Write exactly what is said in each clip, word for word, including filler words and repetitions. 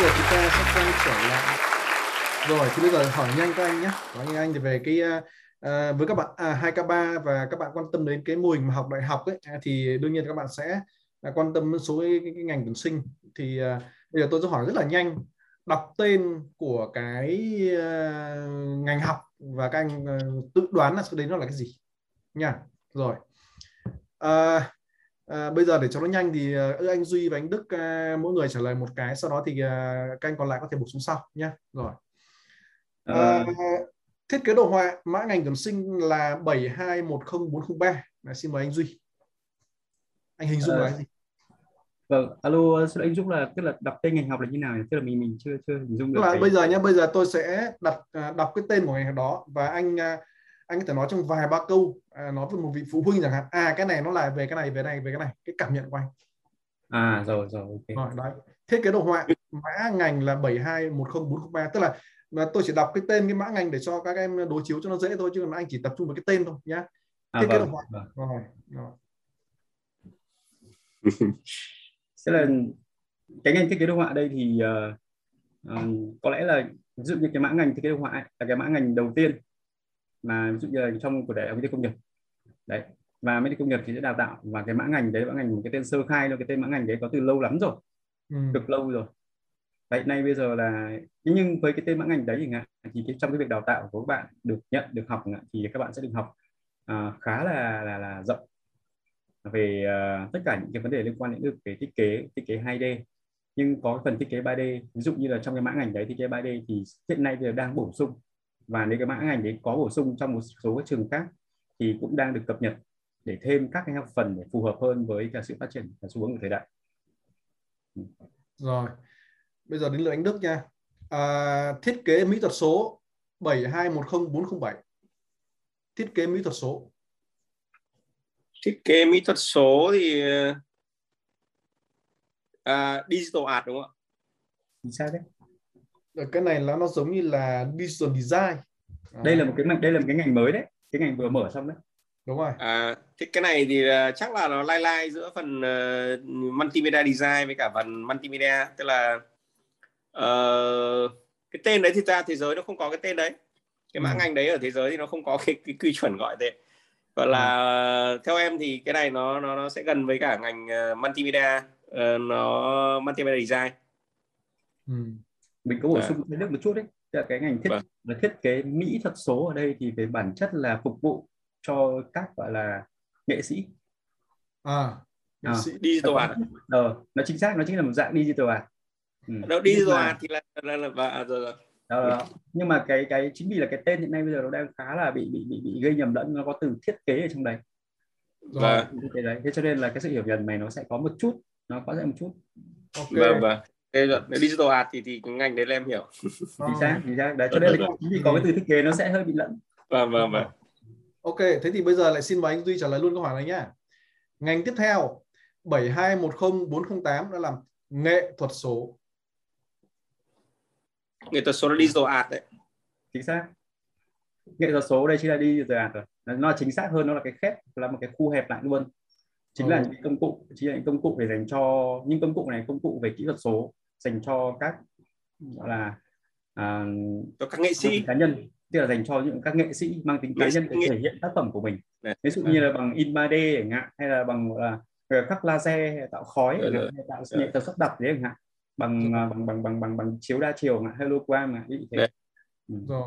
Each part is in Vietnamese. bây giờ chúng ta sẽ quay trở lại. Rồi thì bây giờ hỏi nhanh các anh nhé. Hỏi nhanh anh thì về cái à, với các bạn à, hai K ba và các bạn quan tâm đến cái mô hình học đại học ấy, thì đương nhiên các bạn sẽ là quan tâm đến số cái, cái, cái ngành tuyển sinh. Thì à, bây giờ tôi sẽ hỏi rất là nhanh, đọc tên của cái à, ngành học và các anh à, tự đoán là đấy nó là cái gì nha. Rồi à, à, bây giờ để cho nó nhanh thì à, anh Duy và anh Đức à, mỗi người trả lời một cái, sau đó thì à, các anh còn lại có thể bổ sung sau nha. Rồi à, thiết kế đồ họa, mã ngành tuyển sinh là bảy hai một không bốn không ba. Này, xin mời anh Duy. Anh hình dung à, là cái gì? Vâng, alo, xin anh Dũng là tức là đọc tên ngành học là như nào nhỉ? Tức là mình mình chưa chưa hình dung được. Tức là cái... bây giờ nhá, bây giờ tôi sẽ đặt đọc cái tên của ngành học đó và anh anh có thể nói trong vài ba câu à, nói với một vị phụ huynh rằng hạn à cái này nó là về cái này, về này, về cái này, cái cảm nhận của anh. À rồi rồi ok. Rồi, thiết kế đồ họa, mã ngành là bảy hai một không bốn không ba, tức là mà tôi chỉ đọc cái tên cái mã ngành để cho các em đối chiếu cho nó dễ thôi, chứ còn anh chỉ tập trung vào cái tên thôi nhá. Thiết kế đồ họa. Rồi, rồi. Sẽ là cái ngành thiết kế đồ họa đây thì uh, uh, có lẽ là ví dụ như cái mã ngành thiết kế đồ họa ấy, là cái mã ngành đầu tiên mà ví dụ như là trong của Đại học Mỹ thuật Công nghiệp đấy, và Mỹ thuật Công nghiệp thì sẽ đào tạo, và cái mã ngành đấy mã ngành một cái tên sơ khai thôi, cái tên mã ngành đấy có từ lâu lắm rồi, ừ. cực lâu rồi. Đấy, nay bây giờ là nhưng với cái tên mã ngành đấy thì thì trong cái việc đào tạo của các bạn được nhận được học thì các bạn sẽ được học uh, khá là là, là rộng về uh, tất cả những cái vấn đề liên quan đến được về thiết kế thiết kế hai D, nhưng có phần thiết kế ba D. Ví dụ như là trong cái mã ngành đấy thiết kế ba D thì hiện nay bây giờ đang bổ sung, và nếu cái mã ngành đấy có bổ sung trong một số các trường khác thì cũng đang được cập nhật để thêm các cái học phần để phù hợp hơn với cả sự phát triển và xu hướng của thời đại. Rồi bây giờ đến lượt anh Đức nha. À, thiết kế mỹ thuật số bảy hai một không bốn không bảy. Thiết kế mỹ thuật số. Thiết kế mỹ thuật số thì à, digital art đúng không ạ? Sao đấy? Rồi, cái này là nó giống như là digital design. À. Đây là một cái đây là một cái ngành mới đấy, cái ngành vừa mở xong đấy. Đúng rồi. À, thế cái này thì chắc là nó lai lai giữa phần uh, multimedia design với cả phần multimedia, tức là uh, cái tên đấy thì ra thế giới nó không có cái tên đấy, cái mã ừ. ngành đấy ở thế giới thì nó không có cái, cái quy chuẩn gọi thế. Và là theo em thì cái này nó nó nó sẽ gần với cả ngành uh, multimedia, uh, nó multimedia design. Ừ. Mình có bổ sung thêm nước một chút đấy, là cái ngành thiết là thiết kế mỹ thuật số ở đây thì về bản chất là phục vụ cho các gọi là nghệ sĩ. À, nghệ sĩ à, digital art. Ờ, nó chính xác nó chính là một dạng digital art. Ừ. Đâu digital art thì là là, là, là rồi rồi. Đó, đó. Nhưng mà cái cái chính vì là cái tên hiện nay bây giờ nó đang khá là bị bị bị, bị gây nhầm lẫn, nó có từ thiết kế ở trong đấy. Rồi. Và... đấy. Thế cho nên là cái sự hiểu nhầm này nó sẽ có một chút, nó có sẽ một chút. Ok. Vâng vâng. Digital art thì thì ngành đấy là em hiểu. Chính xác, chính xác. Đấy cho nên là chính vì có cái từ thiết kế nó sẽ hơi bị lẫn. Vâng vâng vâng. Ok, thế thì bây giờ lại xin mời anh Duy trả lời luôn câu hỏi này nhá. Ngành tiếp theo bảy hai một không bốn không tám đã làm nghệ thuật số. Nghệ thuật số là digital art đấy. Chính xác. Nghệ thuật số đây chính là digital art rồi. Nó chính xác hơn, nó là cái khép, là một cái khu hẹp lại luôn. Chính ừ. là những công cụ, chính là những công cụ để dành cho những công cụ này, công cụ về kỹ thuật số dành cho các gọi là à, cho các nghệ sĩ cá nhân. Tức là dành cho những các nghệ sĩ mang tính cá nhân để thể hiện tác phẩm của mình. Ví dụ như là bằng in ba D chẳng hạn, hay là bằng là khắc laser, tạo khói, hay là tạo nghệ thuật sắp đặt đấy chẳng hạn, bằng bằng bằng bằng bằng bằng chiếu đa chiều mà hologram mà ý thế.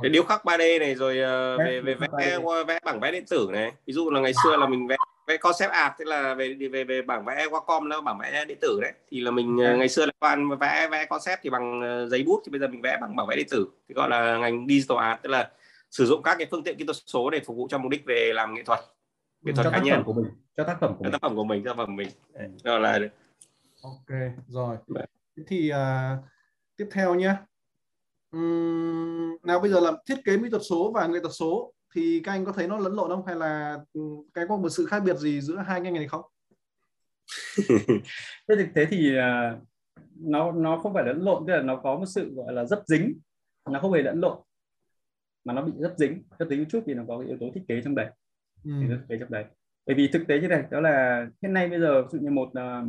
Cái điêu khắc ba D này rồi về về vẽ vẽ bảng vẽ điện tử này. Ví dụ là ngày xưa là mình vẽ vẽ concept art, tức là về về về bảng vẽ Wacom là bảng vẽ điện tử đấy. Thì là mình ngày xưa là toàn vẽ vẽ concept thì bằng giấy bút, thì bây giờ mình vẽ bằng bảng vẽ điện tử. Thì gọi là ngành digital art, tức là sử dụng các cái phương tiện kỹ thuật số để phục vụ cho mục đích về làm nghệ thuật, nghệ thuật cá nhân của mình, cho tác phẩm của mình, tác phẩm của mình, tác phẩm của mình. Đó là ok rồi. Thì uh, tiếp theo nhé. Uhm, nào bây giờ là thiết kế mỹ thuật số và nghệ thuật số thì các anh có thấy nó lẫn lộn không, hay là cái có một sự khác biệt gì giữa hai ngành này không? Thế thực tế thì uh, nó nó không phải lẫn lộn, tức là nó có một sự gọi là dấp dính, nó không hề lẫn lộn mà nó bị dấp dính, dấp dính một chút vì nó có yếu tố thiết kế trong đấy. Uhm. Thiết kế trong đấy. Bởi vì thực tế như này, đó là hiện nay bây giờ ví dụ như một uh,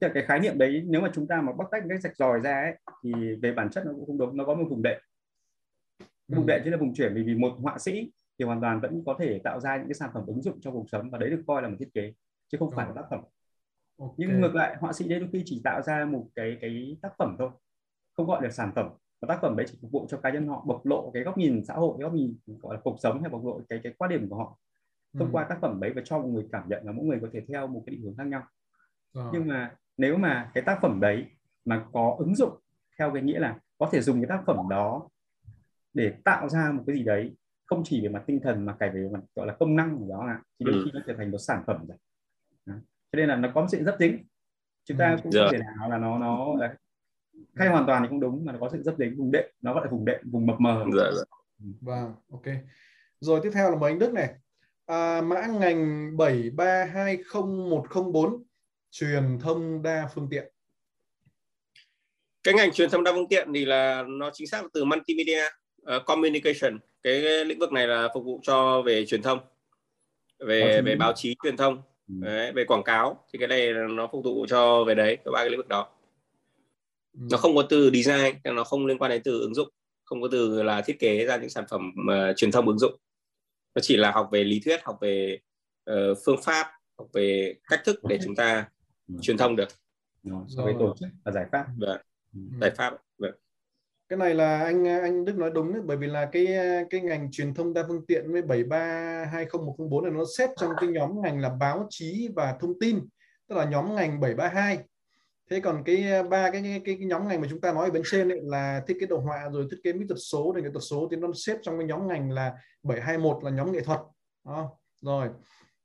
Tức là cái khái niệm đấy nếu mà chúng ta mà bóc tách cái rạch ròi ra ấy, thì về bản chất nó cũng không đúng, nó có một vùng đệm. Vùng đệm chính là vùng chuyển, vì vì một họa sĩ thì hoàn toàn vẫn có thể tạo ra những cái sản phẩm ứng dụng trong cuộc sống, và đấy được coi là một thiết kế chứ không phải là tác phẩm. Okay. Nhưng ngược lại họa sĩ đấy đôi khi chỉ tạo ra một cái cái tác phẩm thôi, không gọi được sản phẩm, và tác phẩm đấy chỉ phục vụ cho cá nhân họ bộc lộ cái góc nhìn xã hội, cái góc nhìn gọi là cuộc sống, hay bộc lộ cái cái quan điểm của họ thông ừ. qua tác phẩm đấy, và cho mọi người cảm nhận là mỗi người có thể theo một cái định hướng khác nhau. Rồi. Nhưng mà nếu mà cái tác phẩm đấy mà có ứng dụng theo cái nghĩa là có thể dùng cái tác phẩm đó để tạo ra một cái gì đấy, không chỉ về mặt tinh thần mà cả về mặt gọi là công năng của nó ạ, thì đôi khi nó trở thành một sản phẩm rồi. Đó. Cho nên là nó có sự dấp dính. Chúng ta cũng không thể nào là nó nó là hay hoàn toàn thì không đúng, mà nó có sự dấp dính, vùng đệm, nó gọi là vùng đệm, vùng mập mờ. Dạ, dạ. Wow, ok. Rồi tiếp theo là mời anh Đức này. À, mã ngành bảy ba hai không một không bốn, truyền thông đa phương tiện. Cái ngành truyền thông đa phương tiện thì là nó chính xác là từ multimedia uh, communication. Cái lĩnh vực này là phục vụ cho về truyền thông, về về báo chí truyền thông, ừ. đấy, về quảng cáo, thì cái này nó phục vụ cho về đấy, các ba cái lĩnh vực đó. Ừ. Nó không có từ design, nó không liên quan đến từ ứng dụng, không có từ là thiết kế ra những sản phẩm uh, truyền thông ứng dụng. Nó chỉ là học về lý thuyết, học về uh, phương pháp, học về cách thức để chúng ta ừ. truyền thông được. So với tổ chức và giải pháp. Được. Ừ. Giải pháp. Được. Cái này là anh anh Đức nói đúng đấy, bởi vì là cái cái ngành truyền thông đa phương tiện với bảy ba hai không một không bốn là nó xếp trong cái nhóm ngành là báo chí và thông tin, tức là nhóm ngành bảy ba hai. Thế còn cái ba cái cái, cái nhóm ngành mà chúng ta nói ở bên trên ấy, là thiết kế đồ họa rồi thiết kế mỹ thuật số rồi nghệ thuật số, thì nó xếp trong cái nhóm ngành là bảy hai mốt là nhóm nghệ thuật. Đó. Rồi.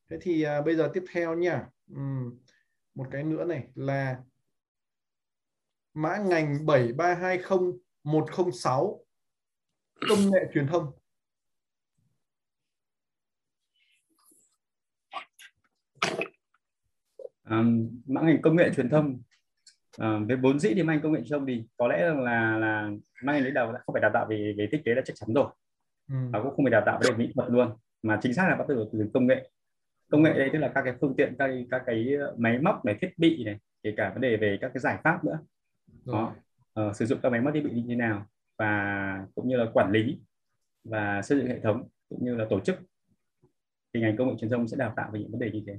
Thế thì à, bây giờ tiếp theo nha. Uhm. Một cái nữa này là mã ngành bảy ba hai không một không sáu, công nghệ truyền thông. À, mã ngành công nghệ truyền thông. À, về vốn dĩ thì mã ngành công nghệ truyền thông thì có lẽ là là mã ngành đấy đầu không phải đào tạo về về thiết kế là chắc chắn rồi, ừ. và cũng không phải đào tạo về mỹ thuật luôn, mà chính xác là bắt từ từ công nghệ. Công nghệ đây tức là các cái phương tiện, các cái, các cái máy móc này, thiết bị này, kể cả vấn đề về các cái giải pháp nữa. Đó. Uh, sử dụng các máy móc thiết bị như thế nào, và cũng như là quản lý và xây dựng hệ thống cũng như là tổ chức, thì ngành công nghệ truyền thông sẽ đào tạo về những vấn đề như thế.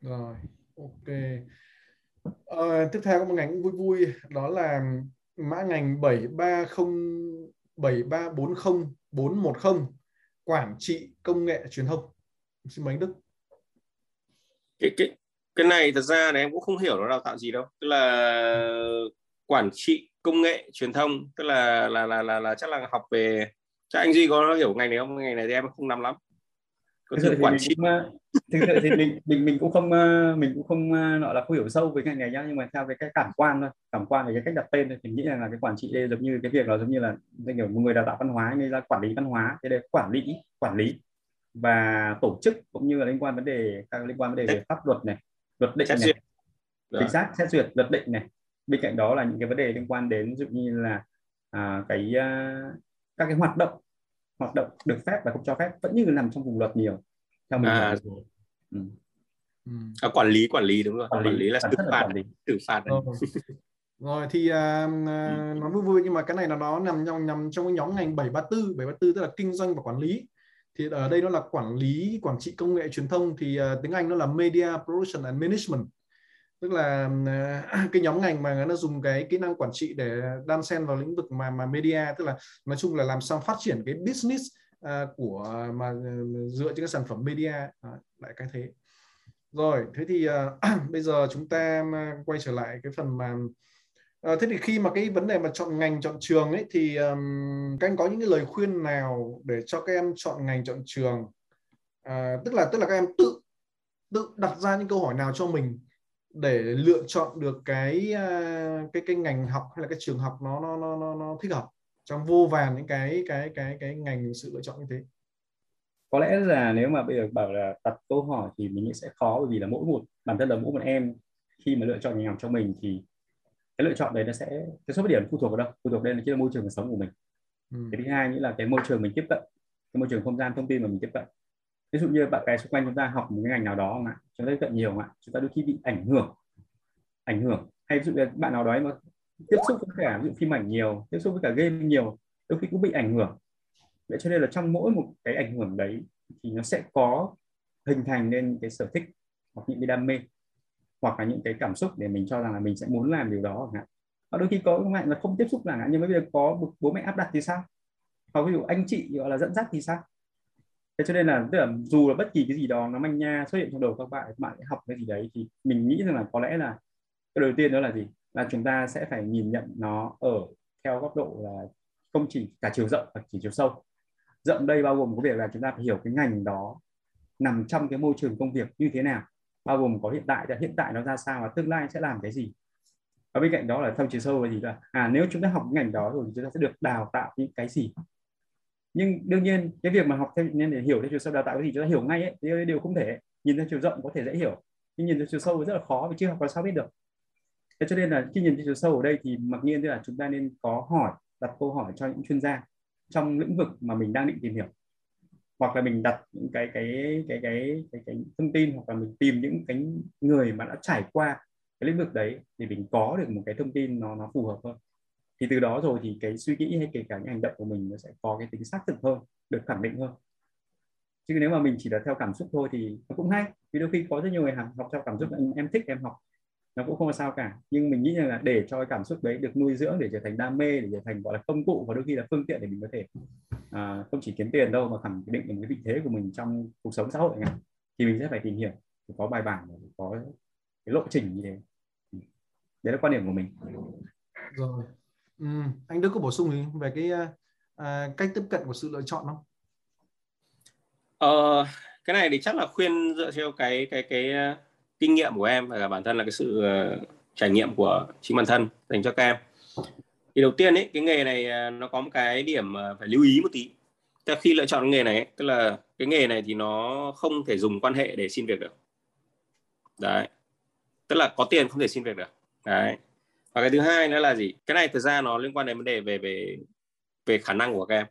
Rồi, ok. Uh, tiếp theo có một ngành cũng vui vui, đó là mã ngành bảy ba không bảy ba bốn không bốn một không, quản trị công nghệ truyền thông. Xin mời anh Đức. Cái cái cái này thật ra này em cũng không hiểu nó đào tạo gì đâu, tức là quản trị công nghệ truyền thông, tức là là là là, là chắc là học về, chắc anh Duy có hiểu ngành này không? Ngành này thì em cũng nắm lắm. Có thực sự quản trị mà thực sự thì mình mình mình cũng không mình cũng không gọi là không hiểu sâu về ngành này nhá, nhưng mà theo về cái cảm quan thôi, cảm quan về cái cách đặt tên thôi, mình nghĩ rằng là cái quản trị đây giống như cái việc là giống như là kiểu một người đào tạo văn hóa người ra quản lý văn hóa, thế đây quản lý quản lý và tổ chức, cũng như là liên quan vấn đề các liên quan vấn đề về pháp luật này, luật định này, chính xác xét duyệt luật định này. Bên cạnh đó là những cái vấn đề liên quan đến ví dụ như là à, cái các cái hoạt động hoạt động được phép và không cho phép, vẫn như nằm trong vùng luật nhiều theo mình. À, ừ. à, quản lý quản lý đúng rồi, quản, quản lý, lý là xử phạt xử phạt đấy. Rồi thì à, nó vui vui, nhưng mà cái này là nó nằm trong nằm trong cái nhóm ngành bảy ba tư bảy ba tư, tức là kinh doanh và quản lý. Thì ở đây nó là quản lý, quản trị công nghệ truyền thông, thì uh, tiếng Anh nó là Media Production and Management, tức là uh, cái nhóm ngành mà nó dùng cái kỹ năng quản trị để đan xen vào lĩnh vực mà mà media, tức là nói chung là làm sao phát triển cái business uh, của mà uh, dựa trên các sản phẩm media. Đó, lại cái thế. Rồi thế thì uh, bây giờ chúng ta quay trở lại cái phần mà À, thế thì khi mà cái vấn đề mà chọn ngành, chọn trường ấy, thì um, các anh có những cái lời khuyên nào để cho các em chọn ngành, chọn trường? À, tức là tức là các em tự tự đặt ra những câu hỏi nào cho mình để lựa chọn được cái cái cái ngành học hay là cái trường học nó nó nó nó, nó thích hợp, trong vô vàn những cái cái cái cái ngành sự lựa chọn như thế. Có lẽ là nếu mà bây giờ bảo là đặt câu hỏi thì mình nghĩ sẽ khó, bởi vì là mỗi một bản thân là mỗi một em khi mà lựa chọn ngành học cho mình thì cái lựa chọn đấy nó sẽ cái số điểm phụ thuộc vào đâu, phụ thuộc đây là chính là môi trường sống của mình. Ừ. Cái thứ hai nữa là cái môi trường mình tiếp cận, cái môi trường không gian thông tin mà mình tiếp cận. Ví dụ như bạn bè xung quanh chúng ta học một cái ngành nào đó mà chúng ta tiếp cận nhiều mà chúng ta đôi khi bị ảnh hưởng ảnh hưởng. Hay ví dụ là bạn nào đó mà tiếp xúc với cả ví dụ phim ảnh nhiều, tiếp xúc với cả game nhiều, đôi khi cũng bị ảnh hưởng. Vậy cho nên là trong mỗi một cái ảnh hưởng đấy thì nó sẽ có hình thành nên cái sở thích hoặc những cái đam mê hoặc là những cái cảm xúc để mình cho rằng là mình sẽ muốn làm điều đó. Hoặc đôi khi có các bạn là không tiếp xúc là nhưng mà bây giờ có bố mẹ áp đặt thì sao? Hoặc ví dụ anh chị gọi là dẫn dắt thì sao? Thế cho nên là, tức là dù là bất kỳ cái gì đó nó manh nha xuất hiện trong đầu các bạn, các bạn học cái gì đấy thì mình nghĩ rằng là có lẽ là cái đầu tiên đó là gì? Là chúng ta sẽ phải nhìn nhận nó ở theo góc độ là không chỉ cả chiều rộng và chỉ chiều sâu. Rộng đây bao gồm có việc là chúng ta phải hiểu cái ngành đó nằm trong cái môi trường công việc như thế nào, bao gồm có hiện tại, hiện tại nó ra sao và tương lai sẽ làm cái gì. Và bên cạnh đó là theo chiều sâu là gì là à nếu chúng ta học cái ngành đó rồi chúng ta sẽ được đào tạo những cái gì. Nhưng đương nhiên cái việc mà học theo nên để hiểu theo chiều sâu đào tạo cái gì chúng ta hiểu ngay ấy, thì đều không thể. Nhìn theo chiều rộng có thể dễ hiểu, nhưng nhìn theo chiều sâu rất là khó vì chưa học làm sao biết được. Thế cho nên là khi nhìn theo chiều sâu ở đây thì mặc nhiên là chúng ta nên có hỏi, đặt câu hỏi cho những chuyên gia trong lĩnh vực mà mình đang định tìm hiểu, hoặc là mình đặt những cái cái cái cái cái, cái, cái thông tin, hoặc là mình tìm những cái người mà đã trải qua cái lĩnh vực đấy thì mình có được một cái thông tin nó nó phù hợp hơn. Thì từ đó rồi thì cái suy nghĩ hay kể cả những hành động của mình nó sẽ có cái tính xác thực hơn, được khẳng định hơn. Chứ nếu mà mình chỉ là theo cảm xúc thôi thì nó cũng hay, vì đôi khi có rất nhiều người học theo cảm xúc, em thích em học, nó cũng không có sao cả. Nhưng mình nghĩ rằng là để cho cái cảm xúc đấy được nuôi dưỡng để trở thành đam mê, để trở thành gọi là công cụ và đôi khi là phương tiện để mình có thể à, không chỉ kiếm tiền đâu mà khẳng định được cái vị thế của mình trong cuộc sống xã hội này, thì mình sẽ phải tìm hiểu, có bài bản, có cái lộ trình như thế. Đấy là quan điểm của mình. Rồi. Ừ, anh Đức có bổ sung gì về cái uh, cách tiếp cận của sự lựa chọn không? Ờ, cái này thì chắc là khuyên dựa theo cái cái cái uh, kinh nghiệm của em và bản thân là cái sự uh, trải nghiệm của chính bản thân dành cho các em. Thì đầu tiên ấy, cái nghề này uh, nó có một cái điểm uh, phải lưu ý một tí. Tức khi lựa chọn nghề này, ấy, tức là cái nghề này thì nó không thể dùng quan hệ để xin việc được. Đấy. Tức là có tiền không thể xin việc được. Đấy. Và cái thứ hai nữa là gì? Cái này thực ra nó liên quan đến vấn đề về về về khả năng của các em.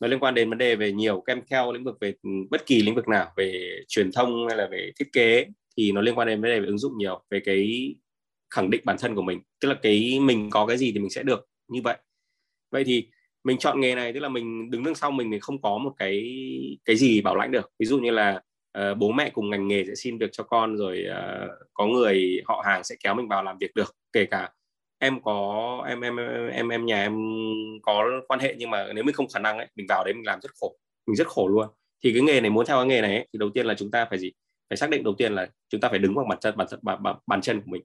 Nó liên quan đến vấn đề về nhiều các em theo lĩnh vực về bất kỳ lĩnh vực nào, về truyền thông hay là về thiết kế thì nó liên quan đến vấn đề về ứng dụng nhiều, về cái khẳng định bản thân của mình. Tức là cái mình có cái gì thì mình sẽ được như vậy. Vậy thì mình chọn nghề này tức là mình đứng đằng sau mình mình không có một cái cái gì bảo lãnh được. Ví dụ như là uh, bố mẹ cùng ngành nghề sẽ xin việc cho con rồi uh, có người họ hàng sẽ kéo mình vào làm việc được, kể cả em có em em em em nhà em có quan hệ nhưng mà nếu mình không khả năng ấy, mình vào đấy mình làm rất khổ, mình rất khổ luôn. Thì cái nghề này muốn theo cái nghề này ấy, thì đầu tiên là chúng ta phải gì? Phải xác định đầu tiên là chúng ta phải đứng bằng bàn chân, bàn chân, bàn, bàn, bàn chân của mình.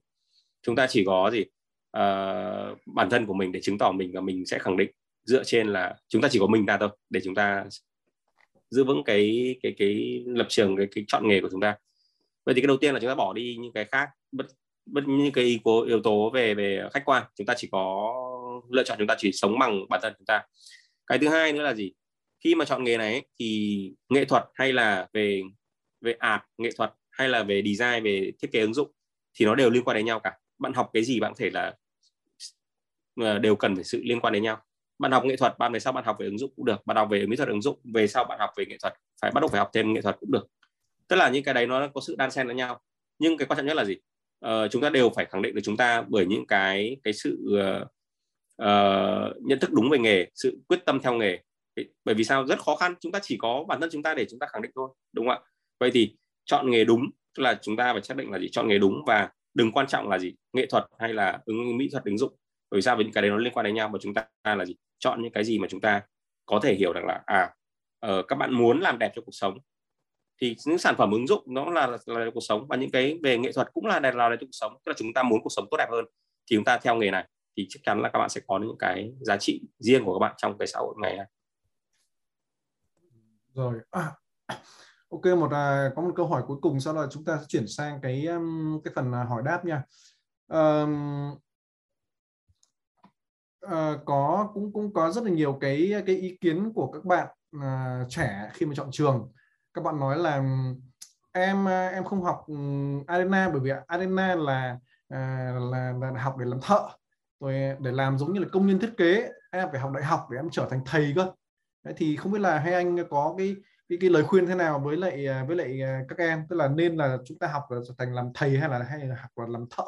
Chúng ta chỉ có gì à, bản thân của mình để chứng tỏ mình và mình sẽ khẳng định dựa trên là chúng ta chỉ có mình ta thôi để chúng ta giữ vững cái cái cái lập trường cái, cái chọn nghề của chúng ta. Vậy thì cái đầu tiên là chúng ta bỏ đi những cái khác, bất bất những cái yếu tố về về khách quan. Chúng ta chỉ có lựa chọn, chúng ta chỉ sống bằng bản thân chúng ta. Cái thứ hai nữa là gì? Khi mà chọn nghề này ấy, thì nghệ thuật hay là về về art, nghệ thuật hay là về design, về thiết kế ứng dụng thì nó đều liên quan đến nhau cả. Bạn học cái gì bạn có thể là đều cần phải sự liên quan đến nhau. Bạn học nghệ thuật, bạn về sau bạn học về ứng dụng cũng được, bạn học về mỹ thuật ứng dụng, về sau bạn học về nghệ thuật, phải bắt đầu phải học thêm nghệ thuật cũng được. Tức là những cái đấy nó có sự đan xen lẫn nhau. Nhưng cái quan trọng nhất là gì? Uh, chúng ta đều phải khẳng định được chúng ta bởi những cái cái sự uh, uh, nhận thức đúng về nghề, sự quyết tâm theo nghề. Bởi vì sao? Rất khó khăn, chúng ta chỉ có bản thân chúng ta để chúng ta khẳng định thôi, đúng không ạ? Vậy thì chọn nghề đúng, tức là chúng ta phải xác định là gì? Chọn nghề đúng và đừng quan trọng là gì? Nghệ thuật hay là ứng mỹ thuật ứng dụng. Bởi vì sao? Vì những cái đấy nó liên quan đến nhau, và chúng ta là gì? Chọn những cái gì mà chúng ta có thể hiểu rằng là à uh, các bạn muốn làm đẹp cho cuộc sống. Thì những sản phẩm ứng dụng nó là, là, là cuộc sống, và những cái về nghệ thuật cũng là đẹp là, là cuộc sống. Tức là chúng ta muốn cuộc sống tốt đẹp hơn thì chúng ta theo nghề này thì chắc chắn là các bạn sẽ có những cái giá trị riêng của các bạn trong cái xã hội ngày nay. Rồi, à, ok, một à, có một câu hỏi cuối cùng, sau đó chúng ta sẽ chuyển sang cái cái phần hỏi đáp nha. À, à, có cũng cũng có rất là nhiều cái cái ý kiến của các bạn à, trẻ khi mà chọn trường. Các bạn nói là em em không học Arena bởi vì Arena là là, là học để làm thợ, rồi để làm giống như là công nhân thiết kế, em phải học đại học để em trở thành thầy cơ. Đấy, thì không biết là hay anh có cái, cái cái lời khuyên thế nào với lại với lại các em, tức là nên là chúng ta học là trở thành làm thầy hay là hay là học là làm thợ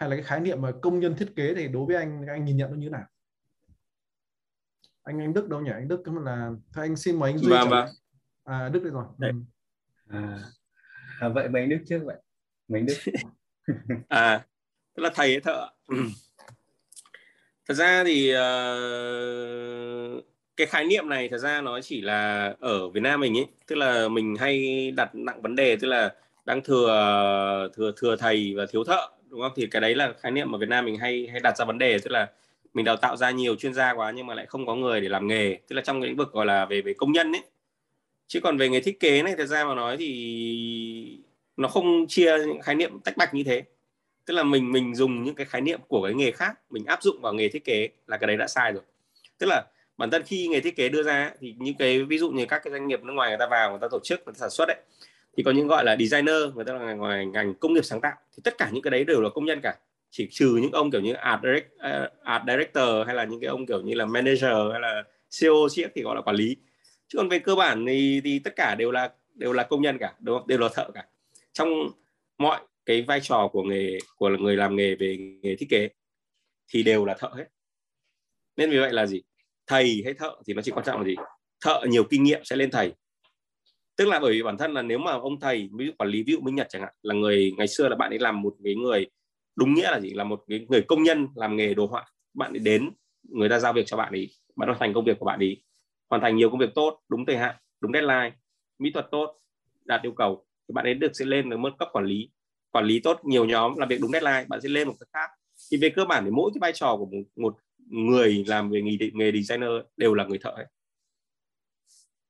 hay là cái khái niệm mà công nhân thiết kế thì đối với anh anh nhìn nhận nó như thế nào? Anh anh Đức đâu nhỉ? Anh Đức cũng là thôi anh xin mời anh Duy. Bà, bà. À, Đức đây rồi. Đây. À, à, vậy mà anh Đức trước vậy. Mình Đức. À, tức là thầy ấy thợ. Thật ra thì uh, cái khái niệm này thật ra nó chỉ là ở Việt Nam mình ấy, tức là mình hay đặt nặng vấn đề tức là đang thừa thừa thừa thầy và thiếu thợ, đúng không? Thì cái đấy là khái niệm mà Việt Nam mình hay hay đặt ra vấn đề, tức là mình đào tạo ra nhiều chuyên gia quá nhưng mà lại không có người để làm nghề, tức là trong cái lĩnh vực gọi là về về công nhân ấy. Chứ còn về nghề thiết kế này thật ra mà nói thì nó không chia những khái niệm tách bạch như thế. Tức là mình mình dùng những cái khái niệm của cái nghề khác mình áp dụng vào nghề thiết kế là cái đấy đã sai rồi. Tức là bản thân khi nghề thiết kế đưa ra thì những cái ví dụ như các cái doanh nghiệp nước ngoài người ta vào, người ta tổ chức, người ta sản xuất đấy, thì có những gọi là designer, người ta là ngoài ngành công nghiệp sáng tạo, thì tất cả những cái đấy đều là công nhân cả, chỉ trừ những ông kiểu như art, direct, art director hay là những cái ông kiểu như là manager hay là xê ô thì gọi là quản lý. Chứ còn về cơ bản thì, thì tất cả đều là đều là công nhân cả, đúng không? Đều là thợ cả trong mọi cái vai trò của nghề, của người làm nghề về nghề thiết kế thì đều là thợ hết. Nên vì vậy là gì, thầy hay thợ thì nó chỉ quan trọng là gì, thợ nhiều kinh nghiệm sẽ lên thầy. Tức là bởi vì bản thân là nếu mà ông thầy, ví dụ quản lý, ví dụ Minh Nhật chẳng hạn, là người ngày xưa là bạn ấy làm một cái người, đúng nghĩa là gì, là một cái người công nhân làm nghề đồ họa, bạn ấy đến người ta giao việc cho bạn ấy, bạn hoàn thành công việc của bạn ấy, hoàn thành nhiều công việc tốt, đúng thời hạn, đúng deadline, mỹ thuật tốt, đạt yêu cầu, thì bạn ấy được sẽ lên ở mức cấp quản lý, quản lý tốt nhiều nhóm, làm việc đúng deadline, bạn sẽ lên một cấp khác. Thì về cơ bản thì mỗi cái vai trò của một, một người làm về nghề, nghề designer đều là người thợ ấy.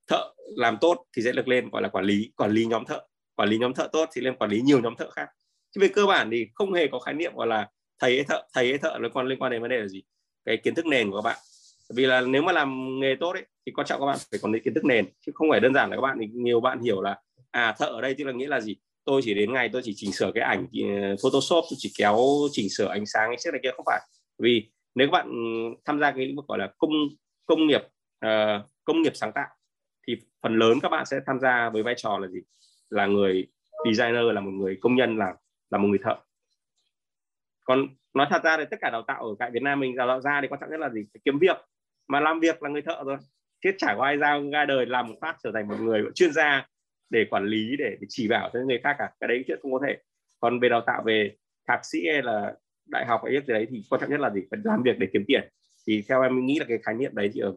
Thợ làm tốt thì sẽ được lên gọi là quản lý, quản lý nhóm thợ, quản lý nhóm thợ tốt thì lên quản lý nhiều nhóm thợ khác. Chứ về cơ bản thì không hề có khái niệm gọi là thầy ấy thợ, thầy ấy thợ nó còn liên quan đến vấn đề là gì, cái kiến thức nền của các bạn. Vì là nếu mà làm nghề tốt ấy, thì quan trọng các bạn phải còn đến kiến thức nền, chứ không phải đơn giản là các bạn, nhiều bạn hiểu là à thợ ở đây tức là nghĩa là gì, tôi chỉ đến ngày tôi chỉ chỉnh sửa cái ảnh Photoshop, tôi chỉ kéo chỉnh sửa ánh sáng cái chiếc này kia, không phải. Vì nếu các bạn tham gia cái lĩnh vực gọi là công công nghiệp uh, công nghiệp sáng tạo thì phần lớn các bạn sẽ tham gia với vai trò là gì, là người designer, là một người công nhân, là là một người thợ. Còn nói thật ra thì tất cả đào tạo ở tại Việt Nam mình, đào tạo ra thì quan trọng nhất là gì, phải kiếm việc, mà làm việc là người thợ rồi. Chứ chả có ai ra ra đời làm một phát trở thành một người chuyên gia để quản lý, để, để chỉ bảo cho người khác cả, cái đấy chuyện không có thể. Còn về đào tạo về thạc sĩ hay là đại học hay gì đấy thì quan trọng nhất là gì, phải làm việc để kiếm tiền. Thì theo em nghĩ là cái khái niệm đấy thì ở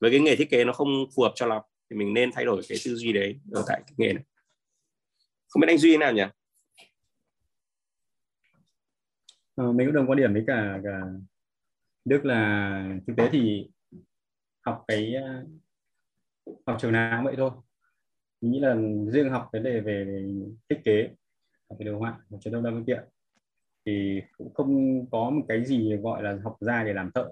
với cái nghề thiết kế nó không phù hợp cho lắm, thì mình nên thay đổi cái tư duy đấy ở tại cái nghề này. Không biết anh Duy nào nhỉ? À, mình cũng đồng quan điểm với cả, cả Đức là thực tế thì học cái học trường nào vậy thôi. Mình nghĩ là riêng học cái đề về thiết kế, học cái đồ họa, một chế độ đa phương tiện thì cũng không có một cái gì gọi là học ra để làm thợ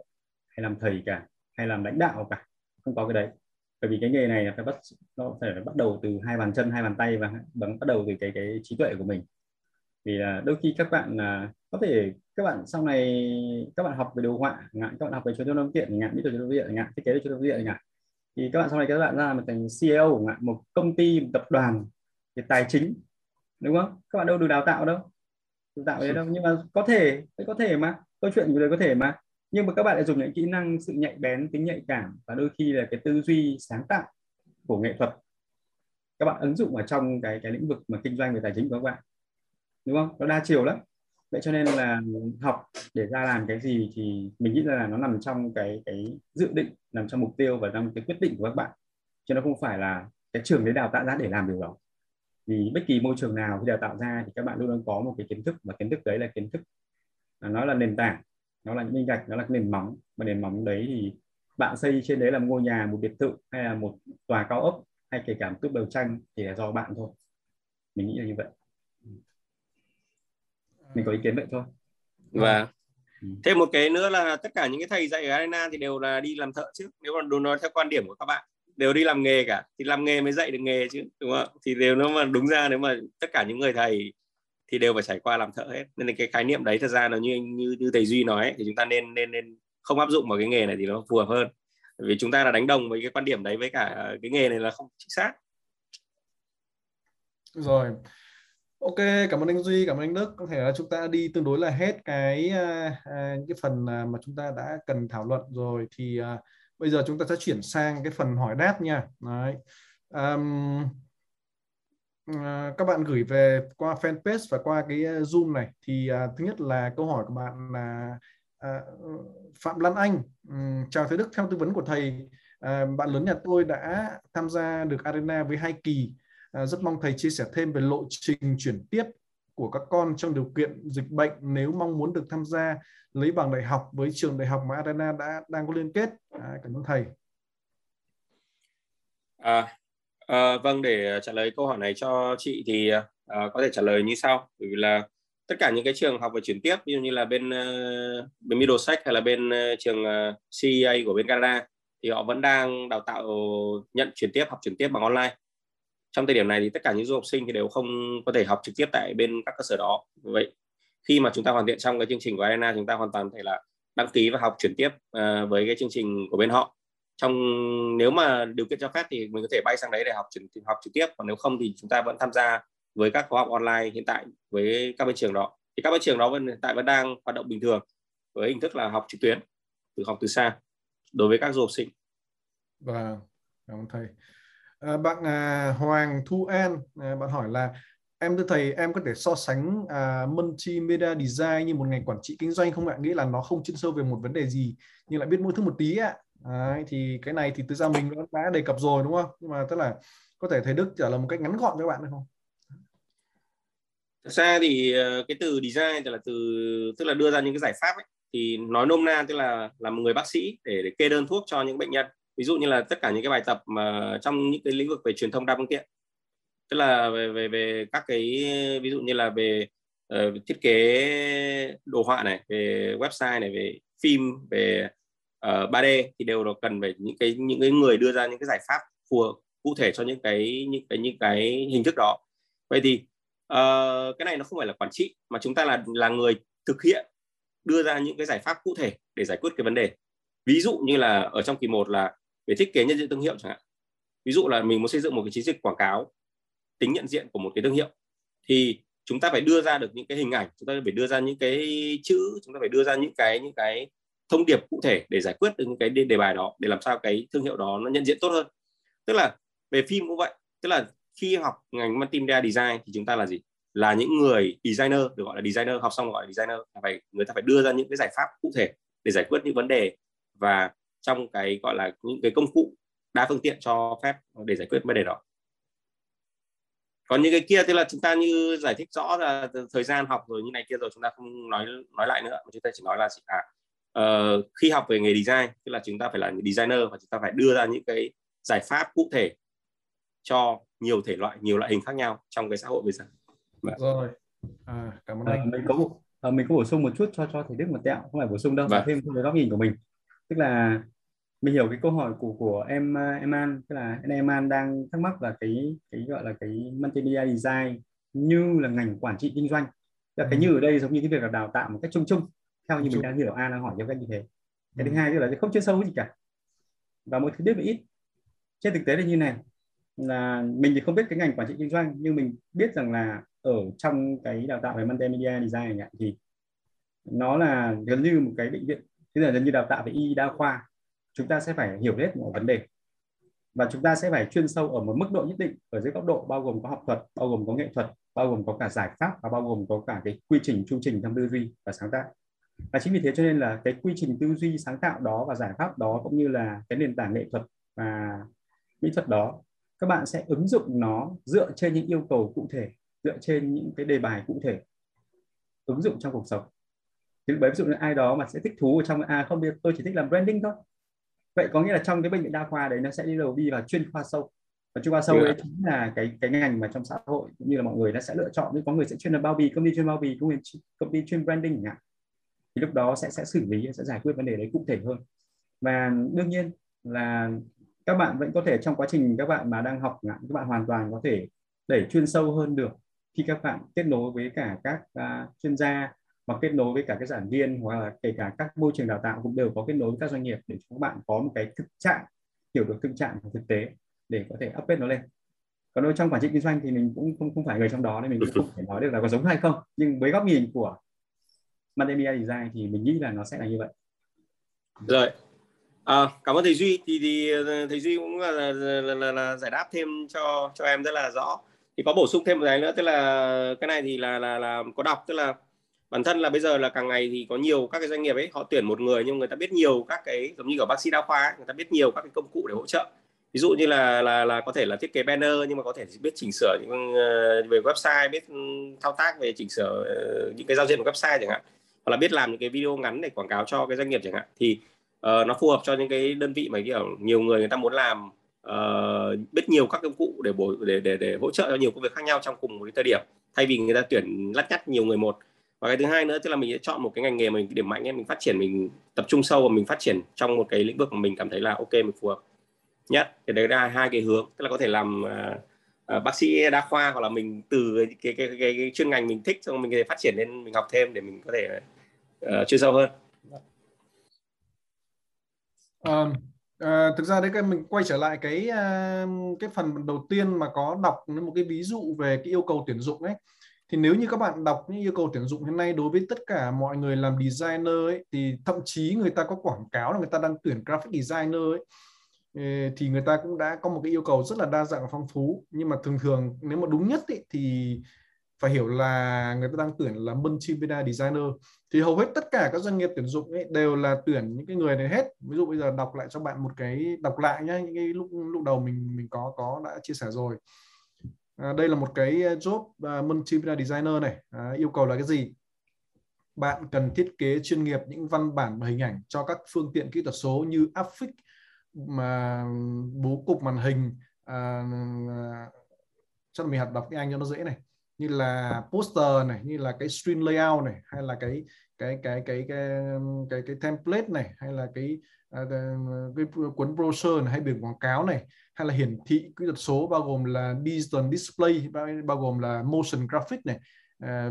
hay làm thầy cả, hay làm lãnh đạo cả, không có cái đấy. Bởi vì cái nghề này phải bắt nó phải bắt đầu từ hai bàn chân, hai bàn tay và bắt đầu từ cái cái trí tuệ của mình. Vì là đôi khi các bạn có thể các bạn sau này các bạn học về đồ họa, các bạn học về chế độ đa phương tiện, ngạn mỹ thuật chế độ đa phương tiện, ngạn thiết kế chế độ đa phương tiện ngạn, thì các bạn sau này các bạn ra một thành xê e ô của một công ty, một tập đoàn về tài chính, đúng không? Các bạn đâu được đào tạo đâu, đào tạo đấy đâu. Nhưng mà có thể, có thể mà câu chuyện của đời có thể mà, nhưng mà các bạn lại dùng những kỹ năng, sự nhạy bén, tính nhạy cảm và đôi khi là cái tư duy sáng tạo của nghệ thuật các bạn ứng dụng vào trong cái cái lĩnh vực mà kinh doanh về tài chính của các bạn, đúng không? Nó đa chiều lắm. Vậy cho nên là học để ra làm cái gì thì mình nghĩ là nó nằm trong cái cái dự định, nằm trong mục tiêu và trong cái quyết định của các bạn, chứ nó không phải là cái trường đấy đào tạo ra để làm điều đó. Vì bất kỳ môi trường nào khi đào tạo ra thì các bạn luôn luôn có một cái kiến thức, và kiến thức đấy là kiến thức, nó là nền tảng, nó là những viên gạch, nó là cái nền móng, và nền móng đấy thì bạn xây trên đấy là một ngôi nhà, một biệt thự hay là một tòa cao ốc hay kể cả một túp lều tranh thì là do bạn thôi. Mình nghĩ là như vậy, mình có ý kiến vậy thôi. Và thêm một cái nữa là tất cả những cái thầy dạy ở Arena thì đều là đi làm thợ, chứ nếu mà đúng nói theo quan điểm của các bạn đều đi làm nghề cả, thì làm nghề mới dạy được nghề chứ, đúng không? Thì đều nó mà đúng ra nếu mà tất cả những người thầy thì đều phải trải qua làm thợ hết. Nên là cái khái niệm đấy thật ra là như như, như thầy Duy nói ấy, thì chúng ta nên nên nên không áp dụng vào cái nghề này thì nó phù hợp hơn. Vì chúng ta là đánh đồng với cái quan điểm đấy với cả cái nghề này là không chính xác. Rồi. Ok, cảm ơn anh Duy, cảm ơn anh Đức. Có thể là chúng ta đi tương đối là hết cái cái phần mà chúng ta đã cần thảo luận rồi. Thì uh, bây giờ chúng ta sẽ chuyển sang cái phần hỏi đáp nha. Đấy. Um, uh, các bạn gửi về qua fanpage và qua cái Zoom này. Thì uh, thứ nhất là câu hỏi của bạn là uh, Phạm Lan Anh. Um, chào thầy Đức, theo tư vấn của thầy, uh, bạn lớn nhà tôi đã tham gia được Arena với hai kỳ. Rất mong thầy chia sẻ thêm về lộ trình chuyển tiếp của các con trong điều kiện dịch bệnh nếu mong muốn được tham gia lấy bằng đại học với trường đại học mà Arena đã đang có liên kết. À, cảm ơn thầy. À, à, vâng, để trả lời câu hỏi này cho chị thì à, có thể trả lời như sau. Bởi vì là tất cả những cái trường học và chuyển tiếp, ví dụ như là bên, bên Middlesex hay là bên trường xê e a của bên Canada, thì họ vẫn đang đào tạo nhận chuyển tiếp, học chuyển tiếp bằng online. Trong thời điểm này thì tất cả những du học sinh thì đều không có thể học trực tiếp tại bên các cơ sở đó. Vậy khi mà chúng ta hoàn thiện xong cái chương trình của Arena, chúng ta hoàn toàn có thể là đăng ký và học chuyển tiếp uh, với cái chương trình của bên họ. Trong nếu mà điều kiện cho phép thì mình có thể bay sang đấy để học chuyển học trực tiếp, còn nếu không thì chúng ta vẫn tham gia với các khóa học online hiện tại với các bên trường đó. Thì các bên trường đó vẫn hiện tại vẫn đang hoạt động bình thường với hình thức là học trực tuyến, từ học từ xa đối với các du học sinh. Và cảm ơn thầy. À, bạn à, Hoàng Thu An à, bạn hỏi là em thưa thầy, em có thể so sánh à, Multimedia Design như một ngành quản trị kinh doanh không ạ? Nghĩa là nó không chuyên sâu về một vấn đề gì nhưng lại biết mỗi thứ một tí ạ. À, thì cái này thì thực ra mình đã đề cập rồi đúng không? Nhưng mà tức là có thể thầy Đức trả lời một cách ngắn gọn cho bạn được không? Thực ra thì cái từ design tức là từ tức là đưa ra những cái giải pháp ấy, thì nói nôm na tức là là một người bác sĩ để, để kê đơn thuốc cho những bệnh nhân. Ví dụ như là tất cả những cái bài tập mà trong những cái lĩnh vực về truyền thông đa phương tiện, tức là về về về các cái ví dụ như là về uh, thiết kế đồ họa này, về website này, về phim, về uh, ba D thì đều là cần phải những cái những cái người đưa ra những cái giải pháp phù hợp cụ thể cho những cái những cái những cái hình thức đó. Vậy thì uh, cái này nó không phải là quản trị mà chúng ta là là người thực hiện, đưa ra những cái giải pháp cụ thể để giải quyết cái vấn đề. Ví dụ như là ở trong kỳ một là về thiết kế nhận diện thương hiệu chẳng hạn. Ví dụ là mình muốn xây dựng một cái chiến dịch quảng cáo tính nhận diện của một cái thương hiệu, thì chúng ta phải đưa ra được những cái hình ảnh, chúng ta phải đưa ra những cái chữ, chúng ta phải đưa ra những cái những cái thông điệp cụ thể để giải quyết được những cái đề bài đó, để làm sao cái thương hiệu đó nó nhận diện tốt hơn. Tức là về phim cũng vậy, tức là khi học ngành Multimedia Design thì chúng ta là gì? Là những người designer, được gọi là designer, học xong gọi là designer, là phải người ta phải đưa ra những cái giải pháp cụ thể để giải quyết những vấn đề và trong cái gọi là những cái công cụ đa phương tiện cho phép để giải quyết vấn đề đó. Còn những cái kia tức là chúng ta như giải thích rõ là thời gian học rồi như này kia rồi, chúng ta không nói nói lại nữa, chúng ta chỉ nói là à, uh, khi học về nghề design tức là chúng ta phải là designer và chúng ta phải đưa ra những cái giải pháp cụ thể cho nhiều thể loại, nhiều loại hình khác nhau trong cái xã hội bây giờ. Rồi, à, cảm ơn à, anh. Mình có một, à, mình có bổ sung một chút cho cho thầy Đức một tẹo, không phải bổ sung đâu, và thêm cái góc nhìn của mình. Tức là mình hiểu cái câu hỏi của của em em An, tức là em An đang thắc mắc là cái cái gọi là cái Multimedia Design như là ngành quản trị kinh doanh. Tức là cái như ở đây giống như cái việc là đào tạo một cách chung chung theo như mình đang hiểu An đang hỏi theo cách như thế. Cái thứ hai tức là không chuyên sâu gì cả và một thứ biết một ít. Trên thực tế là như này, là mình thì không biết cái ngành quản trị kinh doanh nhưng mình biết rằng là ở trong cái đào tạo về Multimedia Design ấy, thì nó là gần như một cái bệnh viện. Thế là như đào tạo về y đa khoa, chúng ta sẽ phải hiểu hết một vấn đề và chúng ta sẽ phải chuyên sâu ở một mức độ nhất định ở dưới góc độ bao gồm có học thuật, bao gồm có nghệ thuật, bao gồm có cả giải pháp và bao gồm có cả cái quy trình chu trình trong tư duy và sáng tạo. Và chính vì thế cho nên là cái quy trình tư duy sáng tạo đó và giải pháp đó cũng như là cái nền tảng nghệ thuật và mỹ thuật đó, các bạn sẽ ứng dụng nó dựa trên những yêu cầu cụ thể, dựa trên những cái đề bài cụ thể, ứng dụng trong cuộc sống. Ví dụ như ai đó mà sẽ thích thú ở trong à không biết tôi chỉ thích làm branding thôi, vậy có nghĩa là trong cái bệnh viện đa khoa đấy nó sẽ đi đầu đi vào chuyên khoa sâu, và chuyên khoa sâu đấy chính là cái cái ngành mà trong xã hội cũng như là mọi người nó sẽ lựa chọn. Nếu có người sẽ chuyên làm bao bì, công ty chuyên bao bì, công ty công ty chuyên branding ạ, thì lúc đó sẽ sẽ xử lý, sẽ giải quyết vấn đề đấy cụ thể hơn. Và đương nhiên là các bạn vẫn có thể trong quá trình các bạn mà đang học, các bạn hoàn toàn có thể đẩy chuyên sâu hơn được khi các bạn kết nối với cả các uh, chuyên gia, hoặc kết nối với cả các giảng viên, hoặc là kể cả các môi trường đào tạo cũng đều có kết nối với các doanh nghiệp để các bạn có một cái thực trạng, hiểu được thực trạng của thực tế để có thể update nó lên. Còn đâu trong quản trị kinh doanh thì mình cũng không, không phải người trong đó nên mình cũng không thể nói được là có giống hay không, nhưng với góc nhìn của Multimedia Design thì mình nghĩ là nó sẽ là như vậy. Rồi, à, cảm ơn thầy Duy. Thì, thì thầy Duy cũng là, là, là, là, là giải đáp thêm cho cho em rất là rõ. Thì có bổ sung thêm một cái nữa, tức là cái này thì là là là có đọc, tức là bản thân là bây giờ là càng ngày thì có nhiều các cái doanh nghiệp ấy họ tuyển một người nhưng người ta biết nhiều các cái, giống như ở bác sĩ đa khoa ấy, người ta biết nhiều các cái công cụ để hỗ trợ. Ví dụ như là là là có thể là thiết kế banner nhưng mà có thể biết chỉnh sửa những về website, biết thao tác về chỉnh sửa những cái giao diện của website chẳng hạn, hoặc là biết làm những cái video ngắn để quảng cáo cho cái doanh nghiệp chẳng hạn. Thì uh, nó phù hợp cho những cái đơn vị mà kiểu nhiều người người ta muốn làm, uh, biết nhiều các công cụ để bổ để để để hỗ trợ cho nhiều công việc khác nhau trong cùng một cái thời điểm, thay vì người ta tuyển lắt nhắt nhiều người một. Và cái thứ hai nữa tức là mình sẽ chọn một cái ngành nghề mình điểm mạnh ấy, mình phát triển, mình tập trung sâu và mình phát triển trong một cái lĩnh vực mà mình cảm thấy là ok, mình phù hợp nhất. Thì đấy là hai cái hướng, tức là có thể làm uh, uh, bác sĩ đa khoa, hoặc là mình từ cái cái, cái, cái chuyên ngành mình thích xong mình có thể phát triển lên, mình học thêm để mình có thể uh, chuyên sâu hơn. Uh, uh, thực ra đấy, cái mình quay trở lại cái uh, cái phần đầu tiên mà có đọc một cái ví dụ về cái yêu cầu tuyển dụng ấy. Thì nếu như các bạn đọc những yêu cầu tuyển dụng hiện nay đối với tất cả mọi người làm designer ấy, thì thậm chí người ta có quảng cáo là người ta đang tuyển graphic designer ấy, thì người ta cũng đã có một cái yêu cầu rất là đa dạng và phong phú. Nhưng mà thường thường nếu mà đúng nhất ấy, thì phải hiểu là người ta đang tuyển là multimedia designer. Thì hầu hết tất cả các doanh nghiệp tuyển dụng ấy đều là tuyển những cái người này hết. Ví dụ bây giờ đọc lại cho bạn một cái, đọc lại nhá, những cái lúc lúc đầu mình mình có có đã chia sẻ rồi. À, đây là một cái job uh, multimedia designer này. À, yêu cầu là cái gì? Bạn cần thiết kế chuyên nghiệp những văn bản và hình ảnh cho các phương tiện kỹ thuật số như áp phích, mà bố cục màn hình, à, cho mình học đọc tiếng Anh cho nó dễ này, như là poster này, như là cái screen layout này, hay là cái cái cái cái cái cái, cái template này, hay là cái cái cuốn brochure này, hay biển quảng cáo này, hay là hiển thị kỹ thuật số bao gồm là digital display, bao gồm là motion graphic này,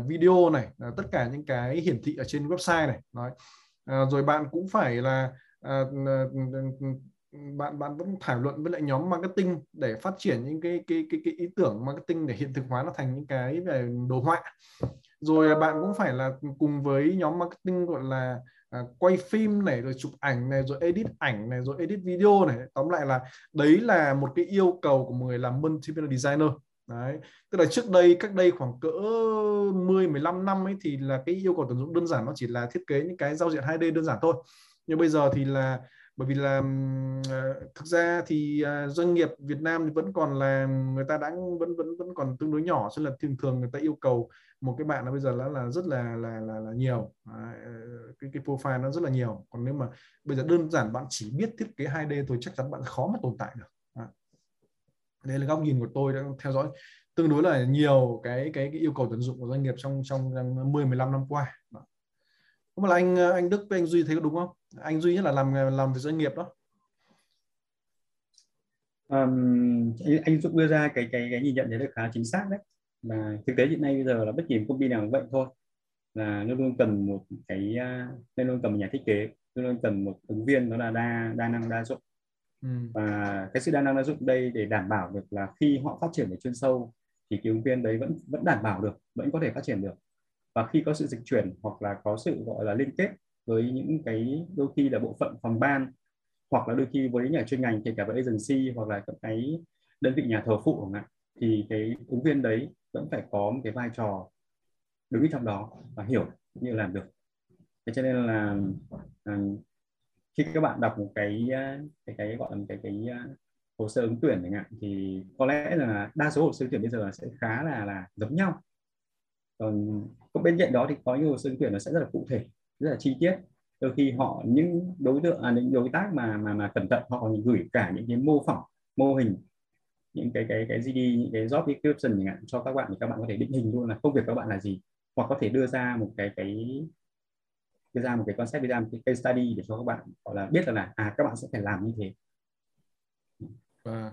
video này, tất cả những cái hiển thị ở trên website này. Đấy. À, rồi bạn cũng phải là à, bạn bạn vẫn thảo luận với lại nhóm marketing để phát triển những cái cái cái, cái ý tưởng marketing để hiện thực hóa nó thành những cái về đồ họa. Rồi bạn cũng phải là cùng với nhóm marketing gọi là à, quay phim này, rồi chụp ảnh này, rồi edit ảnh này, rồi edit video này. Tóm lại là đấy là một cái yêu cầu của người làm multimedia designer. Đấy, tức là trước đây, cách đây khoảng cỡ mười mười lăm năm ấy thì là cái yêu cầu tuyển dụng đơn giản nó chỉ là thiết kế những cái giao diện hai D đơn giản thôi. Nhưng bây giờ thì là bởi vì là thực ra thì doanh nghiệp Việt Nam vẫn còn là người ta đã vẫn vẫn vẫn còn tương đối nhỏ, cho nên là thường thường người ta yêu cầu một cái bạn là bây giờ là là rất là là là, là nhiều cái, cái profile nó rất là nhiều. Còn nếu mà bây giờ đơn giản bạn chỉ biết thiết kế hai D thôi, chắc chắn bạn khó mà tồn tại được. Đây là góc nhìn của tôi, đã theo dõi tương đối là nhiều cái cái, cái yêu cầu tuyển dụng của doanh nghiệp trong trong mười mười lăm năm qua. Mà là anh anh Đức với anh Duy thấy có đúng không? Anh Duy nhất là làm làm về doanh nghiệp đó. Um, anh Dũng đưa ra cái cái cái nhìn nhận đấy là khá chính xác đấy. Mà thực tế hiện nay bây giờ là bất kỳ công ty nào cũng vậy thôi, là luôn luôn cần một cái, luôn luôn cần một nhà thiết kế, luôn luôn cần một ứng viên đó là đa đa năng đa dụng. Ừ. Và cái sự đa năng đa dụng đây để đảm bảo được là khi họ phát triển về chuyên sâu thì cái ứng viên đấy vẫn vẫn đảm bảo được, vẫn có thể phát triển được. Và khi có sự dịch chuyển hoặc là có sự gọi là liên kết với những cái đôi khi là bộ phận phòng ban, hoặc là đôi khi với nhà chuyên ngành, kể cả với agency hoặc là các cái đơn vị nhà thầu phụ chẳng hạn, thì cái ứng viên đấy vẫn phải có một cái vai trò đứng trong đó và hiểu như làm được. Thế cho nên là khi các bạn đọc một cái cái cái gọi là cái cái hồ sơ ứng tuyển chẳng hạn, thì có lẽ là đa số hồ sơ ứng tuyển bây giờ sẽ khá là là giống nhau. Còn bên cạnh đó thì có những hồ sơ ứng tuyển nó sẽ rất là cụ thể, rất là chi tiết. Đôi khi họ những đối tượng, à, những đối tác mà mà mà cẩn thận, họ còn gửi cả những cái mô phỏng, mô hình, những cái cái cái giê đê, những cái job description chẳng hạn cho các bạn, thì các bạn có thể định hình luôn là công việc các bạn là gì, hoặc có thể đưa ra một cái cái đưa ra một cái concept, đưa ra một cái case study để cho các bạn gọi là biết là, là à các bạn sẽ phải làm như thế. À,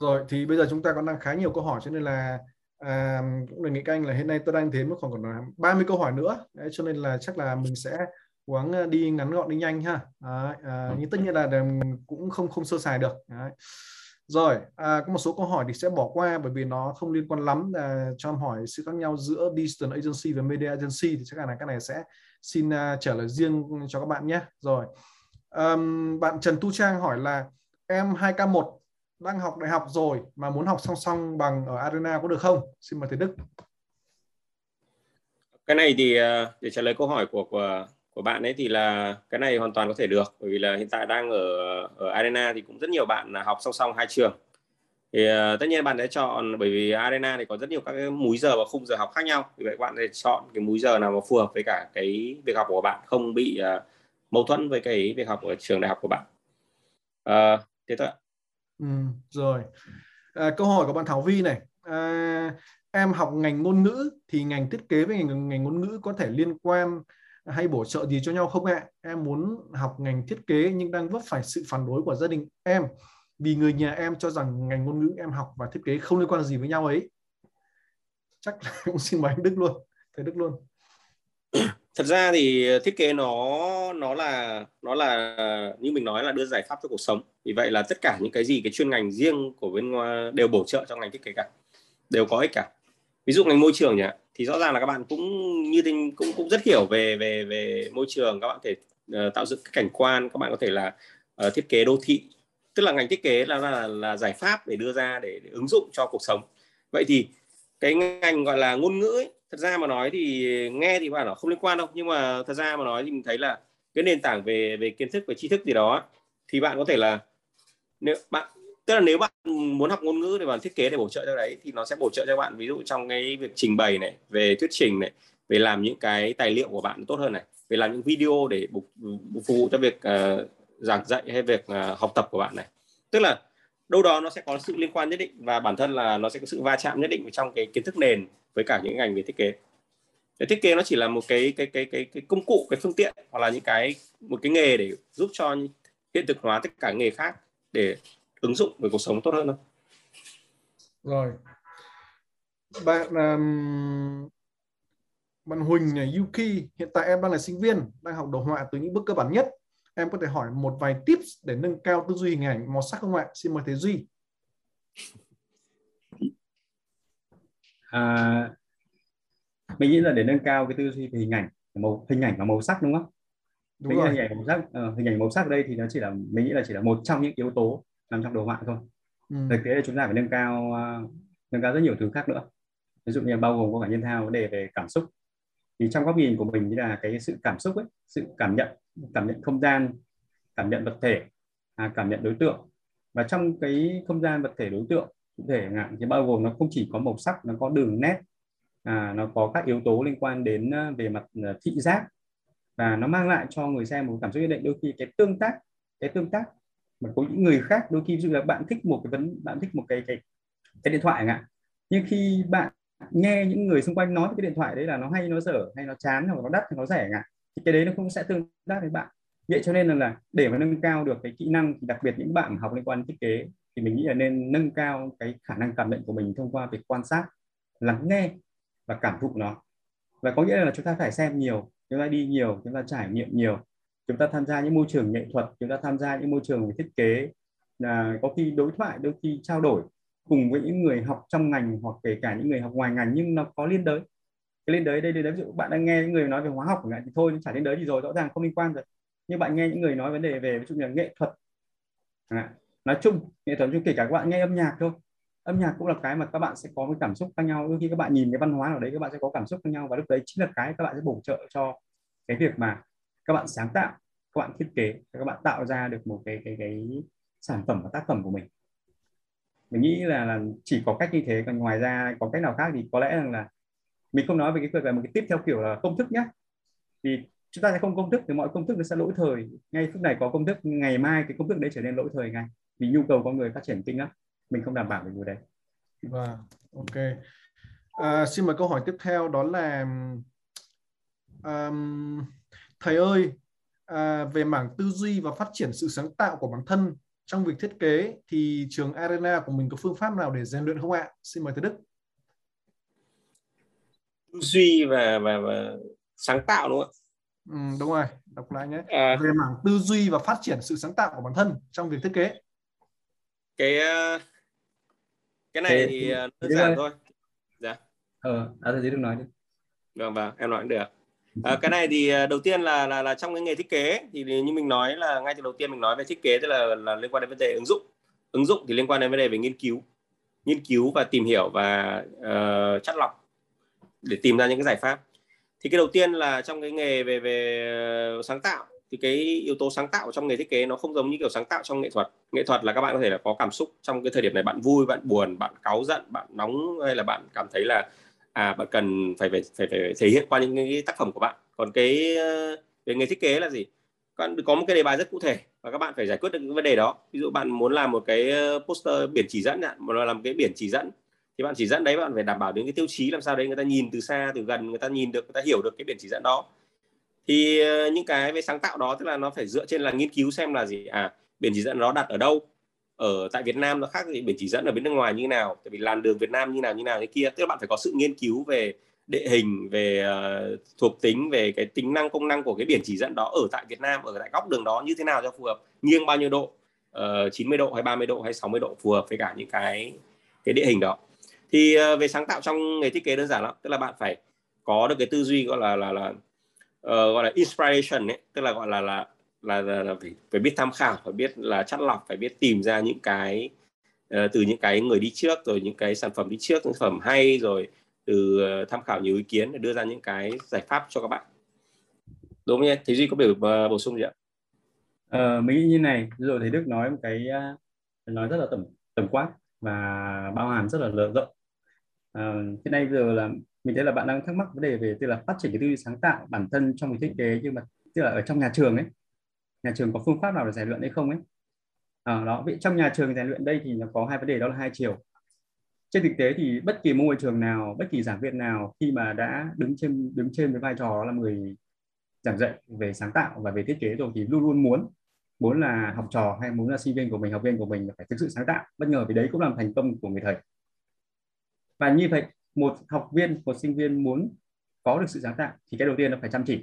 rồi thì bây giờ chúng ta còn đang khá nhiều câu hỏi, cho nên là À, cũng đề nghị các anh là hiện nay tôi đang thấy mất khoảng còn ba mươi câu hỏi nữa. Đấy, cho nên là chắc là mình sẽ cố gắng đi ngắn gọn đi nhanh ha. À, à, nhưng tất nhiên là cũng không không sơ sài được. Đấy. Rồi, à, có một số câu hỏi thì sẽ bỏ qua bởi vì nó không liên quan lắm à, cho em hỏi sự khác nhau giữa Digital Agency và Media Agency thì chắc là cái này sẽ xin à, trả lời riêng cho các bạn nhé. Rồi, à, bạn Trần Tu Trang hỏi là em hai K một đang học đại học rồi mà muốn học song song bằng ở Arena có được không? Xin mời thầy Đức. Cái này thì để trả lời câu hỏi của của của bạn ấy thì là cái này hoàn toàn có thể được, bởi vì là hiện tại đang ở ở Arena thì cũng rất nhiều bạn học song song hai trường. Thì tất nhiên bạn sẽ chọn, bởi vì Arena thì có rất nhiều các cái múi giờ và khung giờ học khác nhau. Vì vậy bạn sẽ chọn cái múi giờ nào mà phù hợp với cả cái việc học của bạn, không bị uh, mâu thuẫn với cái việc học ở trường đại học của bạn. Uh, thế thôi ạ. Ừ, rồi à, câu hỏi của bạn Thảo Vi này à, em học ngành ngôn ngữ thì ngành thiết kế với ngành, ngành ngôn ngữ có thể liên quan hay bổ trợ gì cho nhau không ạ? Em muốn học ngành thiết kế nhưng đang vấp phải sự phản đối của gia đình em vì người nhà em cho rằng ngành ngôn ngữ em học và thiết kế không liên quan gì với nhau ấy. Chắc là cũng xin mời anh Đức luôn, thầy Đức luôn. Thật ra thì thiết kế nó nó là nó là như mình nói là đưa giải pháp cho cuộc sống. Vì vậy là tất cả những cái gì cái chuyên ngành riêng của bên đều bổ trợ cho ngành thiết kế cả, đều có ích cả. Ví dụ ngành môi trường nhỉ, thì rõ ràng là các bạn cũng như cũng cũng rất hiểu về về về môi trường, các bạn có thể uh, tạo dựng cái cảnh quan, các bạn có thể là uh, thiết kế đô thị. Tức là ngành thiết kế là là, là giải pháp để đưa ra để, để ứng dụng cho cuộc sống. Vậy thì cái ngành gọi là ngôn ngữ ấy, thật ra mà nói thì nghe thì bạn nó không liên quan đâu, nhưng mà thật ra mà nói thì mình thấy là cái nền tảng về về kiến thức, về tri thức gì đó thì bạn có thể là nếu bạn tức là nếu bạn muốn học ngôn ngữ để bạn thiết kế để bổ trợ cho đấy thì nó sẽ bổ trợ cho bạn, ví dụ trong cái việc trình bày này, về thuyết trình này, về làm những cái tài liệu của bạn tốt hơn này, về làm những video để phục vụ cho việc uh, giảng dạy hay việc uh, học tập của bạn này. Tức là đâu đó nó sẽ có sự liên quan nhất định và bản thân là nó sẽ có sự va chạm nhất định trong cái kiến thức nền với cả những ngành về thiết kế. Cái thiết kế nó chỉ là một cái cái cái cái cái công cụ, cái phương tiện hoặc là những cái một cái nghề để giúp cho hiện thực hóa tất cả nghề khác để ứng dụng với cuộc sống tốt hơn thôi. Rồi, bạn um, bạn Huỳnh Yuki, hiện tại em đang là sinh viên đang học đồ họa từ những bước cơ bản nhất. Em có thể hỏi một vài tips để nâng cao tư duy hình ảnh màu sắc không ạ? Xin mời thầy Duy. À, mình nghĩ là để nâng cao cái tư duy về hình ảnh, màu hình ảnh và màu sắc đúng không? Đúng rồi. Hình ảnh màu sắc, uh, hình ảnh màu sắc ở đây thì nó chỉ là mình nghĩ là chỉ là một trong những yếu tố nằm trong đồ họa thôi. Ừ. Thực tế là chúng ta phải nâng cao uh, nâng cao rất nhiều thứ khác nữa. Ví dụ như bao gồm có cả nhân thao vấn đề về cảm xúc. Thì trong góc nhìn của mình là cái sự cảm xúc ấy, sự cảm nhận, cảm nhận không gian, cảm nhận vật thể, à, cảm nhận đối tượng. Và trong cái không gian vật thể đối tượng cụ thể thì bao gồm nó không chỉ có màu sắc, nó có đường nét, à, nó có các yếu tố liên quan đến về mặt thị giác và nó mang lại cho người xem một cảm xúc nhất định. Đôi khi cái tương tác, cái tương tác mà có những người khác, đôi khi ví dụ là bạn thích một cái vấn, bạn thích một cái cái, cái điện thoại ạ, nhưng khi bạn nghe những người xung quanh nói cái điện thoại đấy là nó hay, nó dở, hay nó chán, hoặc nó đắt, nó rẻ ạ, thì cái đấy nó cũng sẽ tương tác với bạn. Vậy cho nên là, là để mà nâng cao được cái kỹ năng, đặc biệt những bạn học liên quan thiết kế thì mình nghĩ là nên nâng cao cái khả năng cảm nhận của mình thông qua việc quan sát, lắng nghe và cảm thụ nó. Và có nghĩa là chúng ta phải xem nhiều, chúng ta đi nhiều, chúng ta trải nghiệm nhiều, chúng ta tham gia những môi trường nghệ thuật, chúng ta tham gia những môi trường về thiết kế, là có khi đối thoại, đôi khi trao đổi cùng với những người học trong ngành hoặc kể cả những người học ngoài ngành, nhưng nó có liên đới. Cái liên đới đây, đây, đây ví dụ bạn đang nghe những người nói về hóa học thì thôi chả liên đới gì rồi, rõ ràng không liên quan rồi. Nhưng bạn nghe những người nói vấn đề về ví dụ như là nghệ thuật, à, nói chung nghệ thuật chung, kể cả các bạn nghe âm nhạc thôi, âm nhạc cũng là cái mà các bạn sẽ có cái cảm xúc khác nhau. Đôi khi các bạn nhìn cái văn hóa ở đấy các bạn sẽ có cảm xúc khác nhau, và lúc đấy chính là cái các bạn sẽ bổ trợ cho cái việc mà các bạn sáng tạo, các bạn thiết kế, các bạn tạo ra được một cái cái cái sản phẩm và tác phẩm của mình. Mình nghĩ là, là chỉ có cách như thế, còn ngoài ra có cách nào khác thì có lẽ rằng là mình không nói về cái việc là một cái tiếp theo kiểu là công thức nhé, thì chúng ta sẽ không công thức thì mọi công thức nó sẽ lỗi thời. Ngay phút này có công thức, ngày mai cái công thức đấy trở nên lỗi thời ngay, vì nhu cầu con người phát triển kinh lắm, mình không đảm bảo được điều đấy. Vâng, ok. À, xin mời câu hỏi tiếp theo đó là um, thầy ơi, à, về mảng tư duy và phát triển sự sáng tạo của bản thân trong việc thiết kế thì trường Arena của mình có phương pháp nào để rèn luyện không ạ? Xin mời thầy Đức. Tư duy và, và, và sáng tạo đúng không ạ? Ừ, đúng rồi, đọc lại nhé. À... Về mảng tư duy và phát triển sự sáng tạo của bản thân trong việc thiết kế. cái cái này thế, thì đơn giản thôi. Dạ. Ờ, à, thì đừng nói đi. Vâng, vâng, em nói cũng được. À, cái này thì đầu tiên là là là trong cái nghề thiết kế thì như mình nói là ngay từ đầu tiên mình nói về thiết kế, tức là là liên quan đến vấn đề ứng dụng. Ứng dụng thì liên quan đến vấn đề về nghiên cứu, nghiên cứu và tìm hiểu và uh, chắt lọc để tìm ra những cái giải pháp. Thì cái đầu tiên là trong cái nghề về về sáng tạo thì cái yếu tố sáng tạo trong nghề thiết kế nó không giống như kiểu sáng tạo trong nghệ thuật. Nghệ thuật là các bạn có thể là có cảm xúc trong cái thời điểm này, bạn vui, bạn buồn, bạn cáu giận, bạn nóng, hay là bạn cảm thấy là à bạn cần phải phải phải, phải thể hiện qua những cái tác phẩm của bạn. Còn cái về nghề thiết kế là gì? Bạn có một cái đề bài rất cụ thể và các bạn phải giải quyết được cái vấn đề đó. Ví dụ bạn muốn làm một cái poster biển chỉ dẫn, bạn muốn làm cái biển chỉ dẫn thì bạn chỉ dẫn đấy bạn phải đảm bảo đến cái tiêu chí làm sao đấy người ta nhìn từ xa từ gần, người ta nhìn được, người ta hiểu được cái biển chỉ dẫn đó. Thì những cái về sáng tạo đó tức là nó phải dựa trên là nghiên cứu xem là gì, à biển chỉ dẫn nó đặt ở đâu, ở tại Việt Nam nó khác gì biển chỉ dẫn ở bên nước ngoài như thế nào, tại vì làn đường Việt Nam như nào như nào thế kia. Tức là bạn phải có sự nghiên cứu về địa hình, về uh, thuộc tính, về cái tính năng công năng của cái biển chỉ dẫn đó ở tại Việt Nam, ở tại góc đường đó như thế nào cho phù hợp, nghiêng bao nhiêu độ, uh, chín mươi độ hay ba mươi độ hay sáu mươi độ phù hợp với cả những cái cái địa hình đó. Thì uh, về sáng tạo trong nghề thiết kế đơn giản lắm, tức là bạn phải có được cái tư duy gọi là là là uh, gọi là inspiration ấy, tức là gọi là là là, là, là phải, phải biết tham khảo, phải biết là chắt lọc, phải biết tìm ra những cái uh, từ những cái người đi trước, rồi những cái sản phẩm đi trước, những sản phẩm hay, rồi từ tham khảo nhiều ý kiến để đưa ra những cái giải pháp cho các bạn. Đúng không? Thế Duy có biểu bổ sung gì ạ? Ờ, mình như này, rồi thầy Đức nói một cái nói rất là tổng tổng quát và bao hàm rất là rộng. À, hiện nay giờ là mình thấy là bạn đang thắc mắc vấn đề về tức là phát triển cái tư duy sáng tạo bản thân trong cái thiết kế, nhưng mà tức là ở trong nhà trường ấy, nhà trường có phương pháp nào để rèn luyện hay không ấy? À, đó, vậy trong nhà trường rèn luyện đây thì nó có hai vấn đề, đó là hai chiều. Trên thực tế thì bất kỳ môi trường nào, bất kỳ giảng viên nào khi mà đã đứng trên đứng trên với vai trò là người giảng dạy về sáng tạo và về thiết kế rồi thì luôn luôn muốn muốn là học trò hay muốn là sinh viên của mình, học viên của mình phải thực sự sáng tạo, bất ngờ, vì đấy cũng làm thành công của người thầy. Và như vậy một học viên, một sinh viên muốn có được sự sáng tạo thì cái đầu tiên là phải chăm chỉ,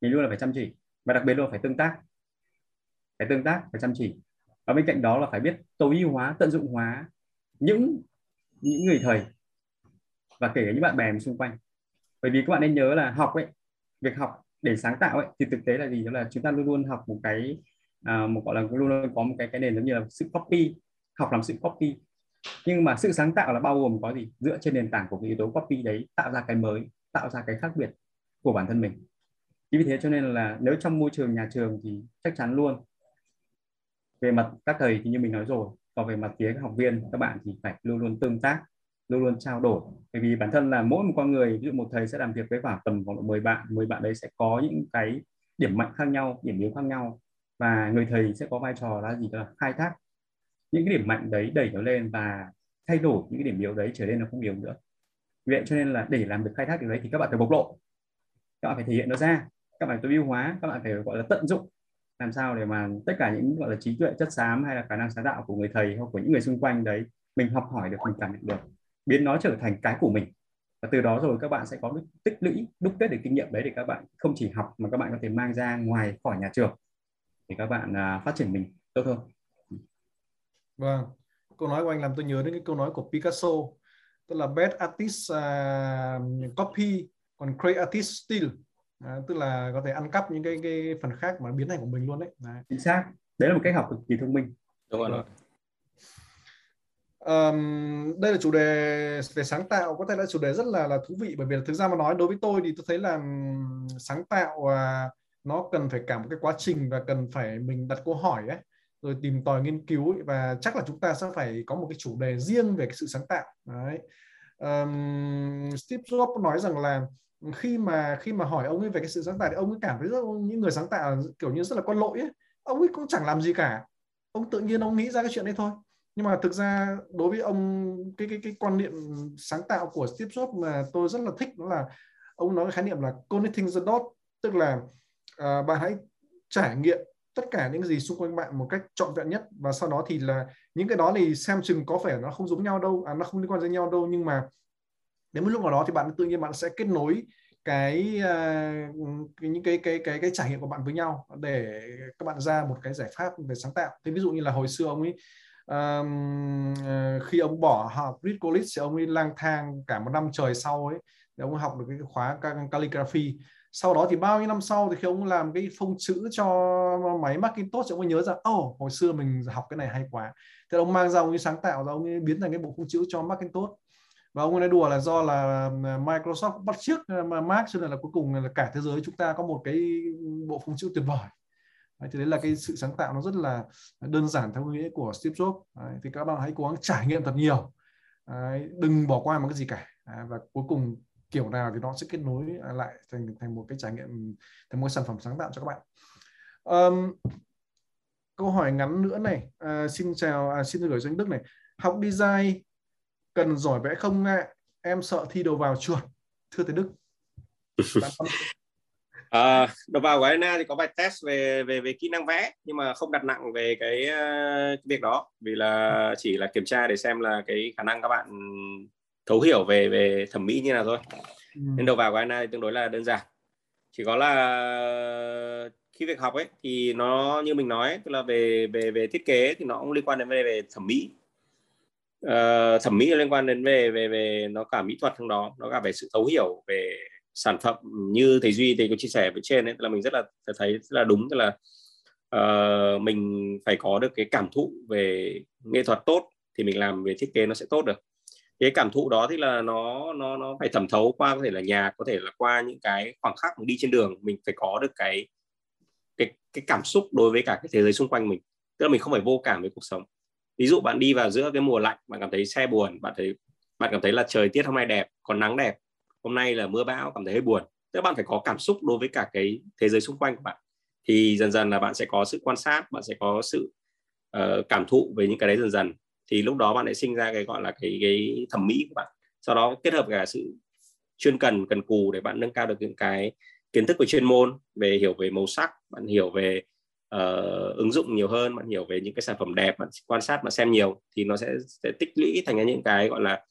mình luôn là phải chăm chỉ và đặc biệt luôn phải tương tác, phải tương tác, phải chăm chỉ. Và bên cạnh đó là phải biết tối ưu hóa, tận dụng hóa những những người thầy và kể cả những bạn bè xung quanh. Bởi vì các bạn nên nhớ là học ấy, việc học để sáng tạo ấy thì thực tế là gì, đó là chúng ta luôn luôn học một cái à, một gọi là luôn luôn có một cái cái nền giống như là sự copy, học làm sự copy. Nhưng mà sự sáng tạo là bao gồm có gì, dựa trên nền tảng của cái yếu tố copy đấy, tạo ra cái mới, tạo ra cái khác biệt của bản thân mình. Vì thế cho nên là nếu trong môi trường nhà trường thì chắc chắn luôn về mặt các thầy thì như mình nói rồi, còn về mặt phía học viên các bạn thì phải luôn luôn tương tác, luôn luôn trao đổi. Bởi vì bản thân là mỗi một con người, ví dụ một thầy sẽ làm việc với khoảng tầm khoảng mười bạn, mười bạn đấy sẽ có những cái điểm mạnh khác nhau, điểm yếu khác nhau, và người thầy sẽ có vai trò là gì, đó là khai thác những cái điểm mạnh đấy, đẩy nó lên và thay đổi những cái điểm yếu đấy trở nên nó không yếu nữa. Vậy cho nên là để làm được khai thác điều đấy thì các bạn phải bộc lộ, các bạn phải thể hiện nó ra, các bạn phải tối ưu hóa, các bạn phải gọi là tận dụng làm sao để mà tất cả những gọi là trí tuệ, chất xám hay là khả năng sáng tạo của người thầy hoặc của những người xung quanh đấy mình học hỏi được, mình cảm nhận được, biến nó trở thành cái của mình. Và từ đó rồi các bạn sẽ có tích lũy, đúc kết được kinh nghiệm đấy để các bạn không chỉ học mà các bạn có thể mang ra ngoài khỏi nhà trường để các bạn uh, phát triển mình tốt hơn. Vâng, câu nói của anh làm tôi nhớ đến cái câu nói của Picasso, tức là best artist uh, copy, còn great artist steal. À, tức là có thể ăn cắp những cái cái phần khác mà biến thành của mình luôn đấy. Đấy. Chính xác. Đấy là một cách học cực kỳ thông minh. Đúng rồi. À, đây là chủ đề về sáng tạo, có thể là chủ đề rất là là thú vị, bởi vì thực ra mà nói đối với tôi thì tôi thấy là sáng tạo à, nó cần phải cả một cái quá trình và cần phải mình đặt câu hỏi ấy, rồi tìm tòi nghiên cứu ấy, và chắc là chúng ta sẽ phải có một cái chủ đề riêng về cái sự sáng tạo. Đấy. À, Steve Jobs nói rằng là khi mà khi mà hỏi ông ấy về cái sự sáng tạo thì ông ấy cảm thấy rất, những người sáng tạo kiểu như rất là con lỗi ấy. Ông ấy cũng chẳng làm gì cả, ông tự nhiên ông nghĩ ra cái chuyện đấy thôi. Nhưng mà thực ra đối với ông, cái cái cái quan niệm sáng tạo của Steve Jobs mà tôi rất là thích, đó là ông nói cái khái niệm là connecting the dots, tức là à, bạn hãy trải nghiệm tất cả những gì xung quanh bạn một cách trọn vẹn nhất, và sau đó thì là những cái đó thì xem chừng có vẻ nó không giống nhau đâu, à, nó không liên quan đến nhau đâu, nhưng mà đến một lúc nào đó thì bạn tự nhiên bạn sẽ kết nối cái, uh, cái những cái cái cái cái trải nghiệm của bạn với nhau để các bạn ra một cái giải pháp về sáng tạo. Thế ví dụ như là hồi xưa ông ấy um, khi ông bỏ học Reed College thì ông đi lang thang cả một năm trời sau ấy để ông học được cái khóa calligraphy. Sau đó thì bao nhiêu năm sau thì khi ông làm cái phông chữ cho máy Macintosh thì ông mới nhớ ra, oh, hồi xưa mình học cái này hay quá. Thế ông mang ra, ông ấy sáng tạo ra, ông ấy biến thành cái bộ phông chữ cho Macintosh. Và ông ấy nói đùa là do là Microsoft bắt chước Mac cho nên là cuối cùng là cả thế giới chúng ta có một cái bộ phông chữ tuyệt vời. Đấy, thì đấy là cái sự sáng tạo nó rất là đơn giản theo nghĩa của Steve Jobs. Đấy, thì các bạn hãy cố gắng trải nghiệm thật nhiều. Đấy, đừng bỏ qua một cái gì cả. Đấy, và cuối cùng kiểu nào thì nó sẽ kết nối lại thành thành một cái trải nghiệm, thành một cái sản phẩm sáng tạo cho các bạn. Um, câu hỏi ngắn nữa này. À, xin chào, à, xin gửi cho anh Đức này. Học design cần giỏi vẽ không ạ? Em sợ thi đầu vào chuột. Thưa thầy Đức. À, đầu vào của Arena thì có bài test về về về kỹ năng vẽ, nhưng mà không đặt nặng về cái, cái việc đó, vì là chỉ là kiểm tra để xem là cái khả năng các bạn thấu hiểu về về thẩm mỹ như nào thôi. Ừ. Nên đầu vào của Arena thì tương đối là đơn giản. Chỉ có là khi việc học ấy thì nó như mình nói ấy, tức là về về về thiết kế thì nó cũng liên quan đến về, về thẩm mỹ. Uh, thẩm mỹ liên quan đến về về về nó cả mỹ thuật trong đó, nó cả về sự thấu hiểu về sản phẩm. Như thầy Duy thì có chia sẻ với trên ấy, là mình rất là thấy rất là đúng, tức là uh, mình phải có được cái cảm thụ về nghệ thuật tốt thì mình làm về thiết kế nó sẽ tốt được. Cái cảm thụ đó thì là nó nó nó phải thẩm thấu qua, có thể là nhạc, có thể là qua những cái khoảng khắc mình đi trên đường, mình phải có được cái cái cái cảm xúc đối với cả cái thế giới xung quanh mình. Tức là mình không phải vô cảm với cuộc sống. Ví dụ bạn đi vào giữa cái mùa lạnh, bạn cảm thấy xe buồn, bạn thấy bạn cảm thấy là trời tiết hôm nay đẹp, còn nắng đẹp, hôm nay là mưa bão, cảm thấy hơi buồn. Tức là bạn phải có cảm xúc đối với cả cái thế giới xung quanh của bạn. Thì dần dần là bạn sẽ có sự quan sát, bạn sẽ có sự uh, cảm thụ về những cái đấy dần dần. Thì lúc đó bạn lại sinh ra cái gọi là cái, cái thẩm mỹ của bạn. Sau đó kết hợp cả sự chuyên cần, cần cù để bạn nâng cao được những cái kiến thức về chuyên môn, về hiểu về màu sắc, bạn hiểu về uh, ứng dụng nhiều hơn, bạn hiểu về những cái sản phẩm đẹp, bạn quan sát, bạn xem nhiều. Thì nó sẽ, sẽ tích lũy thành những cái gọi là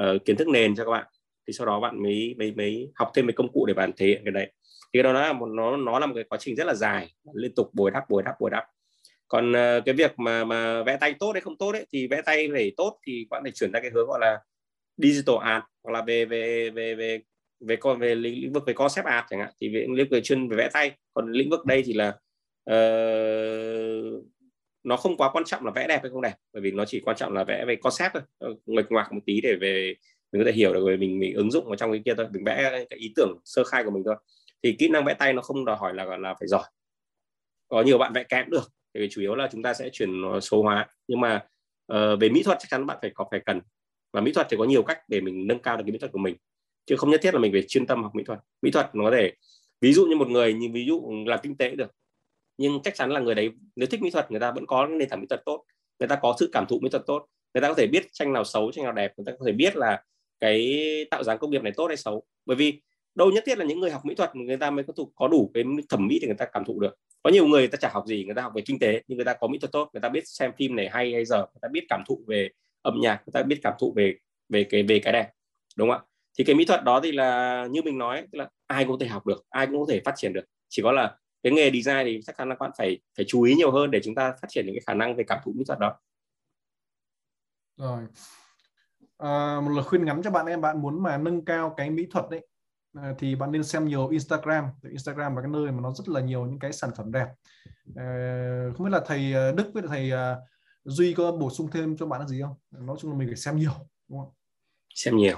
uh, kiến thức nền cho các bạn. Thì sau đó bạn mới, mới, mới học thêm mấy công cụ để bạn thể hiện cái đấy. Thì cái đó là một, nó, nó là một cái quá trình rất là dài, liên tục bồi đắp, bồi đắp, bồi đắp. Còn cái việc mà, mà vẽ tay tốt hay không tốt ấy, thì vẽ tay phải tốt thì bạn phải chuyển ra cái hướng gọi là digital art, hoặc là về về về về về con về, về, về lĩnh vực về concept art chẳng hạn, thì về lĩnh vực chuyên về vẽ tay. Còn lĩnh vực đây thì là uh, nó không quá quan trọng là vẽ đẹp hay không đẹp, bởi vì nó chỉ quan trọng là vẽ về concept thôi, nguệch ngoạc một tí để về mình có thể hiểu được về mình mình ứng dụng vào trong cái kia thôi, mình vẽ cái ý tưởng sơ khai của mình thôi. Thì kỹ năng vẽ tay nó không đòi hỏi là là phải giỏi. Có nhiều bạn vẽ kém được. Thì chủ yếu là chúng ta sẽ chuyển số hóa, nhưng mà uh, về mỹ thuật chắc chắn bạn phải có phải cần, và mỹ thuật thì có nhiều cách để mình nâng cao được cái mỹ thuật của mình, chứ không nhất thiết là mình phải chuyên tâm học mỹ thuật. Mỹ thuật nó có thể ví dụ như một người như ví dụ làm kinh tế được, nhưng chắc chắn là người đấy nếu thích mỹ thuật, người ta vẫn có nền tảng mỹ thuật tốt, người ta có sự cảm thụ mỹ thuật tốt, người ta có thể biết tranh nào xấu, tranh nào đẹp, người ta có thể biết là cái tạo dáng công nghiệp này tốt hay xấu. Bởi vì đâu nhất thiết là những người học mỹ thuật người ta mới có có đủ cái thẩm mỹ để người ta cảm thụ được. Có nhiều người ta chả học gì, người ta học về kinh tế nhưng người ta có mỹ thuật tốt, người ta biết xem phim này hay hay dở, người ta biết cảm thụ về âm nhạc, người ta biết cảm thụ về về cái về cái đẹp, đúng không ạ? Thì cái mỹ thuật đó thì là như mình nói, tức là ai cũng có thể học được, ai cũng có thể phát triển được. Chỉ có là cái nghề design thì chắc chắn là các bạn phải phải chú ý nhiều hơn để chúng ta phát triển những cái khả năng về cảm thụ mỹ thuật đó. Rồi, à, một lời khuyên ngắn cho bạn em, bạn muốn mà nâng cao cái mỹ thuật đấy, thì bạn nên xem nhiều Instagram. Instagram là cái nơi mà nó rất là nhiều những cái sản phẩm đẹp. Không biết là thầy Đức với thầy Duy có bổ sung thêm cho bạn là gì không? Nói chung là mình phải xem nhiều, đúng không? Xem nhiều.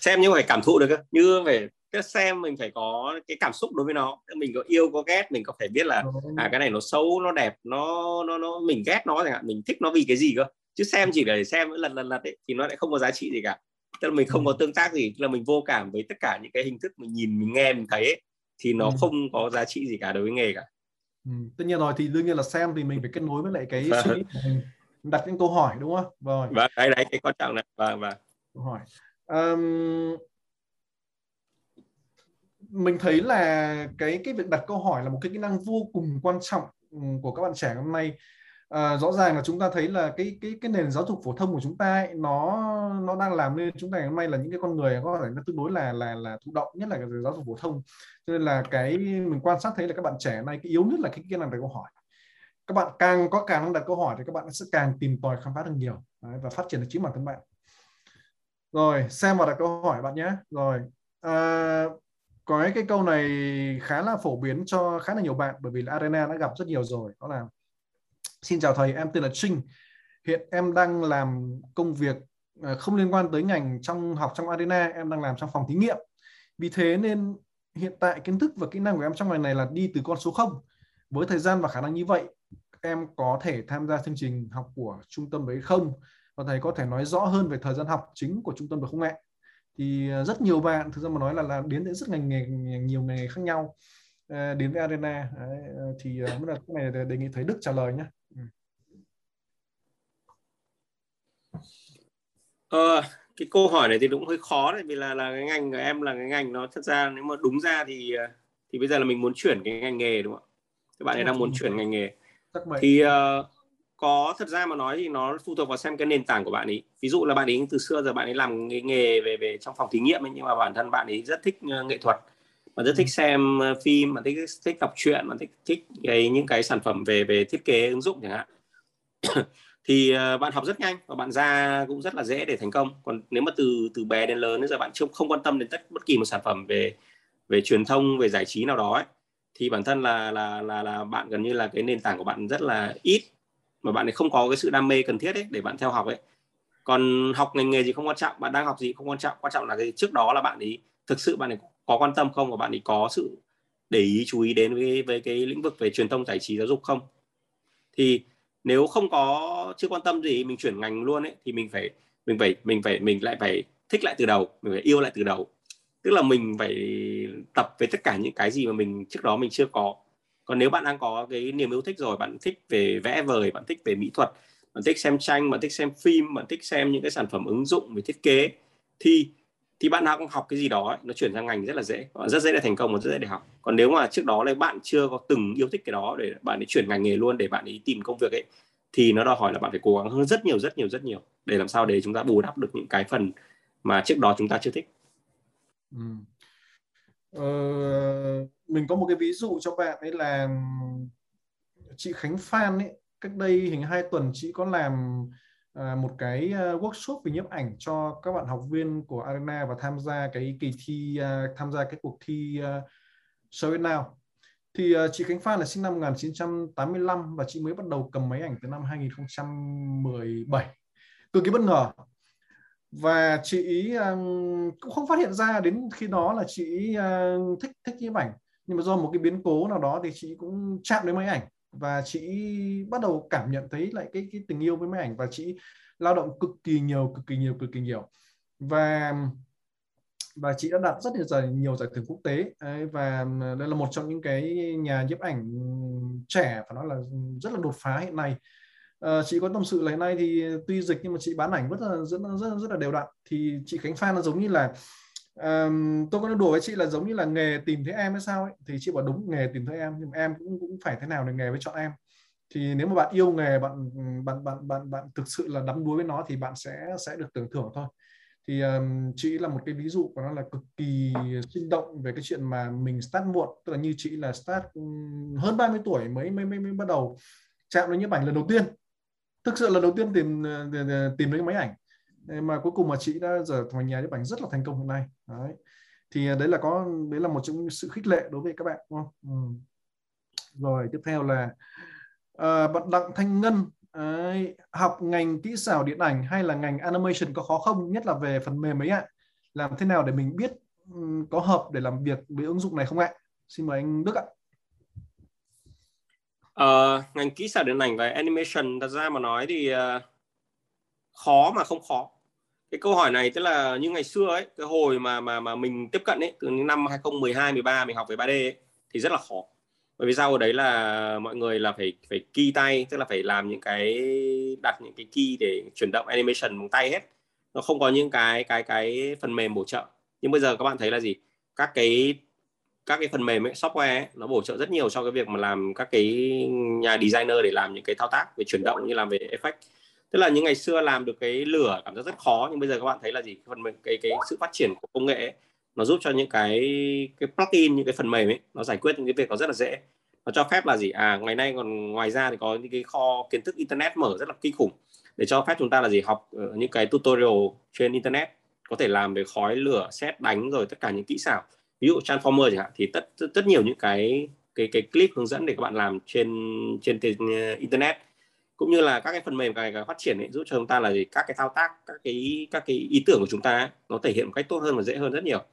Xem nhưng phải cảm thụ được, như phải xem mình phải có cái cảm xúc đối với nó. Mình có yêu, có ghét, mình có phải biết là à, cái này nó xấu, nó đẹp, nó nó nó mình ghét nó chẳng hạn, mình thích nó vì cái gì cơ. Chứ xem chỉ để xem lần lần lần ấy, thì nó lại không có giá trị gì cả. Tức là mình không có tương tác gì, tức là mình vô cảm với tất cả những cái hình thức mình nhìn, mình nghe, mình thấy ấy, thì nó ừ. không có giá trị gì cả đối với nghề cả. Ừ. Tất nhiên rồi, thì đương nhiên là xem thì mình phải kết nối với lại cái suy nghĩ của mình, đặt những câu hỏi, đúng không? Rồi. Và đấy đấy cái quan trọng này. Và và câu hỏi. Um, mình thấy là cái cái việc đặt câu hỏi là một cái kỹ năng vô cùng quan trọng của các bạn trẻ hôm nay. À, rõ ràng là chúng ta thấy là cái cái cái nền giáo dục phổ thông của chúng ta ấy, nó nó đang làm nên chúng ta ngày hôm nay là những cái con người có thể nó tương đối là là là thụ động, nhất là cái giáo dục phổ thông. Cho nên là cái mình quan sát thấy là các bạn trẻ này cái yếu nhất là cái kỹ năng đặt câu hỏi. các bạn càng có càng năng đặt câu hỏi thì các bạn sẽ càng tìm tòi khám phá được nhiều. Đấy, và phát triển được chính bản thân bạn. Rồi, xem vào đặt câu hỏi bạn nhé. Rồi, à, có cái câu này khá là phổ biến cho khá là nhiều bạn, bởi vì là Arena đã gặp rất nhiều rồi. Đó là: xin chào thầy, em tên là Trinh. Hiện em đang làm công việc không liên quan tới ngành trong học trong Arena. Em đang làm trong phòng thí nghiệm. Vì thế nên hiện tại kiến thức và kỹ năng của em trong ngành này là đi từ con số không. Với thời gian và khả năng như vậy, em có thể tham gia chương trình học của trung tâm đấy không? Và thầy có thể nói rõ hơn về thời gian học chính của trung tâm được không ạ? Thì rất nhiều bạn thực ra mà nói là, là đến rất ngành nghề, nhiều nghề khác nhau đến với Arena. Đấy, thì mới là cái này đề nghị thầy Đức trả lời nhé. Ờ, cái câu hỏi này thì cũng hơi khó đấy, vì là là cái ngành của em là cái ngành nó thật ra nếu mà đúng ra thì thì bây giờ là mình muốn chuyển cái ngành nghề, đúng không ạ? Các bạn này đang muốn chuyển ngành nghề thì uh, có thật ra mà nói thì nó phụ thuộc vào xem cái nền tảng của bạn ấy. Ví dụ là bạn ấy từ xưa giờ bạn ấy làm cái nghề về về trong phòng thí nghiệm ấy, nhưng mà bản thân bạn ấy rất thích nghệ thuật, bạn rất thích xem phim, bạn thích thích đọc truyện, bạn thích thích cái những cái sản phẩm về về thiết kế ứng dụng chẳng hạn. Thì bạn học rất nhanh và bạn ra cũng rất là dễ để thành công. Còn nếu mà từ từ bé đến lớn đến giờ bạn chưa không quan tâm đến tất bất kỳ một sản phẩm về về truyền thông, về giải trí nào đó ấy, thì bản thân là là là là bạn gần như là cái nền tảng của bạn rất là ít, mà bạn ấy không có cái sự đam mê cần thiết ấy để bạn theo học ấy. Còn học ngành nghề gì không quan trọng, bạn đang học gì không quan trọng, quan trọng là cái trước đó là bạn ấy thực sự bạn ấy có quan tâm không, và bạn ấy có sự để ý chú ý đến với với cái lĩnh vực về truyền thông, giải trí, giáo dục không. Thì nếu không có chưa quan tâm gì mình chuyển ngành luôn ấy, thì mình phải mình phải mình phải mình lại phải thích lại từ đầu, mình phải yêu lại từ đầu. Tức là mình phải tập về tất cả những cái gì mà mình trước đó mình chưa có. Còn nếu bạn đang có cái niềm yêu thích rồi, bạn thích về vẽ vời, bạn thích về mỹ thuật, bạn thích xem tranh, bạn thích xem phim, bạn thích xem những cái sản phẩm ứng dụng về thiết kế, thì thì bạn nào cũng học cái gì đó ấy, nó chuyển sang ngành rất là dễ, rất dễ để thành công và rất dễ để học. Còn nếu mà trước đó là bạn chưa có từng yêu thích cái đó để bạn ấy chuyển ngành nghề luôn để bạn ấy tìm công việc ấy, thì nó đòi hỏi là bạn phải cố gắng hơn rất nhiều rất nhiều rất nhiều để làm sao để chúng ta bù đắp được những cái phần mà trước đó chúng ta chưa thích. Ừ. Ờ, mình có một cái ví dụ cho bạn ấy là chị Khánh Phan ấy, cách đây hình hai tuần chị có làm một cái workshop về nhiếp ảnh cho các bạn học viên của Arena và tham gia cái kỳ thi, tham gia cái cuộc thi Show It Now. Thì chị Khánh Phan là sinh năm một nghìn chín trăm tám mươi lăm và chị mới bắt đầu cầm máy ảnh từ năm hai nghìn không trăm mười bảy. Cực kỳ bất ngờ. Và chị ý cũng không phát hiện ra đến khi đó là chị ý thích thích nhiếp ảnh. Nhưng mà do một cái biến cố nào đó thì chị cũng chạm đến máy ảnh. Và chị bắt đầu cảm nhận thấy lại cái, cái tình yêu với máy ảnh, và chị lao động cực kỳ nhiều, cực kỳ nhiều, cực kỳ nhiều. Và và chị đã đạt rất nhiều giải, nhiều giải thưởng quốc tế. Và đây là một trong những cái nhà nhiếp ảnh trẻ phải nói là rất là đột phá hiện nay. À, chị có tâm sự là hiện nay thì tuy dịch nhưng mà chị bán ảnh rất là, rất, rất, rất là đều đặn. Thì chị Khánh Phan nó giống như là Um, tôi có nói đùa với chị là giống như là nghề tìm thấy em hay sao ấy. Thì chị bảo đúng, nghề tìm thấy em, nhưng em cũng cũng phải thế nào để nghề mới chọn em. Thì nếu mà bạn yêu nghề, bạn bạn bạn bạn bạn thực sự là đắm đuối với nó thì bạn sẽ sẽ được tưởng thưởng thôi. Thì um, chị là một cái ví dụ của nó là cực kỳ sinh động về cái chuyện mà mình start muộn, tức là như chị là start hơn ba mươi tuổi mới mới mới, mới bắt đầu chạm đến nhiếp ảnh lần đầu tiên. Thực sự lần đầu tiên tìm tìm đến máy ảnh. Mà cuối cùng mà chị đã trở thành nhà nhiếp ảnh rất là thành công hiện nay. Đấy. Thì đấy là có đấy là một trong những sự khích lệ đối với các bạn, đúng không? Ừ. Rồi tiếp theo là uh, bạn Đặng Thanh Ngân, uh, học ngành kỹ xảo điện ảnh hay là ngành animation có khó không, nhất là về phần mềm ấy ạ? Làm thế nào để mình biết um, có hợp để làm việc với ứng dụng này không ạ? Xin mời anh Đức ạ. Uh, ngành kỹ xảo điện ảnh và animation thật ra mà nói thì uh... khó mà không khó. Cái câu hỏi này tức là như ngày xưa ấy, cái hồi mà mà mà mình tiếp cận ấy, từ năm hai nghìn không trăm mười hai mười ba mình học về ba D ấy, thì rất là khó. Bởi vì sao ở đấy là mọi người là phải phải key tay, tức là phải làm những cái đặt những cái key để chuyển động animation bằng tay hết. Nó không có những cái cái cái phần mềm bổ trợ. Nhưng bây giờ các bạn thấy là gì? Các cái các cái phần mềm ấy, software ấy, nó bổ trợ rất nhiều cho cái việc mà làm các cái nhà designer để làm những cái thao tác về chuyển động như làm về effect. Tức là những ngày xưa làm được cái lửa cảm giác rất khó, nhưng bây giờ các bạn thấy là gì, phần cái cái sự phát triển của công nghệ ấy, nó giúp cho những cái cái plugin, những cái phần mềm ấy, nó giải quyết những cái việc nó rất là dễ. nó cho phép là gì, à ngày nay còn ngoài ra thì có những cái kho kiến thức internet mở rất là kinh khủng để cho phép chúng ta là gì, học những cái tutorial trên internet, có thể làm về khói lửa, sét đánh, rồi tất cả những kỹ xảo, ví dụ transformer chẳng hạn, thì tất rất nhiều những cái cái cái clip hướng dẫn để các bạn làm trên trên, trên internet, cũng như là các cái phần mềm ngày càng phát triển ấy, giúp cho chúng ta là gì, các cái thao tác, các cái các cái ý tưởng của chúng ta ấy, nó thể hiện một cách tốt hơn và dễ hơn rất nhiều.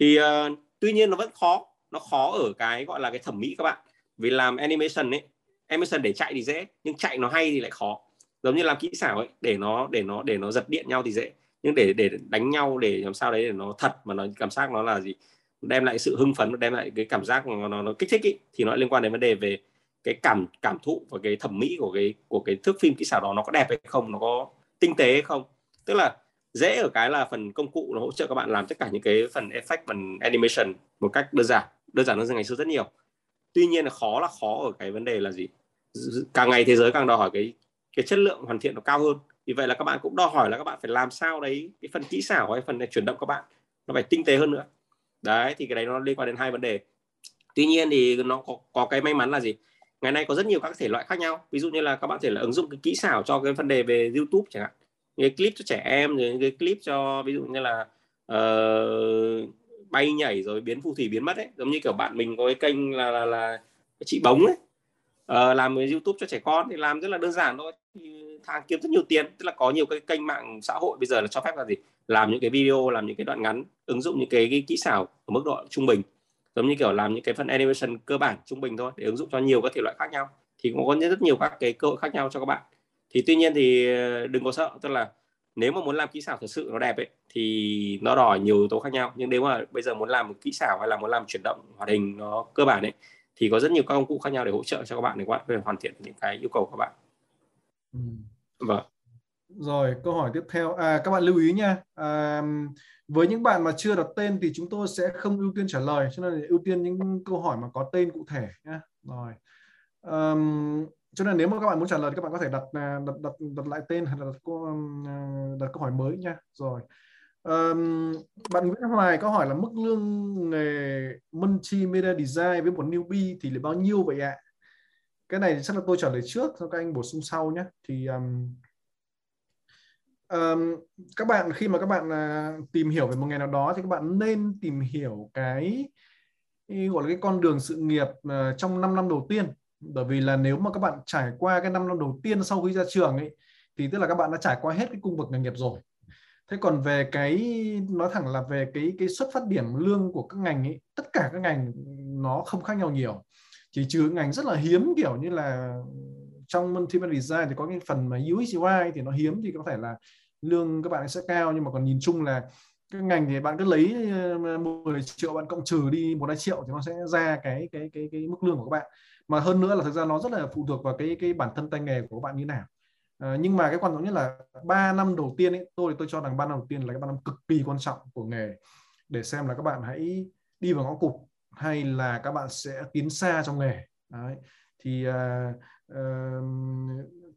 Thì uh, tuy nhiên nó vẫn khó, nó khó ở cái gọi là cái thẩm mỹ các bạn, vì làm animation ấy, animation để chạy thì dễ, nhưng chạy nó hay thì lại khó. Giống như làm kỹ xảo ấy, để nó để nó để nó giật điện nhau thì dễ, nhưng để để đánh nhau, để làm sao đấy để nó thật mà nó cảm giác nó là gì, đem lại sự hưng phấn, đem lại cái cảm giác nó nó, nó kích thích ấy, thì nó liên quan đến vấn đề về cái cảm cảm thụ và cái thẩm mỹ của cái của cái thước phim kỹ xảo đó, nó có đẹp hay không, nó có tinh tế hay không. Tức là dễ ở cái là phần công cụ nó hỗ trợ các bạn làm tất cả những cái phần effect, phần animation một cách đơn giản đơn giản hơn ngày xưa rất nhiều. Tuy nhiên là khó là khó ở cái vấn đề là gì, càng ngày thế giới càng đòi hỏi cái cái chất lượng hoàn thiện nó cao hơn, vì vậy là các bạn cũng đòi hỏi là các bạn phải làm sao đấy cái phần kỹ xảo hay phần chuyển động các bạn nó phải tinh tế hơn nữa đấy. Thì cái đấy nó liên quan đến hai vấn đề. Tuy nhiên thì nó có, có cái may mắn là gì, ngày nay có rất nhiều các thể loại khác nhau, ví dụ như là các bạn có thể là ứng dụng cái kỹ xảo cho cái vấn đề về YouTube chẳng hạn, những cái clip cho trẻ em, rồi những cái clip cho ví dụ như là uh, bay nhảy rồi biến phù thủy biến mất ấy, giống như kiểu bạn mình có cái kênh là là, là chị Bóng ấy, uh, làm cái YouTube cho trẻ con thì làm rất là đơn giản thôi, thang kiếm rất nhiều tiền. Tức là có nhiều cái kênh mạng xã hội bây giờ là cho phép là gì, làm những cái video, làm những cái đoạn ngắn, ứng dụng những cái, cái kỹ xảo ở mức độ trung bình, giống như kiểu làm những cái phần animation cơ bản trung bình thôi, để ứng dụng cho nhiều các thể loại khác nhau, thì cũng có rất nhiều các cái cơ hội khác nhau cho các bạn. Thì tuy nhiên thì đừng có sợ, tức là nếu mà muốn làm kỹ xảo thật sự nó đẹp ấy, thì nó đòi nhiều yếu tố khác nhau. Nhưng nếu mà bây giờ muốn làm một kỹ xảo hay là muốn làm chuyển động hoạt hình nó cơ bản ấy, thì có rất nhiều các công cụ khác nhau để hỗ trợ cho các bạn để các bạn để hoàn thiện những cái yêu cầu của các bạn. Ừ. Vâng. Rồi, câu hỏi tiếp theo. À, các bạn lưu ý nha. À, với những bạn mà chưa đặt tên thì chúng tôi sẽ không ưu tiên trả lời, cho nên ưu tiên những câu hỏi mà có tên cụ thể nhé. Rồi. À, cho nên nếu mà các bạn muốn trả lời thì các bạn có thể đặt đặt đặt, đặt lại tên hay là đặt câu đặt câu hỏi mới nha. Rồi. À, bạn Nguyễn Hoài có hỏi là mức lương nghề Multimedia Design với một newbie thì là bao nhiêu vậy ạ? À? Cái này chắc là tôi trả lời trước, các anh bổ sung sau nhé. Thì um, um, các bạn khi mà các bạn uh, tìm hiểu về một nghề nào đó thì các bạn nên tìm hiểu cái gọi là cái con đường sự nghiệp uh, trong năm năm đầu tiên. Bởi vì là nếu mà các bạn trải qua cái năm năm đầu tiên sau khi ra trường ấy, thì tức là các bạn đã trải qua hết cái cung bậc nghề nghiệp rồi. Thế còn về cái, nói thẳng là về cái, cái xuất phát điểm lương của các ngành ấy, tất cả các ngành nó không khác nhau nhiều. Chỉ trừ ngành rất là hiếm kiểu như là trong Multimedia Design thì có cái phần mà u ích u i thì nó hiếm thì có thể là lương các bạn sẽ cao, nhưng mà còn nhìn chung là cái ngành thì bạn cứ lấy mười triệu bạn cộng trừ đi một hai triệu thì nó sẽ ra cái cái cái cái mức lương của các bạn. Mà hơn nữa là thực ra nó rất là phụ thuộc vào cái cái bản thân tay nghề của các bạn như thế nào. À, nhưng mà cái quan trọng nhất là ba năm đầu tiên ấy, tôi tôi cho rằng ba năm đầu tiên là cái ba năm cực kỳ quan trọng của nghề để xem là các bạn hãy đi vào ngõ cụt hay là các bạn sẽ tiến xa trong nghề. Đấy. Thì uh, uh,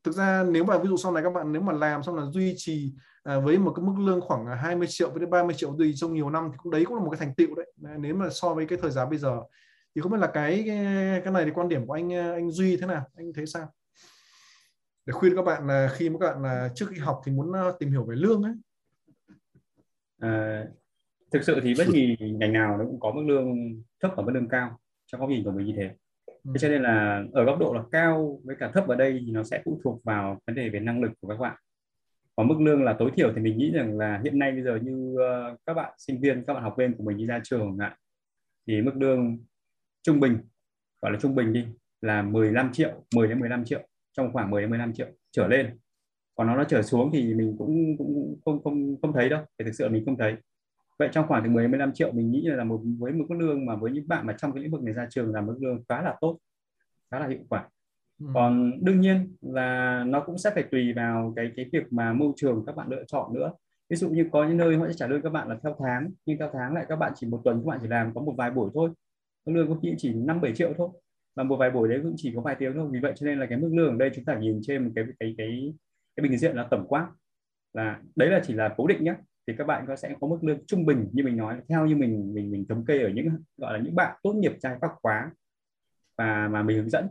thực ra nếu mà ví dụ sau này các bạn nếu mà làm xong là duy trì uh, với một cái mức lương khoảng hai mươi triệu với đến ba mươi triệu tùy trong nhiều năm thì cũng đấy cũng là một cái thành tựu đấy. Đấy, nếu mà so với cái thời giá bây giờ thì không biết là cái cái này thì quan điểm của anh anh Duy thế nào, anh thấy sao? Để khuyên các bạn là khi các bạn là trước khi học thì muốn tìm hiểu về lương ấy. À... Thực sự thì bất kỳ ngành nào nó cũng có mức lương thấp và mức lương cao, trong góc nhìn của mình như thế. Thế cho nên là ở góc độ là cao với cả thấp ở đây thì nó sẽ phụ thuộc vào vấn đề về năng lực của các bạn. Và mức lương là tối thiểu thì mình nghĩ rằng là hiện nay bây giờ như các bạn sinh viên, các bạn học viên của mình đi ra trường thì mức lương trung bình, gọi là trung bình đi, là mười lăm triệu, mười đến mười lăm triệu, trong khoảng mười đến mười lăm triệu trở lên. Còn nó nó trở xuống thì mình cũng cũng không không không thấy đâu, thì thực sự mình không thấy. Vậy trong khoảng từ mười đến mười lăm triệu mình nghĩ là một với một mức lương mà với những bạn mà trong cái lĩnh vực này ra trường là mức lương khá là tốt, khá là hiệu quả. Ừ. Còn đương nhiên là nó cũng sẽ phải tùy vào cái cái việc mà môi trường các bạn lựa chọn nữa. Ví dụ như có những nơi họ sẽ trả lương các bạn là theo tháng, nhưng theo tháng lại các bạn chỉ một tuần các bạn chỉ làm có một vài buổi thôi. Mức lương có khi chỉ năm bảy triệu thôi. Và một vài buổi đấy cũng chỉ có vài tiếng thôi. Vì vậy cho nên là cái mức lương ở đây chúng ta nhìn trên một cái cái cái cái bình diện là tổng quát. Là đấy là chỉ là cố định nhé. Thì các bạn có sẽ có mức lương trung bình như mình nói, theo như mình mình mình thống kê ở những gọi là những bạn tốt nghiệp trai các khóa và mà mình hướng dẫn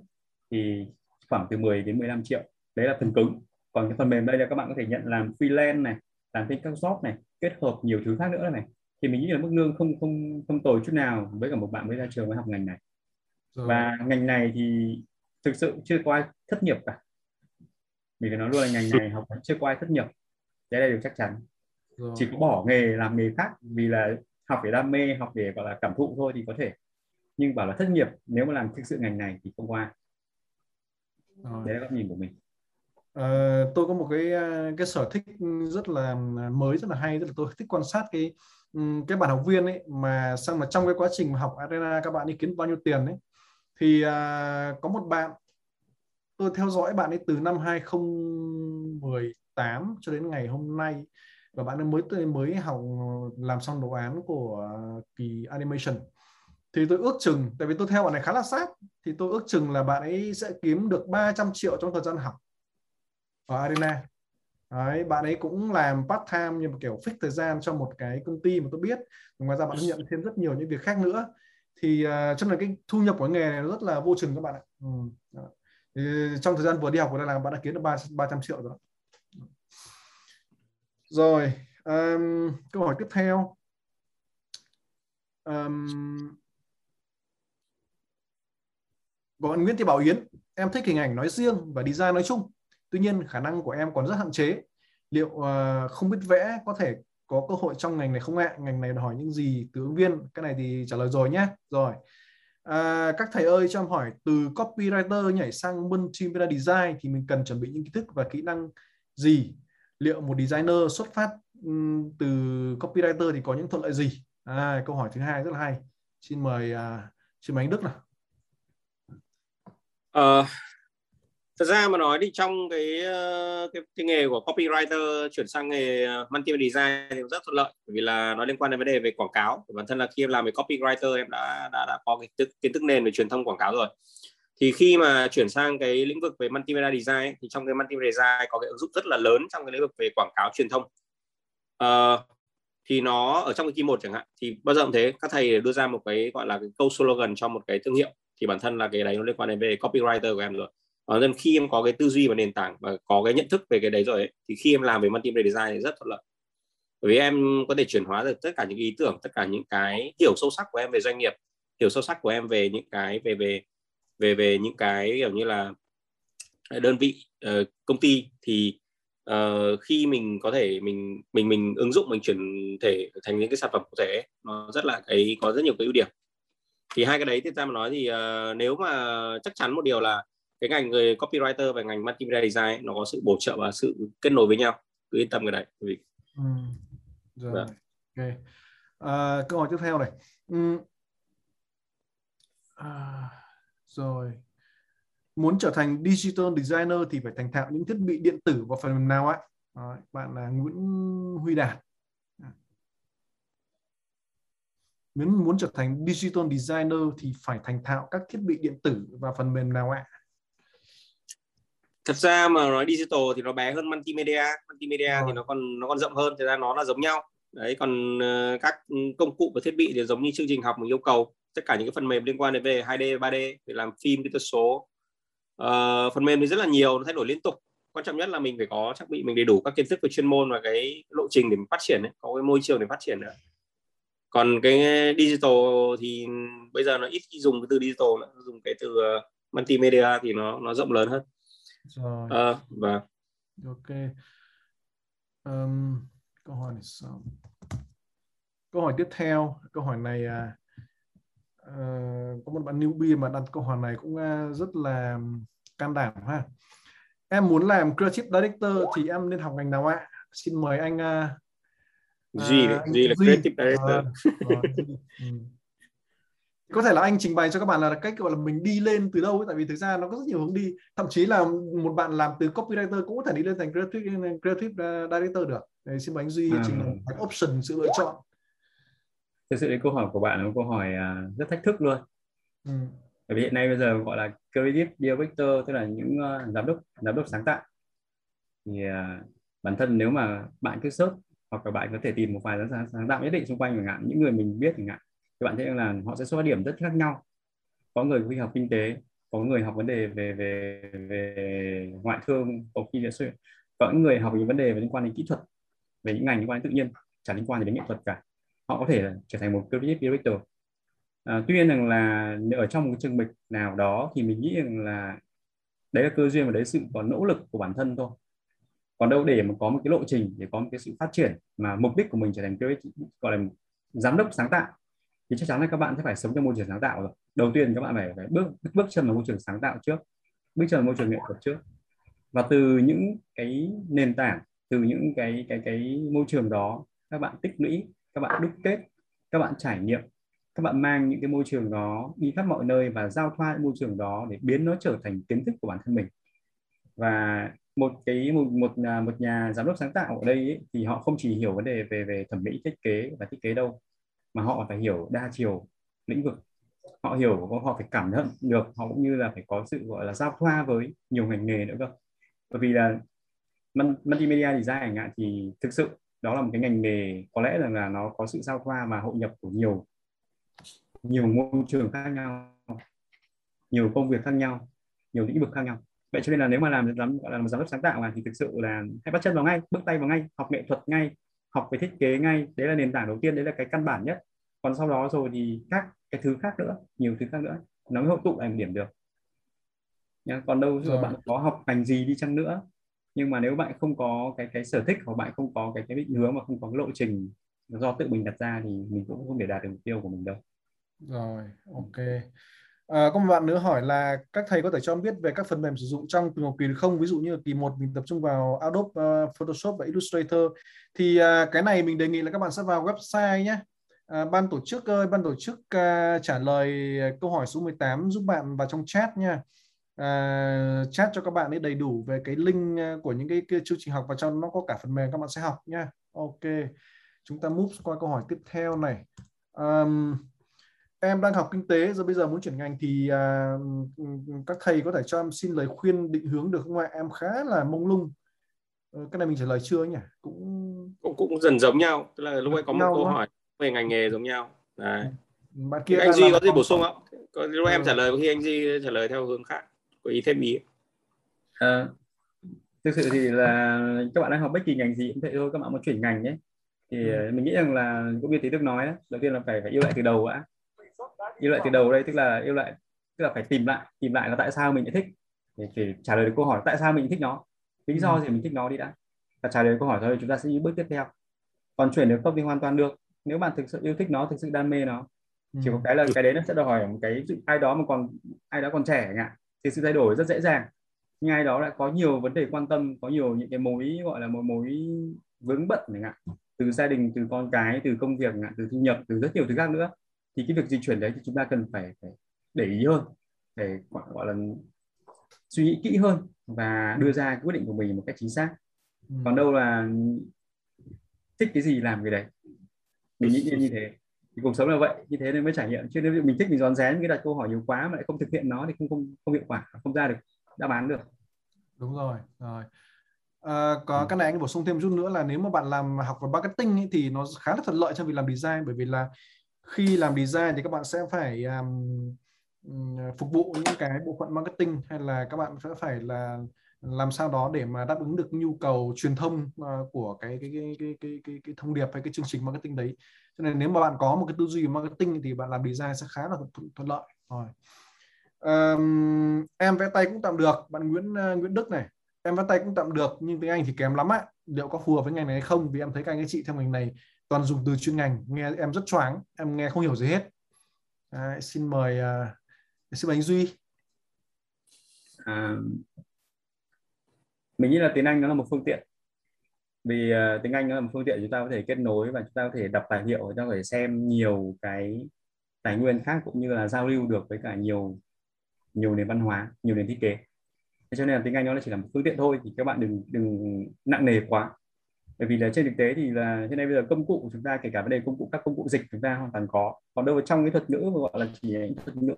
thì khoảng từ mười đến mười lăm triệu. Đấy là phần cứng. Còn cái phần mềm đây là các bạn có thể nhận làm freelance này, làm trên các shop này, kết hợp nhiều thứ khác nữa này. Thì mình nghĩ là mức lương không không không tồi chút nào với cả một bạn mới ra trường mới học ngành này. Rồi. Và ngành này thì thực sự chưa có ai thất nghiệp cả. Mình phải nói luôn là ngành này học chưa có ai thất nghiệp. Đấy là điều chắc chắn. Rồi. Chỉ có bỏ nghề làm nghề khác, vì là học để đam mê, học để gọi là cảm thụ thôi thì có thể. Nhưng bảo là thất nghiệp nếu mà làm thực sự ngành này thì không qua. Rồi. Đấy là góc nhìn của mình. À, tôi có một cái cái sở thích rất là mới, rất là hay, rất là tôi thích quan sát cái cái bạn học viên ấy mà sang mà trong cái quá trình mà học Arena các bạn đi kiếm bao nhiêu tiền đấy. Thì à, có một bạn tôi theo dõi bạn ấy từ năm hai không một tám cho đến ngày hôm nay, và bạn ấy mới mới học làm xong đồ án của kỳ animation. Thì tôi ước chừng, tại vì tôi theo bạn này khá là sát, thì tôi ước chừng là bạn ấy sẽ kiếm được ba trăm triệu trong thời gian học ở Arena. Đấy, bạn ấy cũng làm part time nhưng mà kiểu fix thời gian cho một cái công ty mà tôi biết. Ngoài ra bạn ấy nhận thêm rất nhiều những việc khác nữa. Thì uh, trong này cái thu nhập của nghề này nó rất là vô chừng các bạn ạ. Ừ. Thì trong thời gian vừa đi học vừa làm bạn đã kiếm được ba trăm triệu rồi. Rồi, um, câu hỏi tiếp theo. Um, Còn Nguyễn Thị Bảo Yến, em thích hình ảnh nói riêng và design nói chung. Tuy nhiên khả năng của em còn rất hạn chế. Liệu uh, không biết vẽ có thể có cơ hội trong ngành này không ạ? Ngành này đòi hỏi những gì từ ứng viên? Cái này thì trả lời rồi nhé. Rồi. À, các thầy ơi cho em hỏi, từ copywriter nhảy sang multimedia design thì mình cần chuẩn bị những kiến thức và kỹ năng gì? Liệu một designer xuất phát um, từ copywriter thì có những thuận lợi gì? À, câu hỏi thứ hai rất là hay. Xin mời uh, xin mời anh Đức nào. Uh... Thật ra mà nói thì trong cái, cái cái nghề của copywriter chuyển sang nghề multimedia design thì cũng rất thuận lợi, bởi vì là nó liên quan đến vấn đề về quảng cáo. Bản thân là khi em làm về copywriter em đã đã đã có cái kiến thức nền về truyền thông quảng cáo rồi. Thì khi mà chuyển sang cái lĩnh vực về multimedia design thì trong cái multimedia design có cái ứng dụng rất là lớn trong cái lĩnh vực về quảng cáo truyền thông. Uh, thì nó ở trong cái key một chẳng hạn, thì bao giờ cũng thế, các thầy đưa ra một cái gọi là cái câu slogan cho một cái thương hiệu, thì bản thân là cái đấy nó liên quan đến về copywriter của em rồi. Nên khi em có cái tư duy và nền tảng và có cái nhận thức về cái đấy rồi ấy, thì khi em làm về multimedia design thì rất thuận lợi, bởi vì em có thể chuyển hóa được tất cả những ý tưởng, tất cả những cái hiểu sâu sắc của em về doanh nghiệp, hiểu sâu sắc của em về những cái về về về về những cái kiểu như là đơn vị, công ty, thì uh, khi mình có thể mình mình mình ứng dụng, mình chuyển thể thành những cái sản phẩm cụ thể, nó rất là cái có rất nhiều cái ưu điểm. Thì hai cái đấy thì ta mà nói thì uh, nếu mà chắc chắn một điều là cái ngành người copywriter và ngành multimedia design nó có sự bổ trợ và sự kết nối với nhau, cứ yên tâm cái đấy. Vì... Ừ. Rồi. Dạ. Okay. À, câu hỏi tiếp theo này. Ừ. À, rồi, muốn trở thành digital designer thì phải thành thạo những thiết bị điện tử và phần mềm nào ạ? Bạn là Nguyễn Huy Đạt. Muốn muốn trở thành digital designer thì phải thành thạo các thiết bị điện tử và phần mềm nào ạ? Thật ra mà nói digital thì nó bé hơn multimedia, multimedia ừ. thì nó còn nó còn rộng hơn, thật ra nó là giống nhau. Đấy, còn uh, các công cụ và thiết bị thì giống như chương trình học mình yêu cầu, tất cả những cái phần mềm liên quan đến về hai D, ba D, để làm phim, kỹ thuật số. Uh, phần mềm thì rất là nhiều, nó thay đổi liên tục. Quan trọng nhất là mình phải có trang bị mình đầy đủ các kiến thức về chuyên môn và cái lộ trình để mình phát triển ấy, có cái môi trường để phát triển nữa. Còn cái digital thì bây giờ nó ít khi dùng cái từ digital nữa, dùng cái từ uh, multimedia thì nó nó rộng lớn hơn. Rồi. À, và... Ok. Um, câu hỏi này sao? Câu hỏi tiếp theo, câu hỏi này à, uh, có một bạn newbie mà đặt câu hỏi này cũng uh, rất là can đảm ha. Em muốn làm creative director thì em nên học ngành nào ạ? Xin mời anh uh, Duy, uh, anh Duy là Duy. Creative director. Uh, uh, Có thể là anh trình bày cho các bạn là cách gọi là mình đi lên từ đâu ấy, tại vì thực ra nó có rất nhiều hướng đi. Thậm chí là một bạn làm từ copywriter cũng có thể đi lên thành creative, creative director được. Đấy, xin mời anh Duy à, trình bày các option, sự lựa chọn. Thực sự đến câu hỏi của bạn là một câu hỏi rất thách thức luôn. Ừ. Bởi vì hiện nay bây giờ gọi là creative director, tức là những uh, giám đốc, giám đốc sáng tạo. Thì uh, bản thân nếu mà bạn cứ search hoặc là bạn có thể tìm một vài giám sáng tạo nhất định xung quanh chẳng hạn, những người mình biết chẳng hạn, các bạn thấy rằng là họ sẽ xuất điểm rất khác nhau. có người đi học kinh tế, có người học vấn đề về về về ngoại thương, có khi là có những người học những vấn đề liên quan đến kỹ thuật, về những ngành liên quan đến tự nhiên, chả liên quan đến nghệ thuật cả. Họ có thể trở thành một creative director. À, tuy nhiên rằng là ở trong một trường mực nào đó thì mình nghĩ rằng là đấy là cơ duyên và đấy là sự có nỗ lực của bản thân thôi. Còn đâu để mà có một cái lộ trình, để có một cái sự phát triển mà mục đích của mình trở thành gọi là giám đốc sáng tạo, thì chắc chắn là các bạn sẽ phải sống trong môi trường sáng tạo rồi. Đầu tiên các bạn phải, phải bước bước chân vào môi trường sáng tạo trước, bước chân vào môi trường nghệ thuật trước, và từ những cái nền tảng, từ những cái cái cái môi trường đó các bạn tích lũy, các bạn đúc kết, các bạn trải nghiệm, các bạn mang những cái môi trường đó đi khắp mọi nơi và giao thoa môi trường đó để biến nó trở thành kiến thức của bản thân mình. Và một cái một một một nhà giám đốc sáng tạo ở đây ấy, thì họ không chỉ hiểu vấn đề về về thẩm mỹ, thiết kế và thiết kế đâu, mà họ phải hiểu đa chiều lĩnh vực, họ hiểu, họ phải cảm nhận được, họ cũng như là phải có sự gọi là giao thoa với nhiều ngành nghề nữa cơ. Bởi vì là Multimedia Design thì thực sự đó là một cái ngành nghề có lẽ là, là nó có sự giao thoa và hội nhập của nhiều nhiều môi trường khác nhau, nhiều công việc khác nhau, nhiều lĩnh vực khác nhau. Vậy cho nên là nếu mà làm giám gọi là một giám đốc sáng tạo mà thì thực sự là hãy bắt chân vào ngay, bước tay vào ngay, học nghệ thuật ngay, học về thiết kế ngay, đấy là nền tảng đầu tiên, đấy là cái căn bản nhất. Còn sau đó rồi thì các cái thứ khác nữa, nhiều thứ khác nữa nó mới hội tụ thành điểm được. Nha, còn đâu dù bạn có học ngành gì đi chăng nữa, nhưng mà nếu bạn không có cái cái sở thích, hoặc bạn không có cái cái định hướng mà không có cái lộ trình do tự mình đặt ra thì mình cũng không thể đạt được mục tiêu của mình đâu. Rồi, ok. À, có một bạn nữa hỏi là các thầy có thể cho biết về các phần mềm sử dụng trong kỳ một kỳ không? Ví dụ như kỳ một mình tập trung vào Adobe uh, Photoshop và Illustrator, thì uh, cái này mình đề nghị là các bạn sẽ vào website nhé. Uh, ban tổ chức ơi, ban tổ chức uh, trả lời câu hỏi số mười tám giúp bạn vào trong chat nha. Uh, chat cho các bạn ấy đầy đủ về cái link của những cái, cái chương trình học, và trong nó có cả phần mềm các bạn sẽ học nha. Ok, chúng ta move qua câu hỏi tiếp theo này. Um, Em đang học kinh tế, rồi bây giờ muốn chuyển ngành thì uh, các thầy có thể cho em xin lời khuyên định hướng được không ạ? Em khá là mông lung. Uh, cái này mình trả lời chưa nhỉ? Cũng cũng, cũng dần giống nhau. Tức là lúc ấy có một câu đó. Hỏi về ngành nghề giống nhau. Đấy. Bạn kia anh Duy có gì bổ sung không? Còn lúc em trả lời có khi anh Duy trả lời theo hướng khác, có ý thêm ý. À, thực sự thì là các bạn đang học bất kỳ ngành gì cũng vậy thôi. Các bạn muốn chuyển ngành nhé. Thì ừ. mình nghĩ rằng là cũng như tí Đức nói đó, đầu tiên là phải phải yêu lại từ đầu đã. Yêu lại từ đầu đây tức là yêu lại tức là phải tìm lại tìm lại là tại sao mình lại thích, để, để trả lời được câu hỏi tại sao mình thích nó, lý do ừ. gì mình thích nó đi đã, và trả lời câu hỏi thôi chúng ta sẽ đi bước tiếp theo. Còn chuyển được không thì hoàn toàn được, nếu bạn thực sự yêu thích nó, thực sự đam mê nó. ừ. Chỉ có cái là cái đấy nó sẽ đòi hỏi một cái ai đó mà còn ai đó còn trẻ ạ thì sự thay đổi rất dễ dàng, nhưng ai đó lại có nhiều vấn đề quan tâm, có nhiều những cái mối gọi là một mối vướng bận này ạ, từ gia đình, từ con cái, từ công việc, từ thu nhập, từ rất nhiều thứ khác nữa. Thì cái việc di chuyển đấy thì chúng ta cần phải, phải để ý hơn, để gọi, gọi là suy nghĩ kỹ hơn và đưa ra cái quyết định của mình một cách chính xác. ừ. Còn đâu là thích cái gì làm cái đấy, mình nghĩ như thế thì cuộc sống là vậy, như thế nên mới trải nghiệm. Chứ nếu mình thích mình rón rén cái đặt câu hỏi nhiều quá mà lại không thực hiện nó thì không không, không hiệu quả, không ra được đáp án được. Đúng rồi, rồi. À, có cái này anh bổ sung thêm chút nữa là nếu mà bạn làm học về marketing ấy, thì nó khá là thuận lợi cho việc làm design, bởi vì là khi làm design thì các bạn sẽ phải um, phục vụ những cái bộ phận marketing, hay là các bạn sẽ phải là làm sao đó để mà đáp ứng được nhu cầu truyền thông uh, của cái cái, cái cái cái cái cái thông điệp hay cái chương trình marketing đấy. Cho nên nếu mà bạn có một cái tư duy marketing thì bạn làm design sẽ khá là thuận, thuận lợi. Rồi. Um, em vẽ tay cũng tạm được, bạn Nguyễn uh, Nguyễn Đức này, em vẽ tay cũng tạm được nhưng tiếng Anh thì kém lắm ạ. Liệu có phù hợp với ngành này hay không? Vì em thấy các anh các chị theo ngành này toàn dùng từ chuyên ngành, nghe em rất choáng, em nghe không hiểu gì hết. À, xin mời uh, xin mời anh Duy. À, mình nghĩ là tiếng Anh nó là một phương tiện, vì uh, tiếng Anh nó là một phương tiện chúng ta có thể kết nối và chúng ta có thể đọc tài liệu, chúng ta có thể xem nhiều cái tài nguyên khác, cũng như là giao lưu được với cả nhiều nhiều nền văn hóa, nhiều nền thiết kế. Thế cho nên là tiếng Anh nó chỉ là một phương tiện thôi, thì các bạn đừng đừng nặng nề quá. Bởi vì là trên thực tế thì là hiện nay bây giờ công cụ của chúng ta, kể cả vấn đề công cụ, các công cụ dịch chúng ta hoàn toàn có. Còn đâu trong cái thuật ngữ mà gọi là chỉ thuật ngữ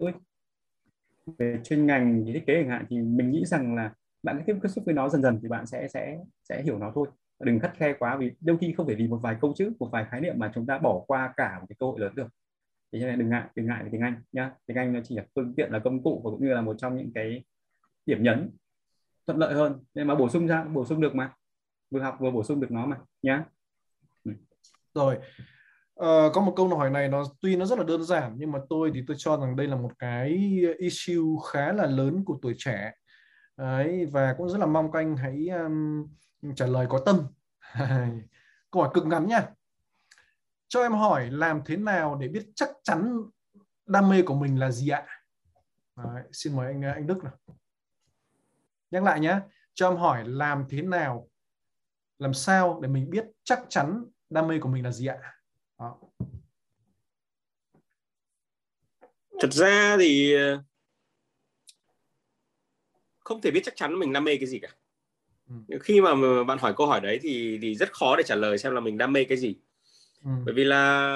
về chuyên ngành về thiết kế chẳng hạn, thì mình nghĩ rằng là bạn cứ tiếp tiếp xúc với nó dần dần thì bạn sẽ sẽ sẽ hiểu nó thôi. Đừng khắt khe quá, vì đôi khi không phải vì một vài câu chữ, một vài khái niệm mà chúng ta bỏ qua cả một cái cơ hội lớn được. Thế nên đừng ngại, đừng ngại về tiếng Anh nhá. Tiếng Anh nó chỉ là phương tiện, là công cụ và cũng như là một trong những cái điểm nhấn thuận lợi hơn. Nên mà bổ sung ra, bổ sung được mà. Vừa học vừa bổ sung được nó mà nhá. Rồi. Uh, có một câu hỏi này, nó tuy nó rất là đơn giản nhưng mà tôi thì tôi cho rằng đây là một cái issue khá là lớn của tuổi trẻ. Đấy, và cũng rất là mong các anh hãy um, trả lời có tâm. Câu hỏi cực ngắn nha. Cho em hỏi làm thế nào để biết chắc chắn đam mê của mình là gì ạ? Đấy, xin mời anh anh Đức nào. Nhắc lại nhé. Cho em hỏi làm thế nào, làm sao để mình biết chắc chắn đam mê của mình là gì ạ? Đó. Thật ra thì không thể biết chắc chắn mình đam mê cái gì cả. Ừ. Khi mà bạn hỏi câu hỏi đấy thì, thì rất khó để trả lời xem là mình đam mê cái gì. Ừ. Bởi vì là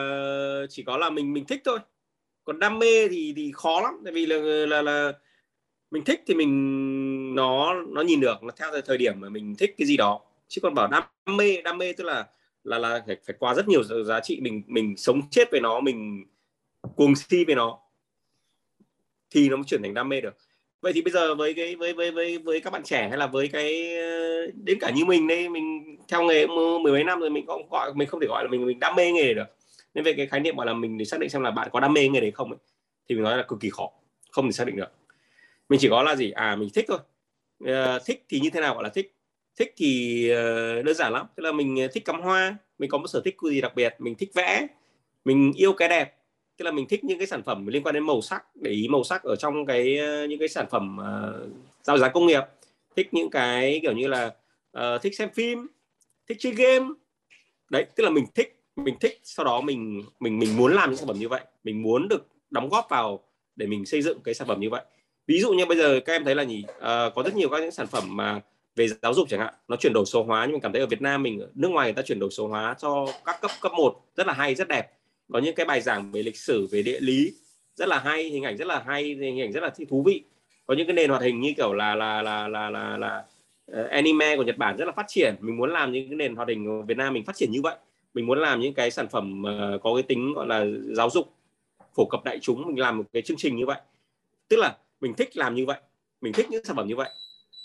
chỉ có là mình mình thích thôi. Còn đam mê thì thì khó lắm. Tại vì là là, là mình thích thì mình nó nó nhìn được, nó theo thời điểm mà mình thích cái gì đó. Chứ còn bảo đam mê, đam mê tức là là là phải, phải qua rất nhiều giá trị, mình mình sống chết với nó, mình cuồng si với nó thì nó mới chuyển thành đam mê được. Vậy thì bây giờ với cái với với với với các bạn trẻ hay là với cái đến cả như mình đây, mình theo nghề mười mấy năm rồi, mình không gọi mình không thể gọi là mình mình đam mê nghề được. Nên về cái khái niệm gọi là mình để xác định xem là bạn có đam mê nghề đấy không ấy, thì mình nói là cực kỳ khó, không thể xác định được. Mình chỉ có là gì, à mình thích thôi. À, thích thì như thế nào gọi là thích? Thích thì đơn giản lắm, tức là mình thích cắm hoa, mình có một sở thích gì đặc biệt, mình thích vẽ, mình yêu cái đẹp, tức là mình thích những cái sản phẩm liên quan đến màu sắc, để ý màu sắc ở trong cái những cái sản phẩm uh, giao giá công nghiệp, thích những cái kiểu như là uh, thích xem phim, thích chơi game đấy, tức là mình thích, mình thích sau đó mình mình mình muốn làm những sản phẩm như vậy, mình muốn được đóng góp vào để mình xây dựng cái sản phẩm như vậy. Ví dụ như bây giờ các em thấy là nhỉ, uh, có rất nhiều các những sản phẩm mà về giáo dục chẳng hạn, nó chuyển đổi số hóa, nhưng mình cảm thấy ở Việt Nam mình, nước ngoài người ta chuyển đổi số hóa cho các cấp cấp một rất là hay, rất đẹp. Có những cái bài giảng về lịch sử, về địa lý rất là hay, hình ảnh rất là hay, hình ảnh rất là thú vị. Có những cái nền hoạt hình như kiểu là là là là là, là uh, anime của Nhật Bản rất là phát triển. Mình muốn làm những cái nền hoạt hình của Việt Nam mình phát triển như vậy. Mình muốn làm những cái sản phẩm uh, có cái tính gọi là giáo dục phổ cập đại chúng, mình làm một cái chương trình như vậy. Tức là mình thích làm như vậy, mình thích những sản phẩm như vậy,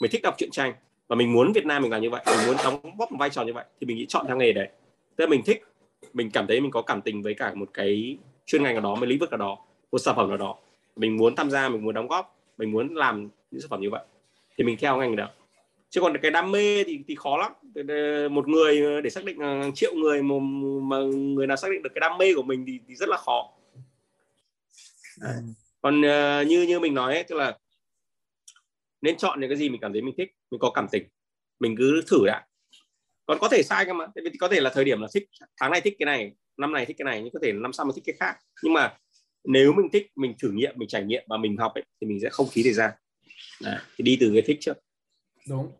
mình thích đọc truyện tranh và mình muốn Việt Nam mình làm như vậy, mình muốn đóng góp một vai trò như vậy thì mình nghĩ chọn theo nghề đấy. Tức là mình thích, mình cảm thấy mình có cảm tình với cả một cái chuyên ngành nào đó, một lĩnh vực nào đó, một sản phẩm nào đó, mình muốn tham gia, mình muốn đóng góp, mình muốn làm những sản phẩm như vậy thì mình theo ngành đó. Chứ còn cái đam mê thì, thì khó lắm. Một người để xác định, hàng triệu người mà, mà người nào xác định được cái đam mê của mình thì, thì rất là khó. Đấy. Còn như như mình nói ấy, tức là nên chọn những cái gì mình cảm thấy mình thích, mình có cảm tình, mình cứ thử đã. Còn có thể sai cơ mà, có thể là thời điểm là thích, tháng này thích cái này, năm này thích cái này, nhưng có thể là năm sau mình thích cái khác. Nhưng mà nếu mình thích, mình thử nghiệm, mình trải nghiệm và mình học ấy, thì mình sẽ không khí thời gian. Đấy, thì đi từ cái thích trước. Đúng,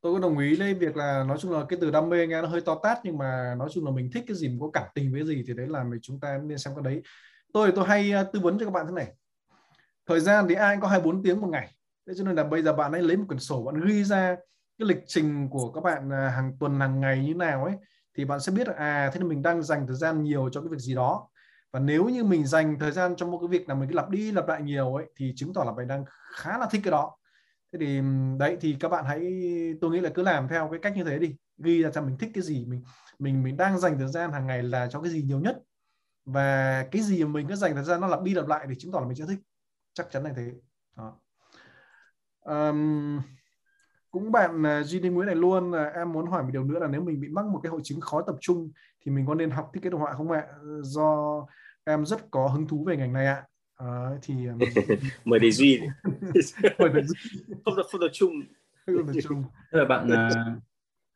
tôi cũng đồng ý với việc là nói chung là cái từ đam mê nghe nó hơi to tát, nhưng mà nói chung là mình thích cái gì, mình có cảm tình với gì thì đấy là mình, chúng ta nên xem cái đấy. Tôi tôi hay tư vấn cho các bạn thế này. Thời gian thì ai có hai mươi bốn tiếng một ngày. Thế cho nên là bây giờ bạn ấy lấy một quyển sổ, bạn ghi ra cái lịch trình của các bạn hàng tuần, hàng ngày như nào ấy, thì bạn sẽ biết là à, thế nên mình đang dành thời gian nhiều cho cái việc gì đó. Và nếu như mình dành thời gian cho một cái việc là mình cứ lặp đi lặp lại nhiều ấy, thì chứng tỏ là mình đang khá là thích cái đó. Thế thì đấy, thì các bạn hãy, tôi nghĩ là cứ làm theo cái cách như thế đi. Ghi ra cho mình thích cái gì, mình mình mình đang dành thời gian hàng ngày là cho cái gì nhiều nhất, và cái gì mình cứ dành thời gian nó lặp đi lặp lại thì chứng tỏ là mình chưa thích. Chắc chắn là thế đó. Um, cũng bạn Duy Nguyễn này luôn, em muốn hỏi một điều nữa là nếu mình bị mắc một cái hội chứng khó tập trung thì mình có nên học thiết kế đồ họa không ạ? Do em rất có hứng thú về ngành này ạ. À, thì mời để Duy không không tập trung. Tức là bạn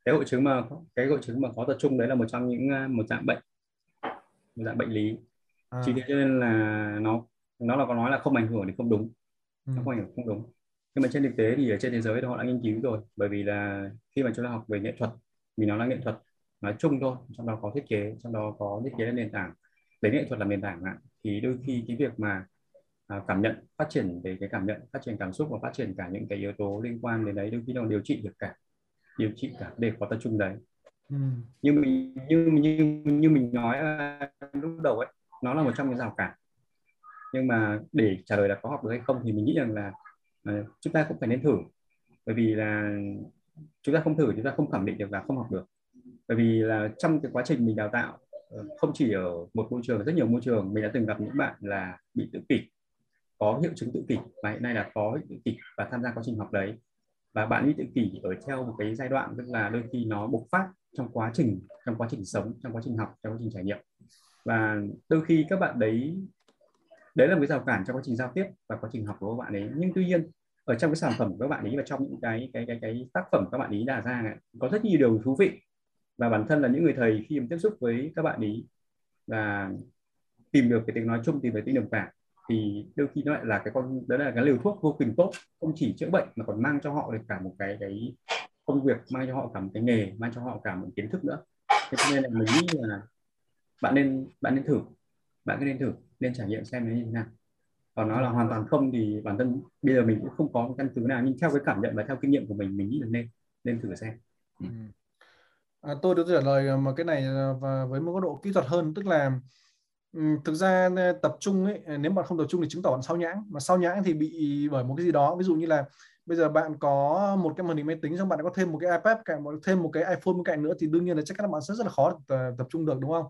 cái hội chứng mà cái hội chứng mà khó tập trung đấy là một trong những một dạng bệnh, một dạng bệnh lý. À. Chính thế cho nên là nó nó là có nói là không ảnh hưởng thì không đúng, ừ. Nó không ảnh hưởng không đúng. Nhưng mà trên thực tế thì ở trên thế giới thì họ đã nghiên cứu rồi, bởi vì là khi mà chúng ta học về nghệ thuật, mình nói là nghệ thuật nói chung thôi, trong đó có thiết kế, trong đó có thiết kế là nền tảng, lấy nghệ thuật làm nền tảng ạ, thì đôi khi cái việc mà cảm nhận, phát triển về cái cảm nhận, phát triển cảm xúc và phát triển cả những cái yếu tố liên quan đến đấy, đôi khi nó điều trị được cả, điều trị cả để có tập trung đấy. Ừ. Như mình như như như mình nói lúc đầu ấy, nó là một trong những rào cản, Nhưng mà để trả lời là có học được hay không thì mình nghĩ rằng là uh, chúng ta cũng phải nên thử, bởi vì là chúng ta không thử chúng ta không khẳng định được là không học được. Bởi vì là trong cái quá trình mình đào tạo, không chỉ ở một môi trường, rất nhiều môi trường, mình đã từng gặp những bạn là bị tự kỷ, có hiệu chứng tự kỷ, và hiện nay là có tự kỷ và tham gia quá trình học đấy. Và bạn ấy tự kỷ ở theo một cái giai đoạn, tức là đôi khi nó bộc phát trong quá trình trong quá trình sống, trong quá trình học, trong quá trình trải nghiệm. Và đôi khi các bạn đấy, đấy là một cái rào cản trong quá trình giao tiếp và quá trình học của các bạn ấy. Nhưng tuy nhiên, ở trong cái sản phẩm của các bạn ấy và trong những cái cái cái, cái tác phẩm các bạn ấy đã ra này, có rất nhiều điều thú vị. Và bản thân là những người thầy, khi mà tiếp xúc với các bạn ấy và tìm được cái tiếng nói chung, tìm về tính đồng cảm, thì đôi khi nó lại là cái con, đó là cái liều thuốc vô cùng tốt, không chỉ chữa bệnh mà còn mang cho họ được cả một cái cái công việc, mang cho họ cả một cái nghề, mang cho họ cả một kiến thức nữa. Thế nên là mình nghĩ là bạn nên bạn nên thử, bạn cứ nên thử, nên trải nghiệm xem nó như thế nào. Còn nó là hoàn toàn không thì bản thân bây giờ mình cũng không có căn cứ nào, nhưng theo cái cảm nhận và theo kinh nghiệm của mình, mình nghĩ là nên nên thử xem. Ừ. À, tôi được trả lời mà cái này và với một góc độ kỹ thuật hơn, tức là thực ra tập trung ấy, nếu bạn không tập trung thì chứng tỏ bạn sao nhãng, mà sao nhãng thì bị bởi một cái gì đó. Ví dụ như là bây giờ bạn có một cái màn hình máy tính, xong bạn có thêm một cái iPad, cạnh thêm một cái iPhone bên cạnh nữa, thì đương nhiên là chắc các bạn sẽ rất là khó tập trung được, đúng không?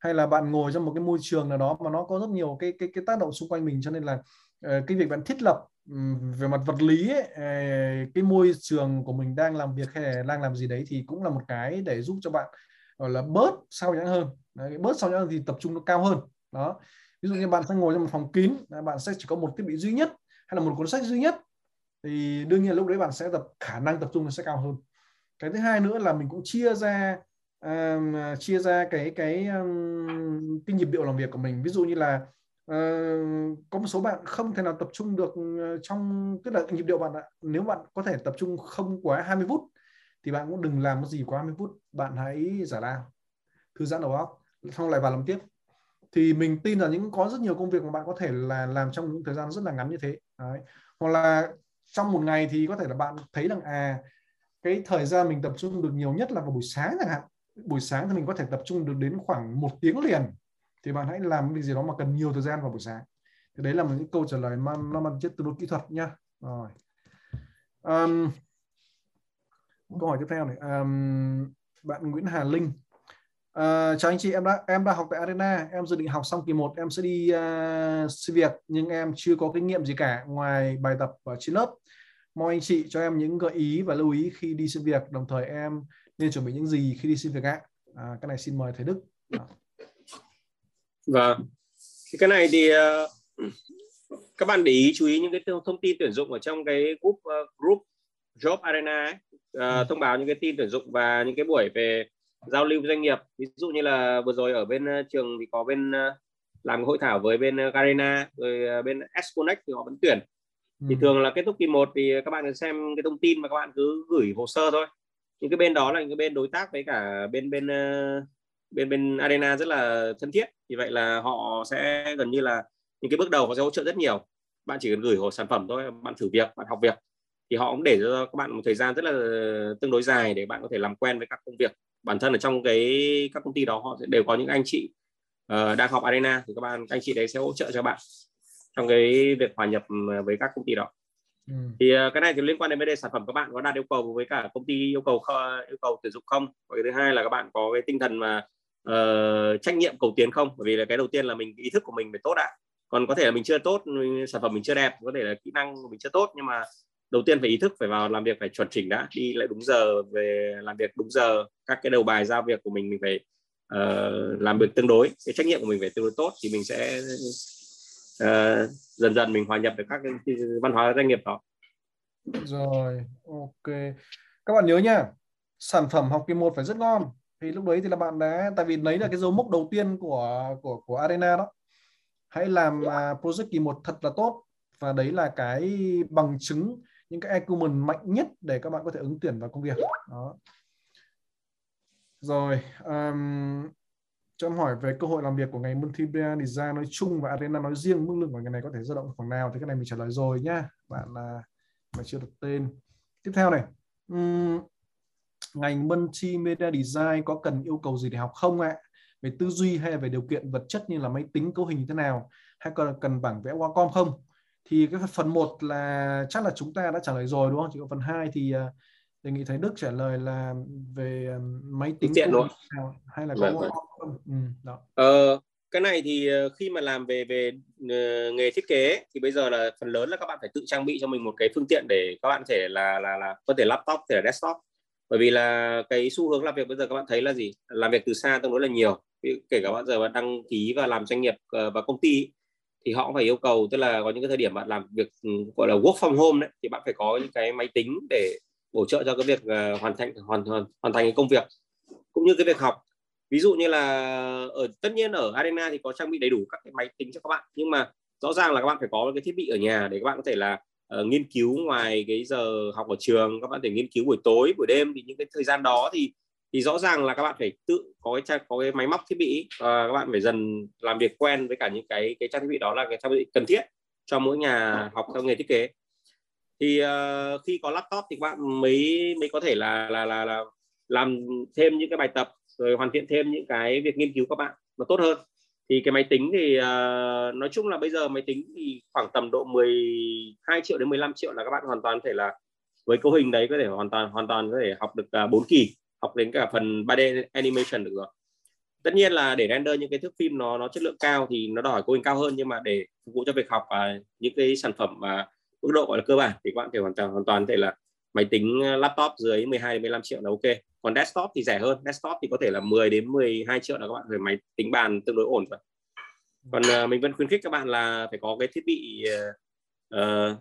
Hay là bạn ngồi trong một cái môi trường nào đó mà nó có rất nhiều cái cái cái tác động xung quanh mình, cho nên là cái việc bạn thiết lập về mặt vật lý ấy, cái môi trường của mình đang làm việc hay là đang làm gì đấy thì cũng là một cái để giúp cho bạn gọi là bớt sao nhãng hơn. Đấy, bớt sao nhãng thì tập trung nó cao hơn. Đó. Ví dụ như bạn sẽ ngồi trong một phòng kín, bạn sẽ chỉ có một thiết bị duy nhất hay là một cuốn sách duy nhất, thì đương nhiên lúc đấy bạn sẽ tập khả năng tập trung nó sẽ cao hơn. Cái thứ hai nữa là mình cũng chia ra um, chia ra cái cái um, cái nhịp điệu làm việc của mình. Ví dụ như là Uh, có một số bạn không thể nào tập trung được trong, tức là nhịp điệu bạn ạ. Nếu bạn có thể tập trung không quá hai mươi phút thì bạn cũng đừng làm cái gì quá hai mươi phút, bạn hãy giải lao, thư giãn đầu óc, xong lại vào làm tiếp. Thì mình tin là những có rất nhiều công việc mà bạn có thể là làm trong những thời gian rất là ngắn như thế. Đấy. Hoặc là trong một ngày thì có thể là bạn thấy rằng à, cái thời gian mình tập trung được nhiều nhất là vào buổi sáng chẳng hạn. Buổi sáng thì mình có thể tập trung được đến khoảng một tiếng liền, thì bạn hãy làm cái gì đó mà cần nhiều thời gian vào buổi sáng. Thì đấy là một những câu trả lời mà nó mang chất tương đối kỹ thuật nhá. Rồi. Um, câu hỏi tiếp theo này, um, bạn Nguyễn Hà Linh. Uh, chào anh chị, em đã em đã học tại Arena, em dự định học xong kỳ một em sẽ đi uh, xin việc, nhưng em chưa có kinh nghiệm gì cả ngoài bài tập ở trên lớp. Mong anh chị cho em những gợi ý và lưu ý khi đi xin việc, đồng thời em nên chuẩn bị những gì khi đi xin việc ạ. À, cái này xin mời thầy Đức. À. Vâng, cái này thì uh, các bạn để ý chú ý những cái thông tin tuyển dụng ở trong cái group, uh, group Job Arena ấy. Uh, thông báo những cái tin tuyển dụng và những cái buổi về giao lưu doanh nghiệp. Ví dụ như là vừa rồi ở bên uh, trường thì có bên uh, làm hội thảo với bên uh, Garena, rồi uh, bên S-Connect thì họ vẫn tuyển. Thì ừ. thường là kết thúc kỳ một thì các bạn cứ xem cái thông tin mà các bạn cứ gửi hồ sơ thôi. Những cái bên đó là những cái bên đối tác với cả bên bên uh, bên bên Arena rất là thân thiết, vì vậy là họ sẽ gần như là những cái bước đầu họ sẽ hỗ trợ rất nhiều. Bạn chỉ cần gửi hồ sản phẩm thôi, bạn thử việc, bạn học việc thì họ cũng để cho các bạn một thời gian rất là tương đối dài để bạn có thể làm quen với các công việc. Bản thân ở trong cái các công ty đó họ sẽ đều có những anh chị uh, đang học Arena, thì các bạn các anh chị đấy sẽ hỗ trợ cho bạn trong cái việc hòa nhập với các công ty đó. Ừ. Thì uh, cái này thì liên quan đến vấn đề sản phẩm, các bạn có đạt yêu cầu với cả công ty yêu cầu yêu cầu tuyển dụng không? Và cái thứ hai là các bạn có cái tinh thần mà Uh, trách nhiệm cầu tiến không? Bởi vì là cái đầu tiên là mình ý thức của mình phải tốt đã, còn có thể là mình chưa tốt, mình, sản phẩm mình chưa đẹp, có thể là kỹ năng của mình chưa tốt, nhưng mà đầu tiên phải ý thức, phải vào làm việc phải chuẩn chỉnh đã, đi lại đúng giờ, về làm việc đúng giờ, các cái đầu bài giao việc của mình mình phải uh, làm việc tương đối, cái trách nhiệm của mình phải tương đối tốt, thì mình sẽ uh, dần dần mình hòa nhập được các cái văn hóa doanh nghiệp đó. Rồi, ok, các bạn nhớ nha, sản phẩm học kỳ một phải rất ngon. Thì lúc đấy thì là bạn đã, tại vì lấy là cái dấu mốc đầu tiên của của của Arena đó. Hãy làm project kỳ một thật là tốt, và đấy là cái bằng chứng, những cái argument mạnh nhất để các bạn có thể ứng tuyển vào công việc. Đó. Rồi, um, cho em hỏi về cơ hội làm việc của ngành Multimedia Design nói chung và Arena nói riêng, mức lương của ngành này có thể dao động khoảng nào? Thì cái này mình trả lời rồi nhá. Bạn là mà chưa được tên. Tiếp theo này. Um, Ngành Multimedia Design có cần yêu cầu gì để học không ạ? À? về tư duy hay về điều kiện vật chất như là máy tính, cấu hình như thế nào, hay còn cần bảng vẽ Wacom không. Thì cái phần một là chắc là chúng ta đã trả lời rồi đúng không? Chỉ có phần hai thì đề nghị Thái Đức trả lời là về máy tính luôn. Hay là có Wacom không? Ừ, đó. Ờ, cái này thì khi mà làm về về nghề thiết kế thì bây giờ là phần lớn là các bạn phải tự trang bị cho mình một cái phương tiện để các bạn có thể là là là có thể laptop, có thể là desktop. Bởi vì là cái xu hướng làm việc bây giờ các bạn thấy là gì? Làm việc từ xa tương đối là nhiều. Kể cả bạn giờ bạn đăng ký và làm doanh nghiệp và công ty thì họ cũng phải yêu cầu, tức là có những cái thời điểm bạn làm việc gọi là work from home đấy, thì bạn phải có những cái máy tính để bổ trợ cho cái việc hoàn thành hoàn hoàn, hoàn thành cái công việc cũng như cái việc học. Ví dụ như là ở tất nhiên ở Arena thì có trang bị đầy đủ các cái máy tính cho các bạn, nhưng mà rõ ràng là các bạn phải có cái thiết bị ở nhà để các bạn có thể là uh, nghiên cứu ngoài cái giờ học ở trường, các bạn có thể nghiên cứu buổi tối, buổi đêm, thì những cái thời gian đó thì thì rõ ràng là các bạn phải tự có cái trang, có cái máy móc thiết bị, và các bạn phải dần làm việc quen với cả những cái cái trang thiết bị đó, là cái trang bị cần thiết cho mỗi nhà học theo nghề thiết kế. Thì uh, khi có laptop thì các bạn mới mới có thể là là là, là làm thêm những cái bài tập, rồi hoàn thiện thêm những cái việc nghiên cứu các bạn mà tốt hơn. Thì cái máy tính thì uh, nói chung là bây giờ máy tính thì khoảng tầm độ mười hai triệu đến mười lăm triệu là các bạn hoàn toàn có thể là với cấu hình đấy có thể hoàn toàn hoàn toàn có thể học được uh, bốn kỳ, học đến cả phần ba D animation được rồi. Tất nhiên là để render những cái thước phim nó nó chất lượng cao thì nó đòi hỏi cấu hình cao hơn, nhưng mà để phục vụ cho việc học và uh, những cái sản phẩm mà uh, mức độ gọi là cơ bản thì các bạn thể hoàn toàn hoàn toàn có thể là máy tính laptop dưới mười hai đến mười lăm triệu là ok. Còn desktop thì rẻ hơn, desktop thì có thể là mười đến mười hai triệu là các bạn về máy tính bàn tương đối ổn rồi. Còn uh, mình vẫn khuyến khích các bạn là phải có cái thiết bị uh, uh,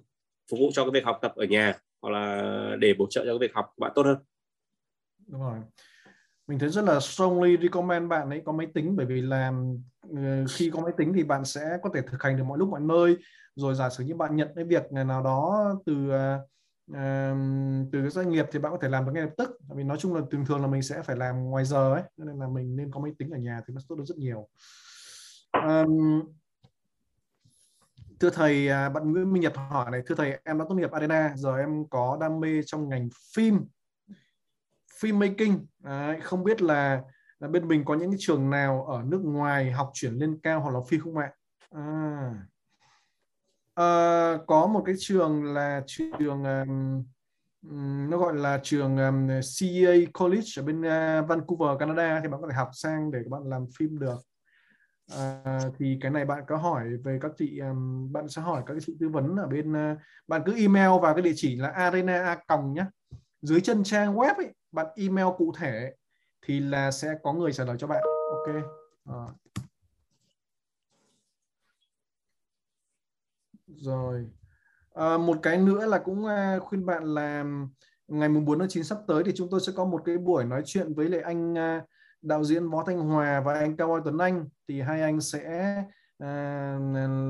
phục vụ cho cái việc học tập ở nhà, hoặc là để bổ trợ cho cái việc học của bạn tốt hơn. Đúng rồi. Mình thấy rất là strongly recommend bạn ấy có máy tính, bởi vì là khi có máy tính thì bạn sẽ có thể thực hành được mọi lúc mọi nơi. Rồi giả sử như bạn nhận cái việc nào đó từ uh, từ cái doanh nghiệp thì bạn có thể làm được ngay lập tức. Vì nói chung là thường thường là mình sẽ phải làm ngoài giờ ấy, nên là mình nên có máy tính ở nhà thì nó tốt hơn rất nhiều. Um, thưa thầy, bạn Nguyễn Minh Nhật hỏi này: thưa thầy, em đã tốt nghiệp Arena, giờ em có đam mê trong ngành phim. Filmmaking, à, không biết là, là bên mình có những cái trường nào ở nước ngoài học chuyển lên cao hoặc là phi không ạ? À. À, có một cái trường là trường um, nó gọi là trường um, xê a College ở bên uh, Vancouver, Canada, thì bạn có thể học sang để các bạn làm phim được. À, thì cái này bạn có hỏi về các chị, um, bạn sẽ hỏi các chị tư vấn ở bên, uh, bạn cứ email vào cái địa chỉ là arena còng nhé. Dưới chân trang web ấy, bạn email cụ thể thì là sẽ có người trả lời cho bạn. Ok. À. Rồi. À, một cái nữa là cũng khuyên bạn là ngày mùng bốn tháng chín sắp tới thì chúng tôi sẽ có một cái buổi nói chuyện với lại anh đạo diễn Võ Thanh Hòa và anh Cao Tuấn Anh. Thì hai anh sẽ à,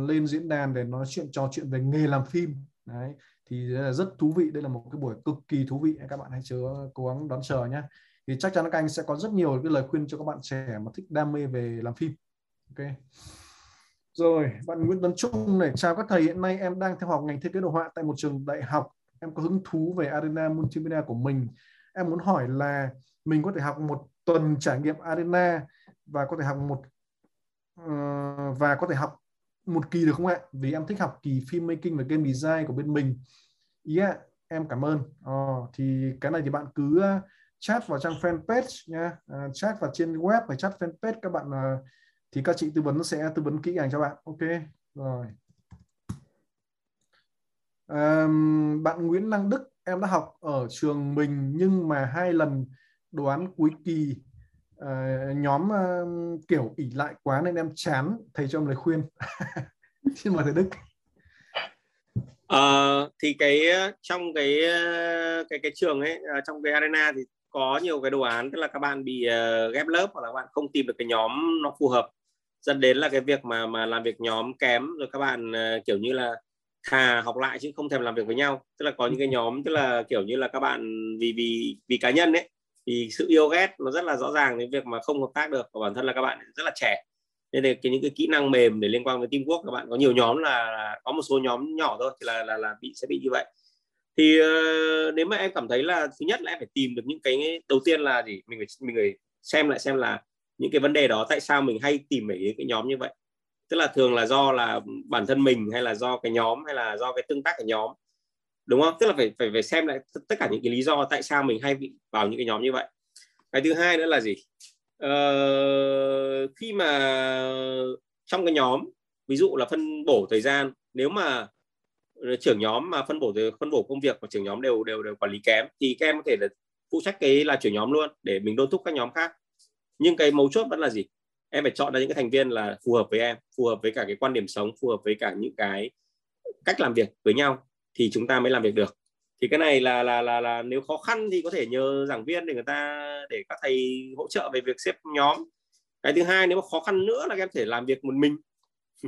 lên diễn đàn để nói chuyện, trò chuyện về nghề làm phim. Đấy. Thì rất thú vị, đây là một cái buổi cực kỳ thú vị, các bạn hãy chớ cố gắng đón chờ nhé. Thì chắc chắn các anh sẽ có rất nhiều cái lời khuyên cho các bạn trẻ mà thích đam mê về làm phim. Ok. Rồi, bạn Nguyễn Tấn Trung này: chào các thầy, hiện nay em đang theo học ngành thiết kế đồ họa tại một trường đại học. Em có hứng thú về Arena Multimedia của mình. Em muốn hỏi là mình có thể học một tuần trải nghiệm Arena và có thể học một uh, và có thể học một kỳ được không ạ? Vì em thích học kỳ filmmaking và game design của bên mình. Yeah, em cảm ơn. Oh, thì cái này thì bạn cứ chat vào trang fanpage nha, uh, chat vào trên web và chat fanpage các bạn, uh, thì các chị tư vấn sẽ tư vấn kỹ càng cho bạn. Ok, rồi. Um, bạn Nguyễn Năng Đức: em đã học ở trường mình nhưng mà hai lần đoán cuối kỳ. Uh, nhóm uh, kiểu ỷ lại quá nên em chán, thầy cho em lời khuyên. Xin mời thầy Đức. Uh, thì cái trong cái cái cái trường ấy, trong cái Arena thì có nhiều cái đồ án, tức là các bạn bị uh, ghép lớp hoặc là các bạn không tìm được cái nhóm nó phù hợp, dẫn đến là cái việc mà mà làm việc nhóm kém, rồi các bạn uh, kiểu như là thà học lại chứ không thèm làm việc với nhau. Tức là có những cái nhóm, tức là kiểu như là các bạn vì vì vì cá nhân ấy, thì sự yêu ghét nó rất là rõ ràng đến việc mà không hợp tác được. Và bản thân là các bạn rất là trẻ, nên là cái những cái kỹ năng mềm để liên quan với teamwork, các bạn có nhiều nhóm là có một số nhóm nhỏ thôi thì là là là bị sẽ bị như vậy. Thì uh, nếu mà em cảm thấy là thứ nhất là em phải tìm được những cái, đầu tiên là gì, mình phải mình phải xem lại xem là những cái vấn đề đó, tại sao mình hay tìm đến cái nhóm như vậy. Tức là thường là do là bản thân mình hay là do cái nhóm hay là do cái tương tác của nhóm, đúng không? Tức là phải phải, phải xem lại tất cả những cái lý do tại sao mình hay bị vào những cái nhóm như vậy. Cái thứ hai nữa là gì? Ờ, khi mà trong cái nhóm, ví dụ là phân bổ thời gian, nếu mà trưởng nhóm mà phân bổ phân bổ công việc của trưởng nhóm đều đều đều quản lý kém thì các em có thể là phụ trách cái là trưởng nhóm luôn để mình đôn thúc các nhóm khác. Nhưng cái mấu chốt vẫn là gì? Em phải chọn ra những cái thành viên là phù hợp với em, phù hợp với cả cái quan điểm sống, phù hợp với cả những cái cách làm việc với nhau thì chúng ta mới làm việc được. Thì cái này là là là là nếu khó khăn thì có thể nhờ giảng viên để người ta, để các thầy hỗ trợ về việc xếp nhóm. Cái thứ hai, nếu mà khó khăn nữa là các em thể làm việc một mình.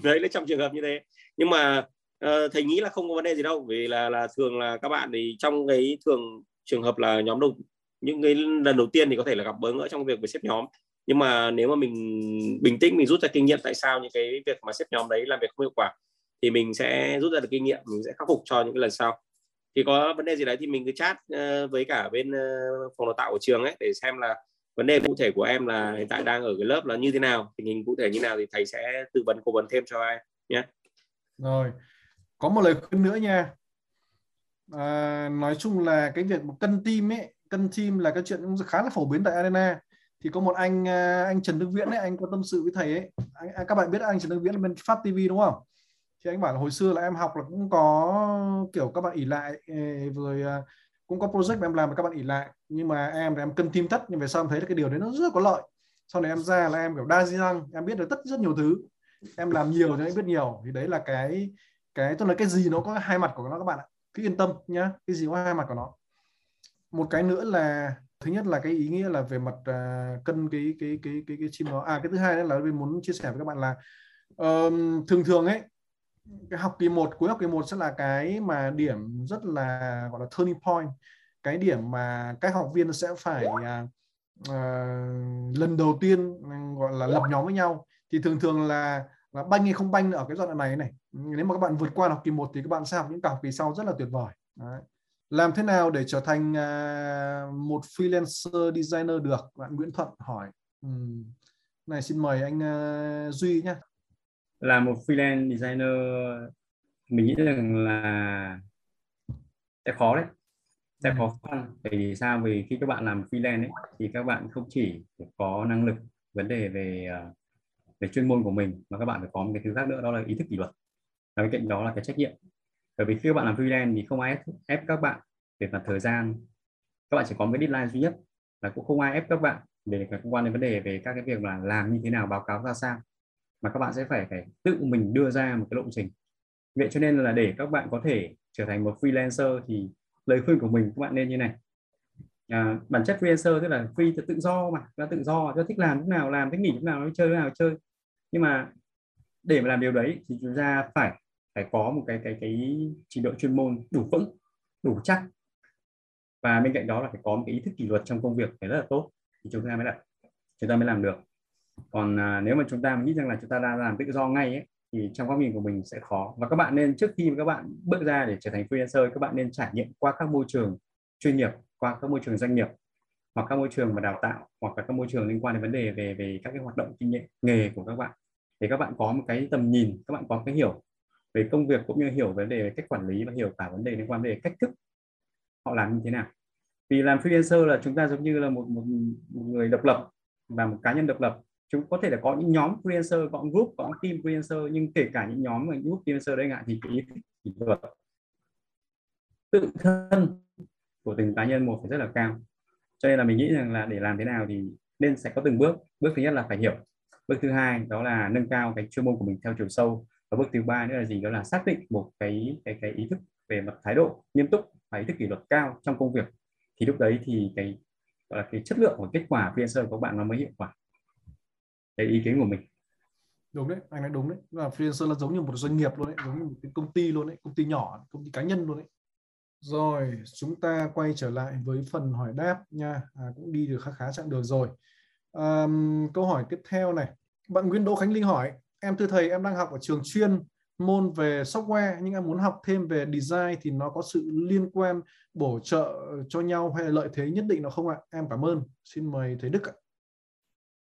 Đấy là trong trường hợp như thế. Nhưng mà uh, thầy nghĩ là không có vấn đề gì đâu, vì là là thường là các bạn thì trong cái thường trường hợp là nhóm đầu, những cái lần đầu tiên thì có thể là gặp bỡ ngỡ trong việc về xếp nhóm. Nhưng mà nếu mà mình bình tĩnh, mình rút ra kinh nghiệm tại sao những cái việc mà xếp nhóm đấy làm việc không hiệu quả thì mình sẽ rút ra được kinh nghiệm, mình sẽ khắc phục cho những cái lần sau. Thì có vấn đề gì đấy thì mình cứ chat với cả bên phòng đào tạo của trường ấy để xem là vấn đề cụ thể của em là hiện tại đang ở cái lớp là như thế nào, tình hình cụ thể như nào thì thầy sẽ tư vấn cố vấn thêm cho em nhé. Rồi, có một lời khuyên nữa nha. À, nói chung là cái việc cân team ấy, cân team là cái chuyện cũng khá là phổ biến tại Arena. Thì có một anh anh Trần Đức Viễn ấy, anh có tâm sự với thầy ấy. Anh, các bạn biết anh Trần Đức Viễn là bên Pháp ti vi đúng không? Thì anh bảo là hồi xưa là em học là cũng có kiểu các bạn ỷ lại, rồi cũng có project mà em làm mà các bạn ỷ lại, nhưng mà em là em cân team tất, nhưng về sau em thấy là cái điều đấy nó rất có lợi. Sau này em ra là em kiểu đa dạng, em biết được tất rất nhiều thứ, em làm nhiều thì em biết nhiều. Thì đấy là cái cái tôi nói cái gì nó có hai mặt của nó các bạn ạ, cứ yên tâm nhá, cái gì có hai mặt của nó. Một cái nữa là thứ nhất là cái ý nghĩa là về mặt uh, cân cái cái cái cái cái chim nó. À, cái thứ hai là mình muốn chia sẻ với các bạn là uh, thường thường ấy, cái học kỳ một, cuối học kỳ một sẽ là cái mà điểm rất là gọi là turning point, cái điểm mà các học viên sẽ phải uh, uh, lần đầu tiên gọi là lập nhóm với nhau. Thì thường thường là là banh hay không banh ở cái đoạn này này. Nếu mà các bạn vượt qua học kỳ một thì các bạn sẽ học những cả học kỳ sau rất là tuyệt vời. Đấy. Làm thế nào để trở thành uh, một freelancer designer được? Bạn Nguyễn Thuận hỏi. Uhm. Này, xin mời anh uh, Duy nhé. Là một freelance designer, mình nghĩ rằng là sẽ khó đấy, sẽ khó khăn. Bởi vì sao? Vì khi các bạn làm freelance ấy, thì các bạn không chỉ có năng lực vấn đề về về chuyên môn của mình mà các bạn phải có một cái thứ khác nữa, đó là ý thức kỷ luật. Và bên cạnh đó là cái trách nhiệm. Bởi vì khi các bạn làm freelance thì không ai ép các bạn về mặt thời gian, các bạn chỉ có một cái deadline duy nhất, là cũng không ai ép các bạn về các quan đến vấn đề về các cái việc là làm như thế nào, báo cáo ra sao, mà các bạn sẽ phải phải tự mình đưa ra một cái lộ trình. Vậy cho nên là để các bạn có thể trở thành một freelancer thì lời khuyên của mình các bạn nên như này. À, bản chất freelancer tức là free tự do, mà nó tự do, nó thích làm lúc nào làm, thích nghỉ lúc nào, nó chơi lúc nào chơi. Nhưng mà để mà làm điều đấy thì chúng ta phải phải có một cái cái cái trình độ chuyên môn đủ vững, đủ chắc, và bên cạnh đó là phải có một cái ý thức kỷ luật trong công việc phải rất là tốt thì chúng ta mới làm, chúng ta mới làm được. Còn à, nếu mà chúng ta nghĩ rằng là chúng ta đang làm tự do ngay ấy, thì trong góc nhìn của mình sẽ khó. Và các bạn nên, trước khi các bạn bước ra để trở thành freelancer, các bạn nên trải nghiệm qua các môi trường chuyên nghiệp, qua các môi trường doanh nghiệp, hoặc các môi trường mà đào tạo, hoặc là các môi trường liên quan đến vấn đề về về các cái hoạt động kinh nghiệm nghề của các bạn, để các bạn có một cái tầm nhìn, các bạn có cái hiểu về công việc cũng như hiểu vấn đề về cách quản lý và hiểu cả vấn đề liên quan về cách thức họ làm như thế nào. Vì làm freelancer là chúng ta giống như là một một, một người độc lập và một cá nhân độc lập. Chúng có thể là có những nhóm freelancer, có những group, có những team freelancer, nhưng kể cả những nhóm những group freelancer đấy ngại thì cái kỷ luật tự thân của từng cá nhân một phải rất là cao. Cho nên là mình nghĩ rằng là để làm thế nào thì nên sẽ có từng bước. Bước thứ nhất là phải hiểu, bước thứ hai đó là nâng cao cái chuyên môn của mình theo chiều sâu, và bước thứ ba nữa là gì? Đó là xác định một cái cái cái ý thức về mặt thái độ nghiêm túc và ý thức kỷ luật cao trong công việc. Thì lúc đấy thì cái gọi là cái chất lượng của kết quả freelancer của bạn nó mới hiệu quả. Đấy, ý kiến của mình. Đúng đấy, anh nói đúng đấy. Là freelancer là giống như một doanh nghiệp luôn đấy, giống như một cái công ty luôn đấy, công ty nhỏ, công ty cá nhân luôn đấy. Rồi, chúng ta quay trở lại với phần hỏi đáp nha. À, cũng đi được khá khá chặng đường rồi. À, câu hỏi tiếp theo này. Bạn Nguyễn Đỗ Khánh Linh hỏi: em thưa thầy, em đang học ở trường chuyên môn về software, nhưng em muốn học thêm về design thì nó có sự liên quan bổ trợ cho nhau hay lợi thế nhất định nó không ạ? Em cảm ơn. Xin mời thầy Đức ạ.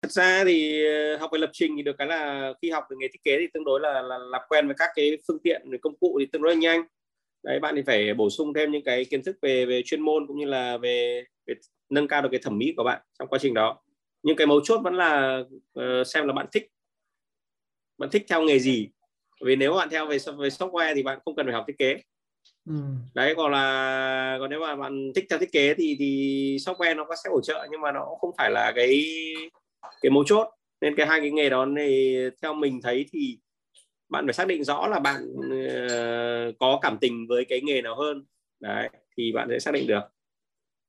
Thực ra thì học về lập trình thì được cái là khi học về nghề thiết kế thì tương đối là là làm quen với các cái phương tiện, công cụ thì tương đối là nhanh. Đấy, bạn thì phải bổ sung thêm những cái kiến thức về về chuyên môn cũng như là về, về nâng cao được cái thẩm mỹ của bạn trong quá trình đó. Nhưng cái mấu chốt vẫn là uh, xem là bạn thích bạn thích theo nghề gì. Vì nếu bạn theo về về software thì bạn không cần phải học thiết kế. Ừ. Đấy, còn là còn nếu mà bạn thích theo thiết kế thì thì software nó có sẽ hỗ trợ, nhưng mà nó không phải là cái cái mấu chốt. Nên cái hai cái nghề đó thì theo mình thấy thì bạn phải xác định rõ là bạn uh, có cảm tình với cái nghề nào hơn. Đấy, thì bạn sẽ xác định được.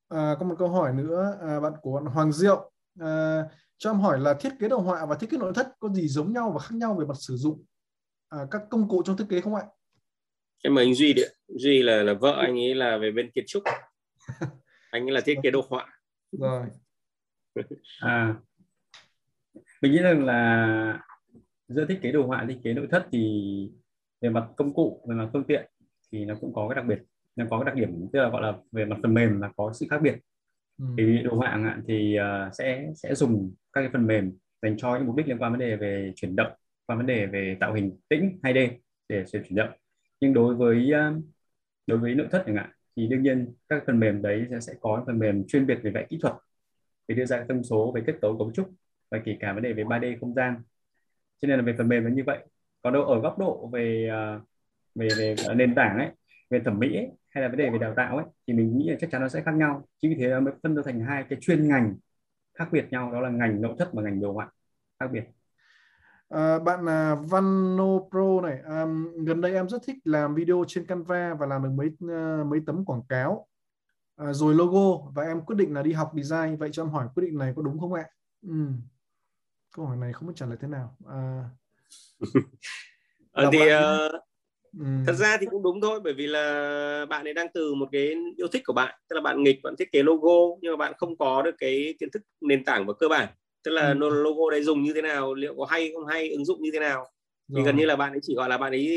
À, có một câu hỏi nữa à, bạn của bạn Hoàng Diệu à, cho em hỏi là thiết kế đồ họa và thiết kế nội thất có gì giống nhau và khác nhau về mặt sử dụng à, các công cụ trong thiết kế không ạ? Em mời anh Duy đi. Duy là là vợ anh ấy là về bên kiến trúc, anh ấy là thiết kế đồ họa. Rồi. À, mình nghĩ rằng là giữa thiết kế đồ họa, thiết kế nội thất thì về mặt công cụ, về mặt phương tiện thì nó cũng có cái đặc biệt, nó có cái đặc điểm tức là gọi là về mặt phần mềm là có sự khác biệt. Ừ. Thì đồ họa thì sẽ sẽ dùng các cái phần mềm dành cho những mục đích liên quan vấn đề về chuyển động, và vấn đề về tạo hình tĩnh hai D để chuyển động. Nhưng đối với đối với nội thất chẳng hạn thì đương nhiên các phần mềm đấy sẽ có phần mềm chuyên biệt về vẽ kỹ thuật, về đưa ra các thông số về kết cấu cấu trúc và kể cả vấn đề về ba D không gian. Cho nên là về phần mềm nó như vậy. Còn đâu ở góc độ về về về nền tảng ấy, về thẩm mỹ ấy, hay là vấn đề về đào tạo ấy, thì mình nghĩ là chắc chắn nó sẽ khác nhau. Chính vì thế nó mới phân ra thành hai cái chuyên ngành khác biệt nhau, đó là ngành nội thất và ngành đồ họa khác biệt. À, bạn là Vano Pro này à, gần đây em rất thích làm video trên Canva và làm được mấy mấy tấm quảng cáo à, rồi logo, và em quyết định là đi học design. Vậy cho em hỏi quyết định này có đúng không ạ? Ừ. Câu hỏi này không biết trả lời thế nào à, à, thì uh, ừ. Thật ra thì cũng đúng thôi, bởi vì là bạn ấy đang từ một cái yêu thích của bạn, tức là bạn nghịch, bạn thiết kế logo nhưng mà bạn không có được cái kiến thức nền tảng và cơ bản, tức là ừ. logo đấy dùng như thế nào, liệu có hay không hay, ứng dụng như thế nào. Thì gần như là bạn ấy chỉ gọi là bạn ấy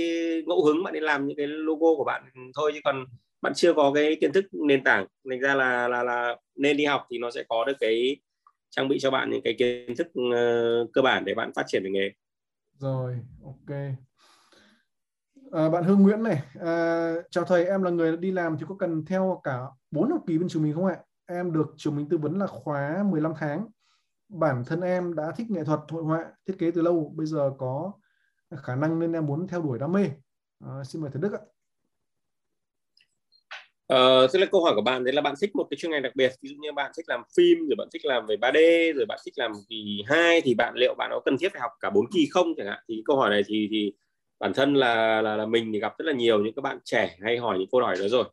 ngẫu hứng, bạn ấy làm những cái logo của bạn thôi, chứ còn bạn chưa có cái kiến thức nền tảng. Thành ra là là là nên đi học thì nó sẽ có được cái trang bị cho bạn những cái kiến thức uh, cơ bản để bạn phát triển về nghề. Rồi, ok. À, bạn Hương Nguyễn này, à, chào thầy, em là người đi làm thì có cần theo cả bốn học kỳ bên trường mình không ạ? Em được trường mình tư vấn là khóa mười lăm tháng. Bản thân em đã thích nghệ thuật, hội họa, thiết kế từ lâu, bây giờ có khả năng nên em muốn theo đuổi đam mê. À, xin mời thầy Đức ạ. Ờ, tức là câu hỏi của bạn đấy là bạn thích một cái chuyên ngành đặc biệt, ví dụ như bạn thích làm phim, rồi bạn thích làm về ba D, rồi bạn thích làm kỳ hai, thì bạn liệu bạn có cần thiết phải học cả bốn kỳ không chẳng hạn. Thì câu hỏi này thì thì bản thân là là, là mình thì gặp rất là nhiều những các bạn trẻ hay hỏi những câu hỏi đó. Rồi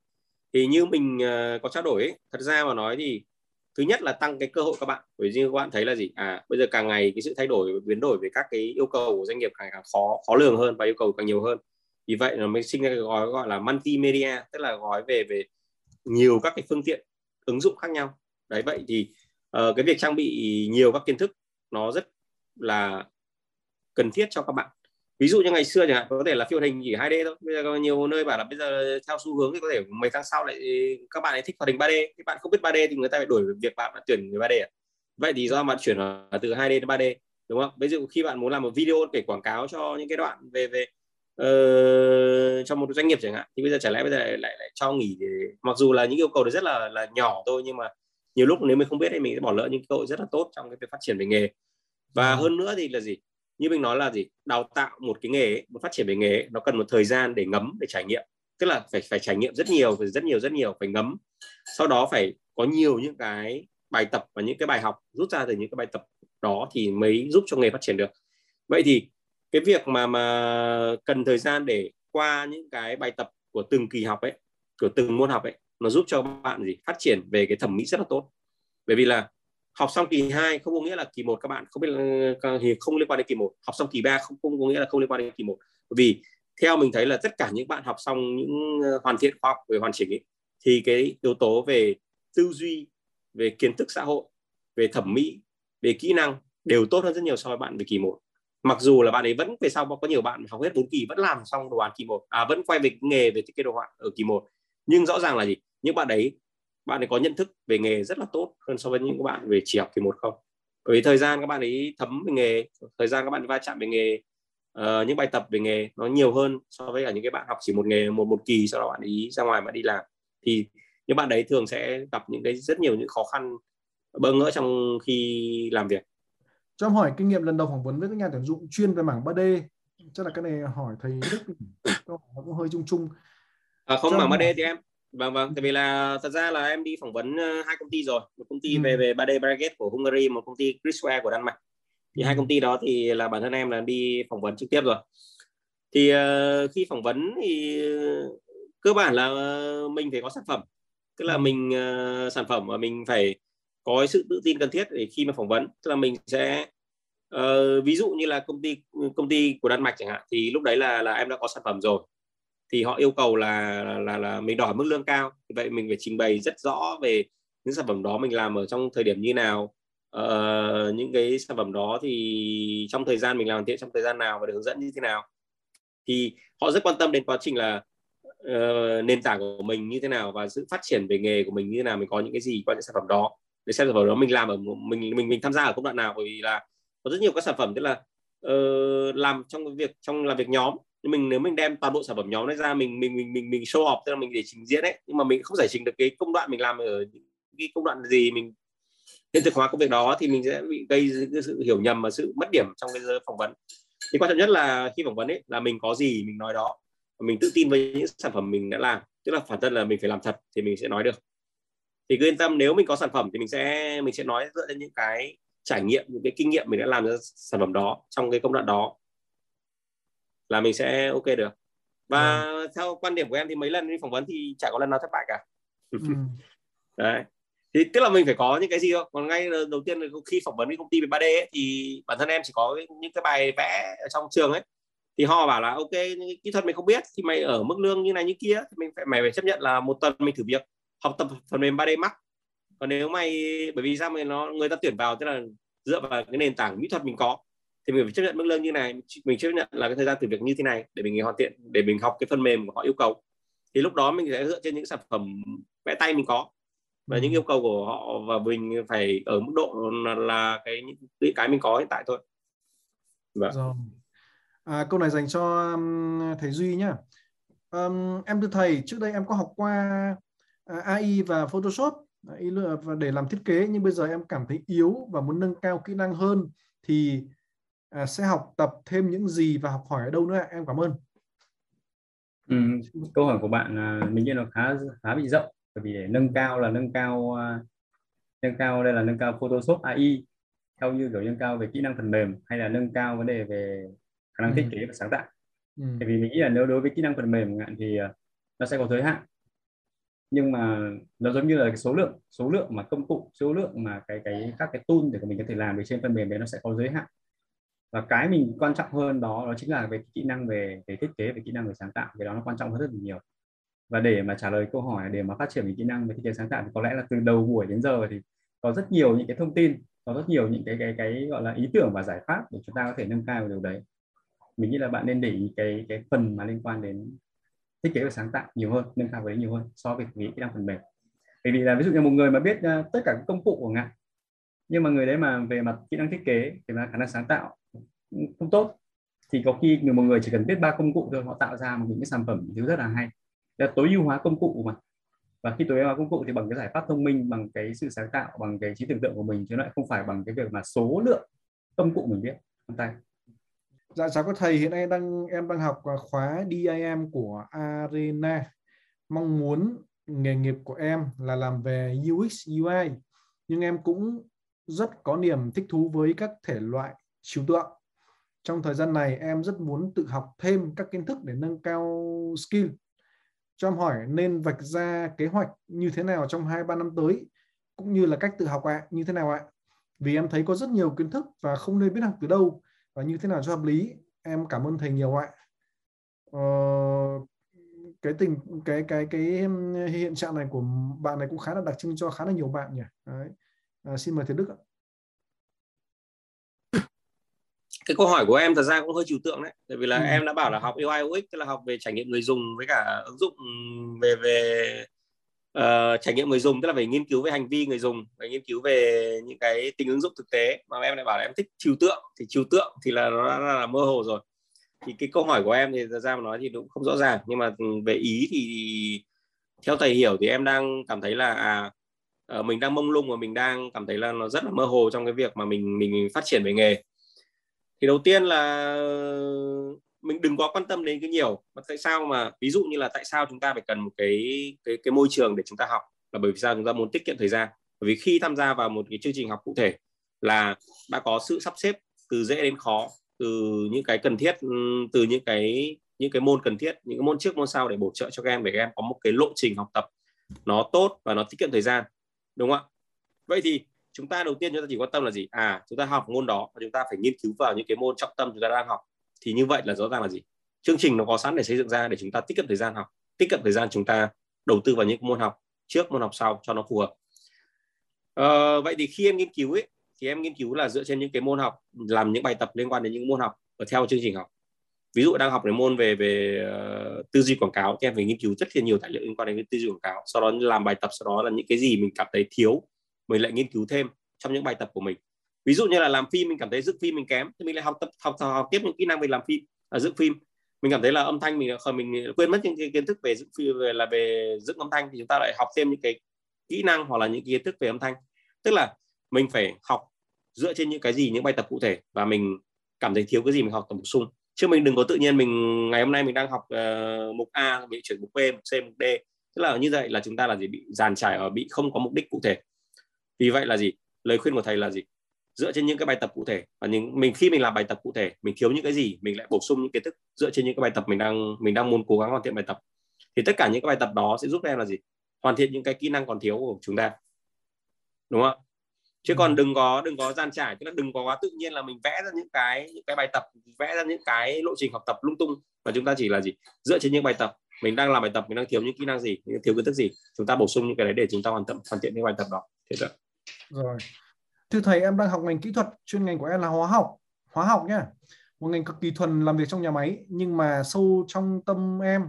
thì như mình uh, có trao đổi ấy, thật ra mà nói thì thứ nhất là tăng cái cơ hội các bạn, bởi vì các bạn thấy là gì à bây giờ càng ngày cái sự thay đổi biến đổi về các cái yêu cầu của doanh nghiệp càng càng khó khó lường hơn và yêu cầu càng nhiều hơn. Vì vậy nó mới sinh ra cái gói gọi là multimedia, tức là gói về về nhiều các cái phương tiện ứng dụng khác nhau. Đấy, vậy thì uh, cái việc trang bị nhiều các kiến thức nó rất là cần thiết cho các bạn. Ví dụ như ngày xưa chẳng hạn có thể là phim hoạt hình chỉ hai D thôi, bây giờ có nhiều nơi bảo là bây giờ theo xu hướng thì có thể mấy tháng sau lại các bạn ấy thích hoạt hình ba D. Các bạn không biết ba D thì người ta phải đổi việc bạn tuyển người ba D à? Vậy thì do bạn chuyển từ hai D đến ba D, đúng không? Ví dụ khi bạn muốn làm một video để quảng cáo cho những cái đoạn về về Ờ, cho một doanh nghiệp chẳng hạn, thì bây giờ chả lẽ bây giờ lại, lại, lại cho nghỉ để... mặc dù là những yêu cầu đấy rất là là nhỏ thôi, nhưng mà nhiều lúc nếu mình không biết thì mình sẽ bỏ lỡ những cơ hội rất là tốt trong cái việc phát triển về nghề. Và hơn nữa thì là gì, như mình nói là gì, đào tạo một cái nghề, một phát triển về nghề nó cần một thời gian để ngấm, để trải nghiệm, tức là phải phải trải nghiệm rất nhiều, phải rất nhiều rất nhiều phải ngấm, sau đó phải có nhiều những cái bài tập và những cái bài học rút ra từ những cái bài tập đó thì mới giúp cho nghề phát triển được. Vậy thì cái việc mà mà cần thời gian để qua những cái bài tập của từng kỳ học ấy, của từng môn học ấy, nó giúp cho bạn gì phát triển về cái thẩm mỹ rất là tốt. Bởi vì là học xong kỳ hai không có nghĩa là kỳ một các bạn không biết thì không liên quan đến kỳ một, học xong kỳ ba không, không có nghĩa là không liên quan đến kỳ một. Bởi vì theo mình thấy là tất cả những bạn học xong những hoàn thiện khoa học về hoàn chỉnh ấy, thì cái yếu tố về tư duy, về kiến thức xã hội, về thẩm mỹ, về kỹ năng đều tốt hơn rất nhiều so với bạn về kỳ một. Mặc dù là bạn ấy vẫn về sau có nhiều bạn học hết bốn kỳ vẫn làm xong đồ án kỳ một, à, vẫn quay về nghề về thiết kế đồ họa ở kỳ một, nhưng rõ ràng là gì, những bạn đấy bạn ấy có nhận thức về nghề rất là tốt hơn so với những bạn về chỉ học kỳ một không. Bởi vì thời gian các bạn ấy thấm về nghề, thời gian các bạn va chạm về nghề, uh, những bài tập về nghề nó nhiều hơn so với cả những cái bạn học chỉ một nghề một một kỳ, sau đó bạn ấy ra ngoài mà đi làm. Thì những bạn đấy thường sẽ gặp những cái rất nhiều những khó khăn bỡ ngỡ trong khi làm việc. Cho hỏi kinh nghiệm lần đầu phỏng vấn với các nhà tuyển dụng chuyên về mảng ba D, chắc là cái này hỏi thầy Đức nó cũng hơi chung chung. À, không, mảng ba D thì em vâng vâng, tại vì là thật ra là em đi phỏng vấn hai công ty rồi, một công ty ừ. về về ba D Bracket của Hungary, một công ty Chrisware của Đan Mạch. Thì ừ. hai công ty đó thì là bản thân em là đi phỏng vấn trực tiếp rồi. Thì uh, khi phỏng vấn thì uh, cơ bản là uh, mình phải có sản phẩm, tức là ừ. mình uh, sản phẩm và mình phải có sự tự tin cần thiết để khi mà phỏng vấn. Tức là mình sẽ uh, ví dụ như là công ty công ty của Đan Mạch chẳng hạn, thì lúc đấy là là em đã có sản phẩm rồi, thì họ yêu cầu là là là mình đòi mức lương cao, thì vậy mình phải trình bày rất rõ về những sản phẩm đó mình làm ở trong thời điểm như nào, uh, những cái sản phẩm đó thì trong thời gian mình làm thiện trong thời gian nào và được hướng dẫn như thế nào. Thì họ rất quan tâm đến quá trình là uh, nền tảng của mình như thế nào và sự phát triển về nghề của mình như thế nào, mình có những cái gì qua những sản phẩm đó, để xem sản phẩm đó mình làm ở mình mình mình tham gia ở công đoạn nào. Bởi vì là có rất nhiều các sản phẩm, tức là uh, làm trong việc trong làm việc nhóm, mình nếu mình đem toàn bộ sản phẩm nhóm này ra mình mình mình mình mình show off, tức là mình để trình diễn ấy, nhưng mà mình không giải trình được cái công đoạn mình làm ở cái công đoạn gì, mình hiện thực hóa công việc đó thì mình sẽ bị gây sự hiểu nhầm và sự mất điểm trong cái phỏng vấn. Thì quan trọng nhất là khi phỏng vấn ấy là mình có gì mình nói đó, mình tự tin với những sản phẩm mình đã làm, tức là phản thân là mình phải làm thật thì mình sẽ nói được. Thì cứ yên tâm, nếu mình có sản phẩm thì mình sẽ mình sẽ nói dựa trên những cái trải nghiệm, những cái kinh nghiệm mình đã làm ra sản phẩm đó trong cái công đoạn đó, là mình sẽ ok được. Và ừ. theo quan điểm của em thì mấy lần đi phỏng vấn thì chả có lần nào thất bại cả. ừ. Đấy, thì tức là mình phải có những cái gì thôi. Còn ngay đầu tiên khi phỏng vấn với công ty về ba D ấy, thì bản thân em chỉ có những cái bài vẽ ở trong trường ấy, thì họ bảo là ok, những cái kỹ thuật mình không biết thì mày ở mức lương như này như kia thì mình phải mày phải chấp nhận là một tuần mình thử việc học tập phần mềm ba D Max. Còn nếu mày, bởi vì sao mày nó người ta tuyển vào tức là dựa vào cái nền tảng mỹ thuật mình có, thì mình phải chấp nhận mức lương như này, mình chấp nhận là cái thời gian thử việc như thế này để mình hoàn thiện, để mình học cái phần mềm của họ yêu cầu. Thì lúc đó mình sẽ dựa trên những sản phẩm vẽ tay mình có và những yêu cầu của họ, và mình phải ở mức độ là, là cái những cái mình có hiện tại thôi. À, câu này dành cho thầy Duy nhá. Um, em thưa thầy, trước đây em có học qua a i và Photoshop để làm thiết kế, nhưng bây giờ em cảm thấy yếu và muốn nâng cao kỹ năng hơn thì À, sẽ học tập thêm những gì và học hỏi ở đâu nữa ạ? Em cảm ơn. Ừ, câu hỏi của bạn mình nghĩ nó khá khá bị rộng, bởi vì để nâng cao là nâng cao nâng cao đây là nâng cao Photoshop a i theo như kiểu nâng cao về kỹ năng phần mềm, hay là nâng cao vấn đề về khả năng ừ. thiết kế và sáng tạo. ừ. Bởi vì mình nghĩ là nếu đối với kỹ năng phần mềm thì nó sẽ có giới hạn, nhưng mà nó giống như là cái số lượng số lượng mà công cụ, số lượng mà cái cái các cái tool để mình có thể làm được trên phần mềm đấy nó sẽ có giới hạn. Và cái mình quan trọng hơn đó đó chính là về kỹ năng về, về thiết kế, về kỹ năng về sáng tạo, cái đó nó quan trọng hơn rất là nhiều. Và để mà trả lời câu hỏi, để mà phát triển về kỹ năng về thiết kế sáng tạo thì có lẽ là từ đầu buổi đến giờ thì có rất nhiều những cái thông tin, có rất nhiều những cái cái cái gọi là ý tưởng và giải pháp để chúng ta có thể nâng cao điều đấy. Mình nghĩ là bạn nên để ý cái cái phần mà liên quan đến thiết kế và sáng tạo nhiều hơn, nâng cao với nhiều hơn so với kỹ năng phần mềm. Bởi vì là ví dụ như một người mà biết uh, tất cả các công cụ của ngành, nhưng mà người đấy mà về mặt kỹ năng thiết kế thì là khả năng sáng tạo không tốt, thì có khi một người chỉ cần biết ba công cụ thôi, họ tạo ra một những cái sản phẩm thứ rất là hay. Là tối ưu hóa công cụ mà. Và khi tối ưu hóa công cụ thì bằng cái giải pháp thông minh, bằng cái sự sáng tạo, bằng cái trí tưởng tượng của mình, chứ lại không phải bằng cái việc mà số lượng công cụ mình biết trong tay. Dạ chào các thầy, hiện nay đang em đang học khóa D I M của Arena. Mong muốn nghề nghiệp của em là làm về U X U I, nhưng em cũng rất có niềm thích thú với các thể loại trừu tượng. Trong thời gian này em rất muốn tự học thêm các kiến thức để nâng cao skill. Cho em hỏi nên vạch ra kế hoạch như thế nào trong hai ba năm tới, cũng như là cách tự học ạ, à, như thế nào ạ? À? Vì em thấy có rất nhiều kiến thức và không nên biết học từ đâu và như thế nào cho hợp lý. Em cảm ơn thầy nhiều ạ. À. Ờ, cái tình cái cái cái hiện trạng này của bạn này cũng khá là đặc trưng cho khá là nhiều bạn nhỉ. Đấy. À, xin mời thầy Đức ạ. Cái câu hỏi của em thật ra cũng hơi trừu tượng đấy, tại vì là ừ. em đã bảo là học U I U X, tức là học về trải nghiệm người dùng với cả ứng dụng về về uh, trải nghiệm người dùng, tức là phải nghiên cứu về hành vi người dùng, phải nghiên cứu về những cái tính ứng dụng thực tế. Mà em lại bảo là em thích trừu tượng, thì trừu tượng thì là nó là, là mơ hồ rồi. Thì cái câu hỏi của em thì ra mà nói thì cũng không rõ ràng, nhưng mà về ý thì theo thầy hiểu thì em đang cảm thấy là à, mình đang mông lung và mình đang cảm thấy là nó rất là mơ hồ trong cái việc mà mình mình phát triển về nghề. Thì đầu tiên là mình đừng có quan tâm đến cái nhiều. Mà tại sao mà ví dụ như là tại sao chúng ta phải cần một cái cái cái môi trường để chúng ta học, là bởi vì sao chúng ta muốn tiết kiệm thời gian. Bởi vì khi tham gia vào một cái chương trình học cụ thể là đã có sự sắp xếp từ dễ đến khó, từ những cái cần thiết, từ những cái những cái môn cần thiết, những cái môn trước môn sau để bổ trợ cho các em, để các em có một cái lộ trình học tập nó tốt và nó tiết kiệm thời gian, đúng không ạ? Vậy thì chúng ta đầu tiên chúng ta chỉ quan tâm là gì? À, chúng ta học môn đó và chúng ta phải nghiên cứu vào những cái môn trọng tâm chúng ta đang học. Thì như vậy là rõ ràng là gì? Chương trình nó có sẵn để xây dựng ra để chúng ta tiết kiệm thời gian học, tiết kiệm thời gian chúng ta đầu tư vào những môn học trước, môn học sau cho nó phù hợp. À, vậy thì khi em nghiên cứu ấy, thì em nghiên cứu là dựa trên những cái môn học, làm những bài tập liên quan đến những môn học và theo chương trình học. Ví dụ đang học cái môn về về uh, tư duy quảng cáo thì em phải nghiên cứu rất là nhiều tài liệu liên quan đến tư duy quảng cáo, sau đó làm bài tập, sau đó là những cái gì mình cảm thấy thiếu mình lại nghiên cứu thêm trong những bài tập của mình. Ví dụ như là làm phim, mình cảm thấy dựng phim mình kém thì mình lại học tập học, học, học tiếp những kỹ năng về làm phim, à, dựng phim. Mình cảm thấy là âm thanh mình mình quên mất những cái kiến thức về dựng phim, về là về dựng âm thanh thì chúng ta lại học thêm những cái kỹ năng hoặc là những kiến thức về âm thanh. Tức là mình phải học dựa trên những cái gì, những bài tập cụ thể và mình cảm thấy thiếu cái gì mình học tập bổ sung. Chứ mình đừng có tự nhiên mình ngày hôm nay mình đang học uh, mục A bị chuyển mục B, mục C, mục D. Tức là như vậy là chúng ta là gì, bị dàn trải ở, bị không có mục đích cụ thể. Vì vậy là gì, lời khuyên của thầy là gì, dựa trên những cái bài tập cụ thể và những mình khi mình làm bài tập cụ thể mình thiếu những cái gì mình lại bổ sung những kiến thức dựa trên những cái bài tập mình đang mình đang muốn cố gắng hoàn thiện bài tập. Thì tất cả những cái bài tập đó sẽ giúp em là gì, hoàn thiện những cái kỹ năng còn thiếu của chúng ta, đúng không? Chứ còn đừng có đừng có dàn trải, tức là đừng có quá tự nhiên là mình vẽ ra những cái những cái bài tập, vẽ ra những cái lộ trình học tập lung tung, và chúng ta chỉ là gì, dựa trên những bài tập mình đang làm bài tập mình đang thiếu những kỹ năng gì, những thiếu kiến thức gì, chúng ta bổ sung những cái đấy để chúng ta hoàn thiện hoàn thiện những bài tập đó. Thế rồi. Rồi. Thưa thầy, em đang học ngành kỹ thuật, chuyên ngành của em là hóa học, hóa học nhá, một ngành cực kỳ thuần, làm việc trong nhà máy, nhưng mà sâu trong tâm em,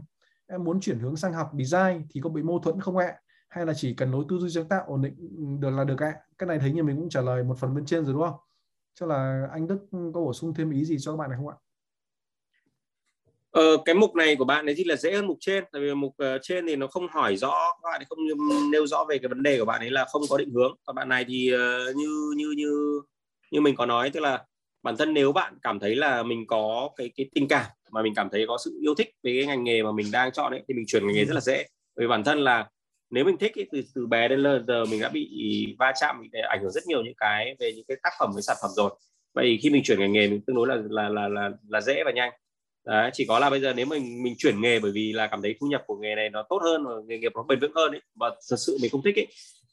em muốn chuyển hướng sang học design thì có bị mâu thuẫn không ạ? Hay là chỉ cần lối tư duy sáng tạo ổn định được là được ạ? Cái này thấy như mình cũng trả lời một phần bên trên rồi đúng không? Chắc là anh Đức có bổ sung thêm ý gì cho các bạn này không ạ? Ờ, cái mục này của bạn ấy thì là dễ hơn mục trên, tại vì mục uh, trên thì nó không hỏi rõ, các bạn ấy không nêu rõ về cái vấn đề của bạn ấy là không có định hướng. Còn bạn này thì uh, như như như như mình có nói, tức là bản thân nếu bạn cảm thấy là mình có cái cái tình cảm mà mình cảm thấy có sự yêu thích về cái ngành nghề mà mình đang chọn ấy, thì mình chuyển ngành nghề rất là dễ. Vì bản thân là nếu mình thích ấy, từ từ bé đến giờ mình đã bị va chạm, bị ảnh hưởng rất nhiều những cái về những cái tác phẩm với sản phẩm rồi. Vậy khi mình chuyển ngành nghề mình tương đối là là là là, là dễ và nhanh. Đấy, chỉ có là bây giờ nếu mình mình chuyển nghề bởi vì là cảm thấy thu nhập của nghề này nó tốt hơn và nghề nghiệp nó bền vững hơn ấy, và thật sự mình không thích ấy,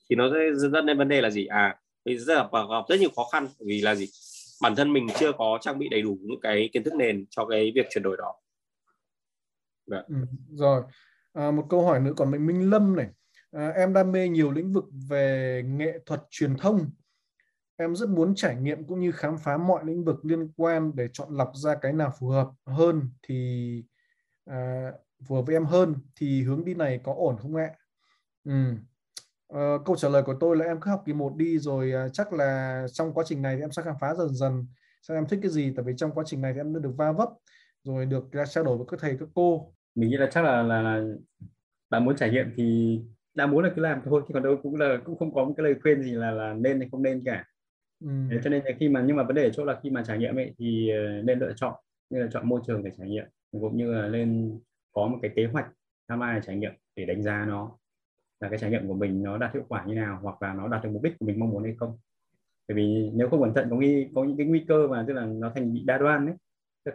thì nó sẽ dẫn đến vấn đề là gì, à mình rất là gặp rất nhiều khó khăn vì là gì, bản thân mình chưa có trang bị đầy đủ những cái kiến thức nền cho cái việc chuyển đổi đó. Ừ, rồi à, một câu hỏi nữa còn mình Minh Lâm này, à, em đam mê nhiều lĩnh vực về nghệ thuật truyền thông. Em rất muốn trải nghiệm cũng như khám phá mọi lĩnh vực liên quan để chọn lọc ra cái nào phù hợp hơn thì à, phù hợp với em hơn, thì hướng đi này có ổn không ạ? Ừ. À, câu trả lời của tôi là em cứ học kỳ một đi rồi à, chắc là trong quá trình này thì em sẽ khám phá dần dần xem em thích cái gì, tại vì trong quá trình này thì em đã được va vấp rồi, được trao đổi với các thầy các cô. Mình nghĩ là chắc là là, là bạn muốn trải nghiệm thì đã muốn là cứ làm thôi, chứ còn đâu cũng là cũng không có một cái lời khuyên gì là là nên hay không nên cả. Ừ. Thế cho nên là khi mà nhưng mà vấn đề ở chỗ là khi mà trải nghiệm ấy thì nên lựa chọn, nên là chọn môi trường để trải nghiệm, cũng như là nên có một cái kế hoạch tham gia trải nghiệm để đánh giá nó là cái trải nghiệm của mình nó đạt hiệu quả như nào, hoặc là nó đạt được mục đích của mình mong muốn hay không. Bởi vì nếu không cẩn thận có nghi có những cái nguy cơ mà tức là nó thành bị đa đoan đấy,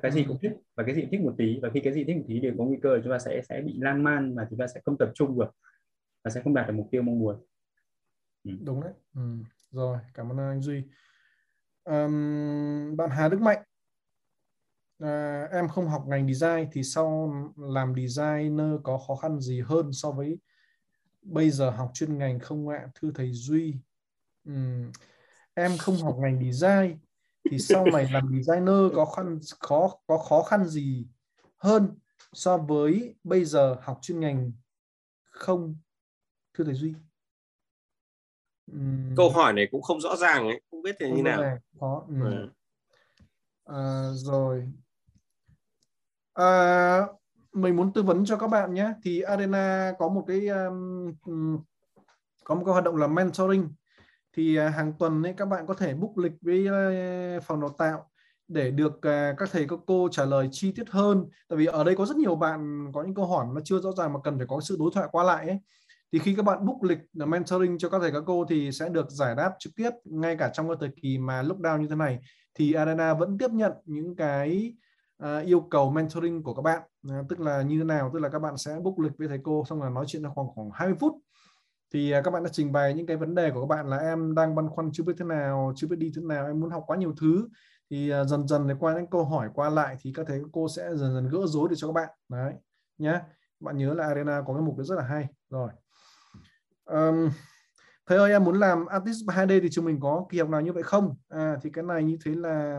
cái gì cũng thích và cái gì cũng thích một tí, và khi cái gì thích một tí đều có nguy cơ chúng ta sẽ sẽ bị lan man và chúng ta sẽ không tập trung được và sẽ không đạt được mục tiêu mong muốn. Ừ. Đúng đấy. Ừ. Rồi, cảm ơn anh Duy. um, Bạn Hà Đức Mạnh, à, em không học ngành design thì sau làm designer có khó khăn gì hơn so với bây giờ học chuyên ngành không ạ? Thưa thầy Duy. um, Em không học ngành design thì sau này làm designer có khăn, khó, có khó khăn gì hơn so với bây giờ học chuyên ngành không thưa thầy Duy. Uhm... Câu hỏi này cũng không rõ ràng ấy, không biết thì như nào. Này, khó. Ừ. Ừ. À, rồi. À, mình muốn tư vấn cho các bạn nhé. Thì Arena có một cái um, có một cái hoạt động là mentoring. Thì uh, hàng tuần ấy, các bạn có thể book lịch với uh, phòng đào tạo để được uh, các thầy các cô trả lời chi tiết hơn. Tại vì ở đây có rất nhiều bạn có những câu hỏi mà chưa rõ ràng mà cần phải có sự đối thoại qua lại ấy. Thì khi các bạn book lịch mentoring cho các thầy các cô thì sẽ được giải đáp trực tiếp ngay cả trong cái thời kỳ mà lockdown như thế này. Thì Arena vẫn tiếp nhận những cái uh, yêu cầu mentoring của các bạn. À, tức là như thế nào? Tức là các bạn sẽ book lịch với thầy cô xong là nói chuyện trong khoảng khoảng hai mươi phút. Thì uh, các bạn đã trình bày những cái vấn đề của các bạn là em đang băn khoăn chưa biết thế nào, chưa biết đi thế nào, em muốn học quá nhiều thứ. Thì uh, dần dần qua những câu hỏi qua lại thì các thầy các cô sẽ dần dần gỡ rối để cho các bạn. Đấy nhá. Bạn nhớ là Arena có cái mục rất là hay. Rồi. Um, thầy ơi, em muốn làm artist hai D thì chúng mình có kỳ học nào như vậy không? À, thì cái này như thế là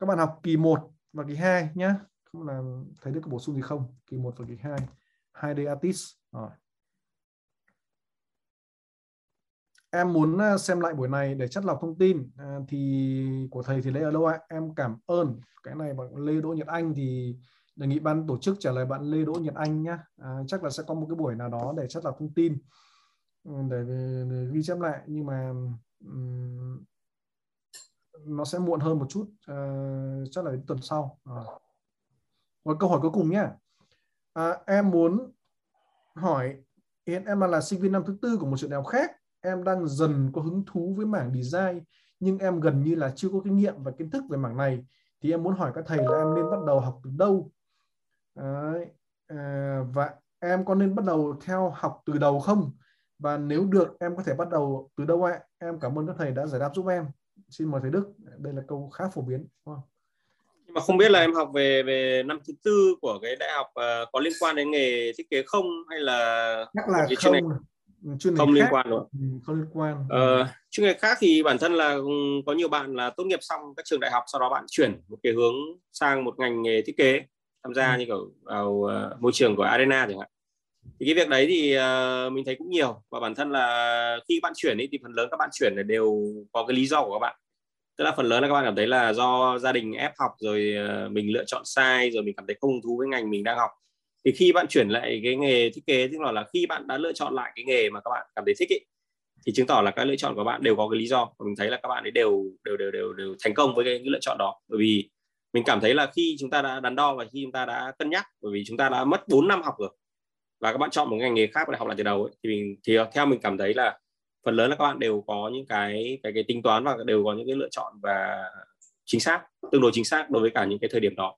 các bạn học kỳ một và kỳ hai nhé. Không là thầy Đức có bổ sung gì không? Kỳ một và kỳ hai, hai D artist. Rồi. Em muốn xem lại buổi này để chắt lọc thông tin à, thì của thầy thì lấy ở đâu ạ? Em cảm ơn. Cái này bạn Lê Đỗ Nhật Anh thì đề nghị ban tổ chức trả lời bạn Lê Đỗ Nhật Anh nhé. À, chắc là sẽ có một cái buổi nào đó để chắt lọc thông tin, để ghi chép lại, nhưng mà um, nó sẽ muộn hơn một chút, uh, chắc là đến tuần sau. À. Rồi câu hỏi cuối cùng nhé. À, em muốn hỏi hiện em là sinh viên năm thứ tư của một trường đại học khác, em đang dần có hứng thú với mảng design nhưng em gần như là chưa có kinh nghiệm và kiến thức về mảng này, thì em muốn hỏi các thầy là em nên bắt đầu học từ đâu? Đấy. À, và em có nên bắt đầu theo học từ đầu không? Và nếu được em có thể bắt đầu từ đâu ạ? Em cảm ơn các thầy đã giải đáp giúp em. Xin mời thầy Đức. Đây là câu khá phổ biến. Wow. Nhưng mà không biết là em học về về năm thứ tư của cái đại học uh, có liên quan đến nghề thiết kế không, hay là chắc là không. Này... Chuyên không liên khác. Quan nữa. Ừ, không liên quan. Ờ, chuyên ngành khác thì bản thân là có nhiều bạn là tốt nghiệp xong các trường đại học, sau đó bạn chuyển một cái hướng sang một ngành nghề thiết kế, tham gia ừ. như kiểu vào uh, môi trường của Arena chẳng hạn. Thì cái việc đấy thì uh, mình thấy cũng nhiều, và bản thân là khi bạn chuyển ấy, thì phần lớn các bạn chuyển đều có cái lý do của các bạn. Tức là phần lớn là các bạn cảm thấy là do gia đình ép học, rồi uh, mình lựa chọn sai, rồi mình cảm thấy không hứng thú với ngành mình đang học. Thì khi bạn chuyển lại cái nghề thiết kế, tức là, là khi bạn đã lựa chọn lại cái nghề mà các bạn cảm thấy thích ấy, thì chứng tỏ là các lựa chọn của bạn đều có cái lý do. Và mình thấy là các bạn ấy đều đều đều đều đều thành công với cái, cái lựa chọn đó. Bởi vì mình cảm thấy là khi chúng ta đã đắn đo và khi chúng ta đã cân nhắc, bởi vì chúng ta đã mất bốn năm học rồi, và các bạn chọn một ngành nghề khác và học lại từ đầu ấy, thì mình thì theo mình cảm thấy là phần lớn là các bạn đều có những cái cái cái tính toán và đều có những cái lựa chọn và chính xác, tương đối chính xác đối với cả những cái thời điểm đó.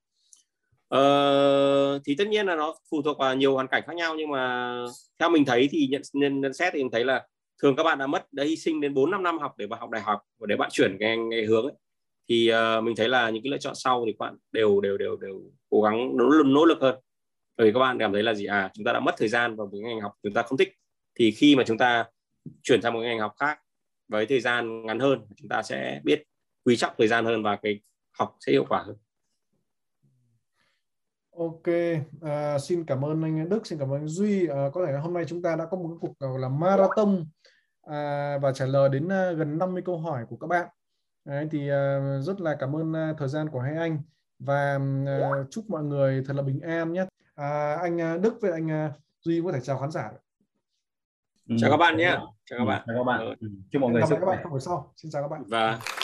Ờ, thì tất nhiên là nó phụ thuộc vào nhiều hoàn cảnh khác nhau, nhưng mà theo mình thấy thì nhận nhận, nhận xét thì mình thấy là thường các bạn đã mất đã hy sinh đến bốn năm năm học để bạn học đại học, và để bạn chuyển cái nghề hướng ấy, thì uh, mình thấy là những cái lựa chọn sau thì các bạn đều đều đều đều cố gắng nỗ, nỗ lực hơn. Bởi vì các bạn cảm thấy là gì à, chúng ta đã mất thời gian vào một ngành học chúng ta không thích, thì khi mà chúng ta chuyển sang một ngành học khác với thời gian ngắn hơn, chúng ta sẽ biết quý trọng thời gian hơn và cái học sẽ hiệu quả hơn. Ok, à, xin cảm ơn anh Đức, xin cảm ơn anh Duy. À, có thể hôm nay chúng ta đã có một cuộc gọi là marathon à, và trả lời đến à, gần năm mươi câu hỏi của các bạn. Đấy, thì à, rất là cảm ơn à, thời gian của hai anh, và à, chúc mọi người thật là bình an nhé. À, anh Đức với anh Duy có thể chào khán giả. Chào các bạn nhé. Chào các bạn. Chào các bạn. Chào các bạn. Chúc mọi người sức khỏe. Xin chào các bạn. Và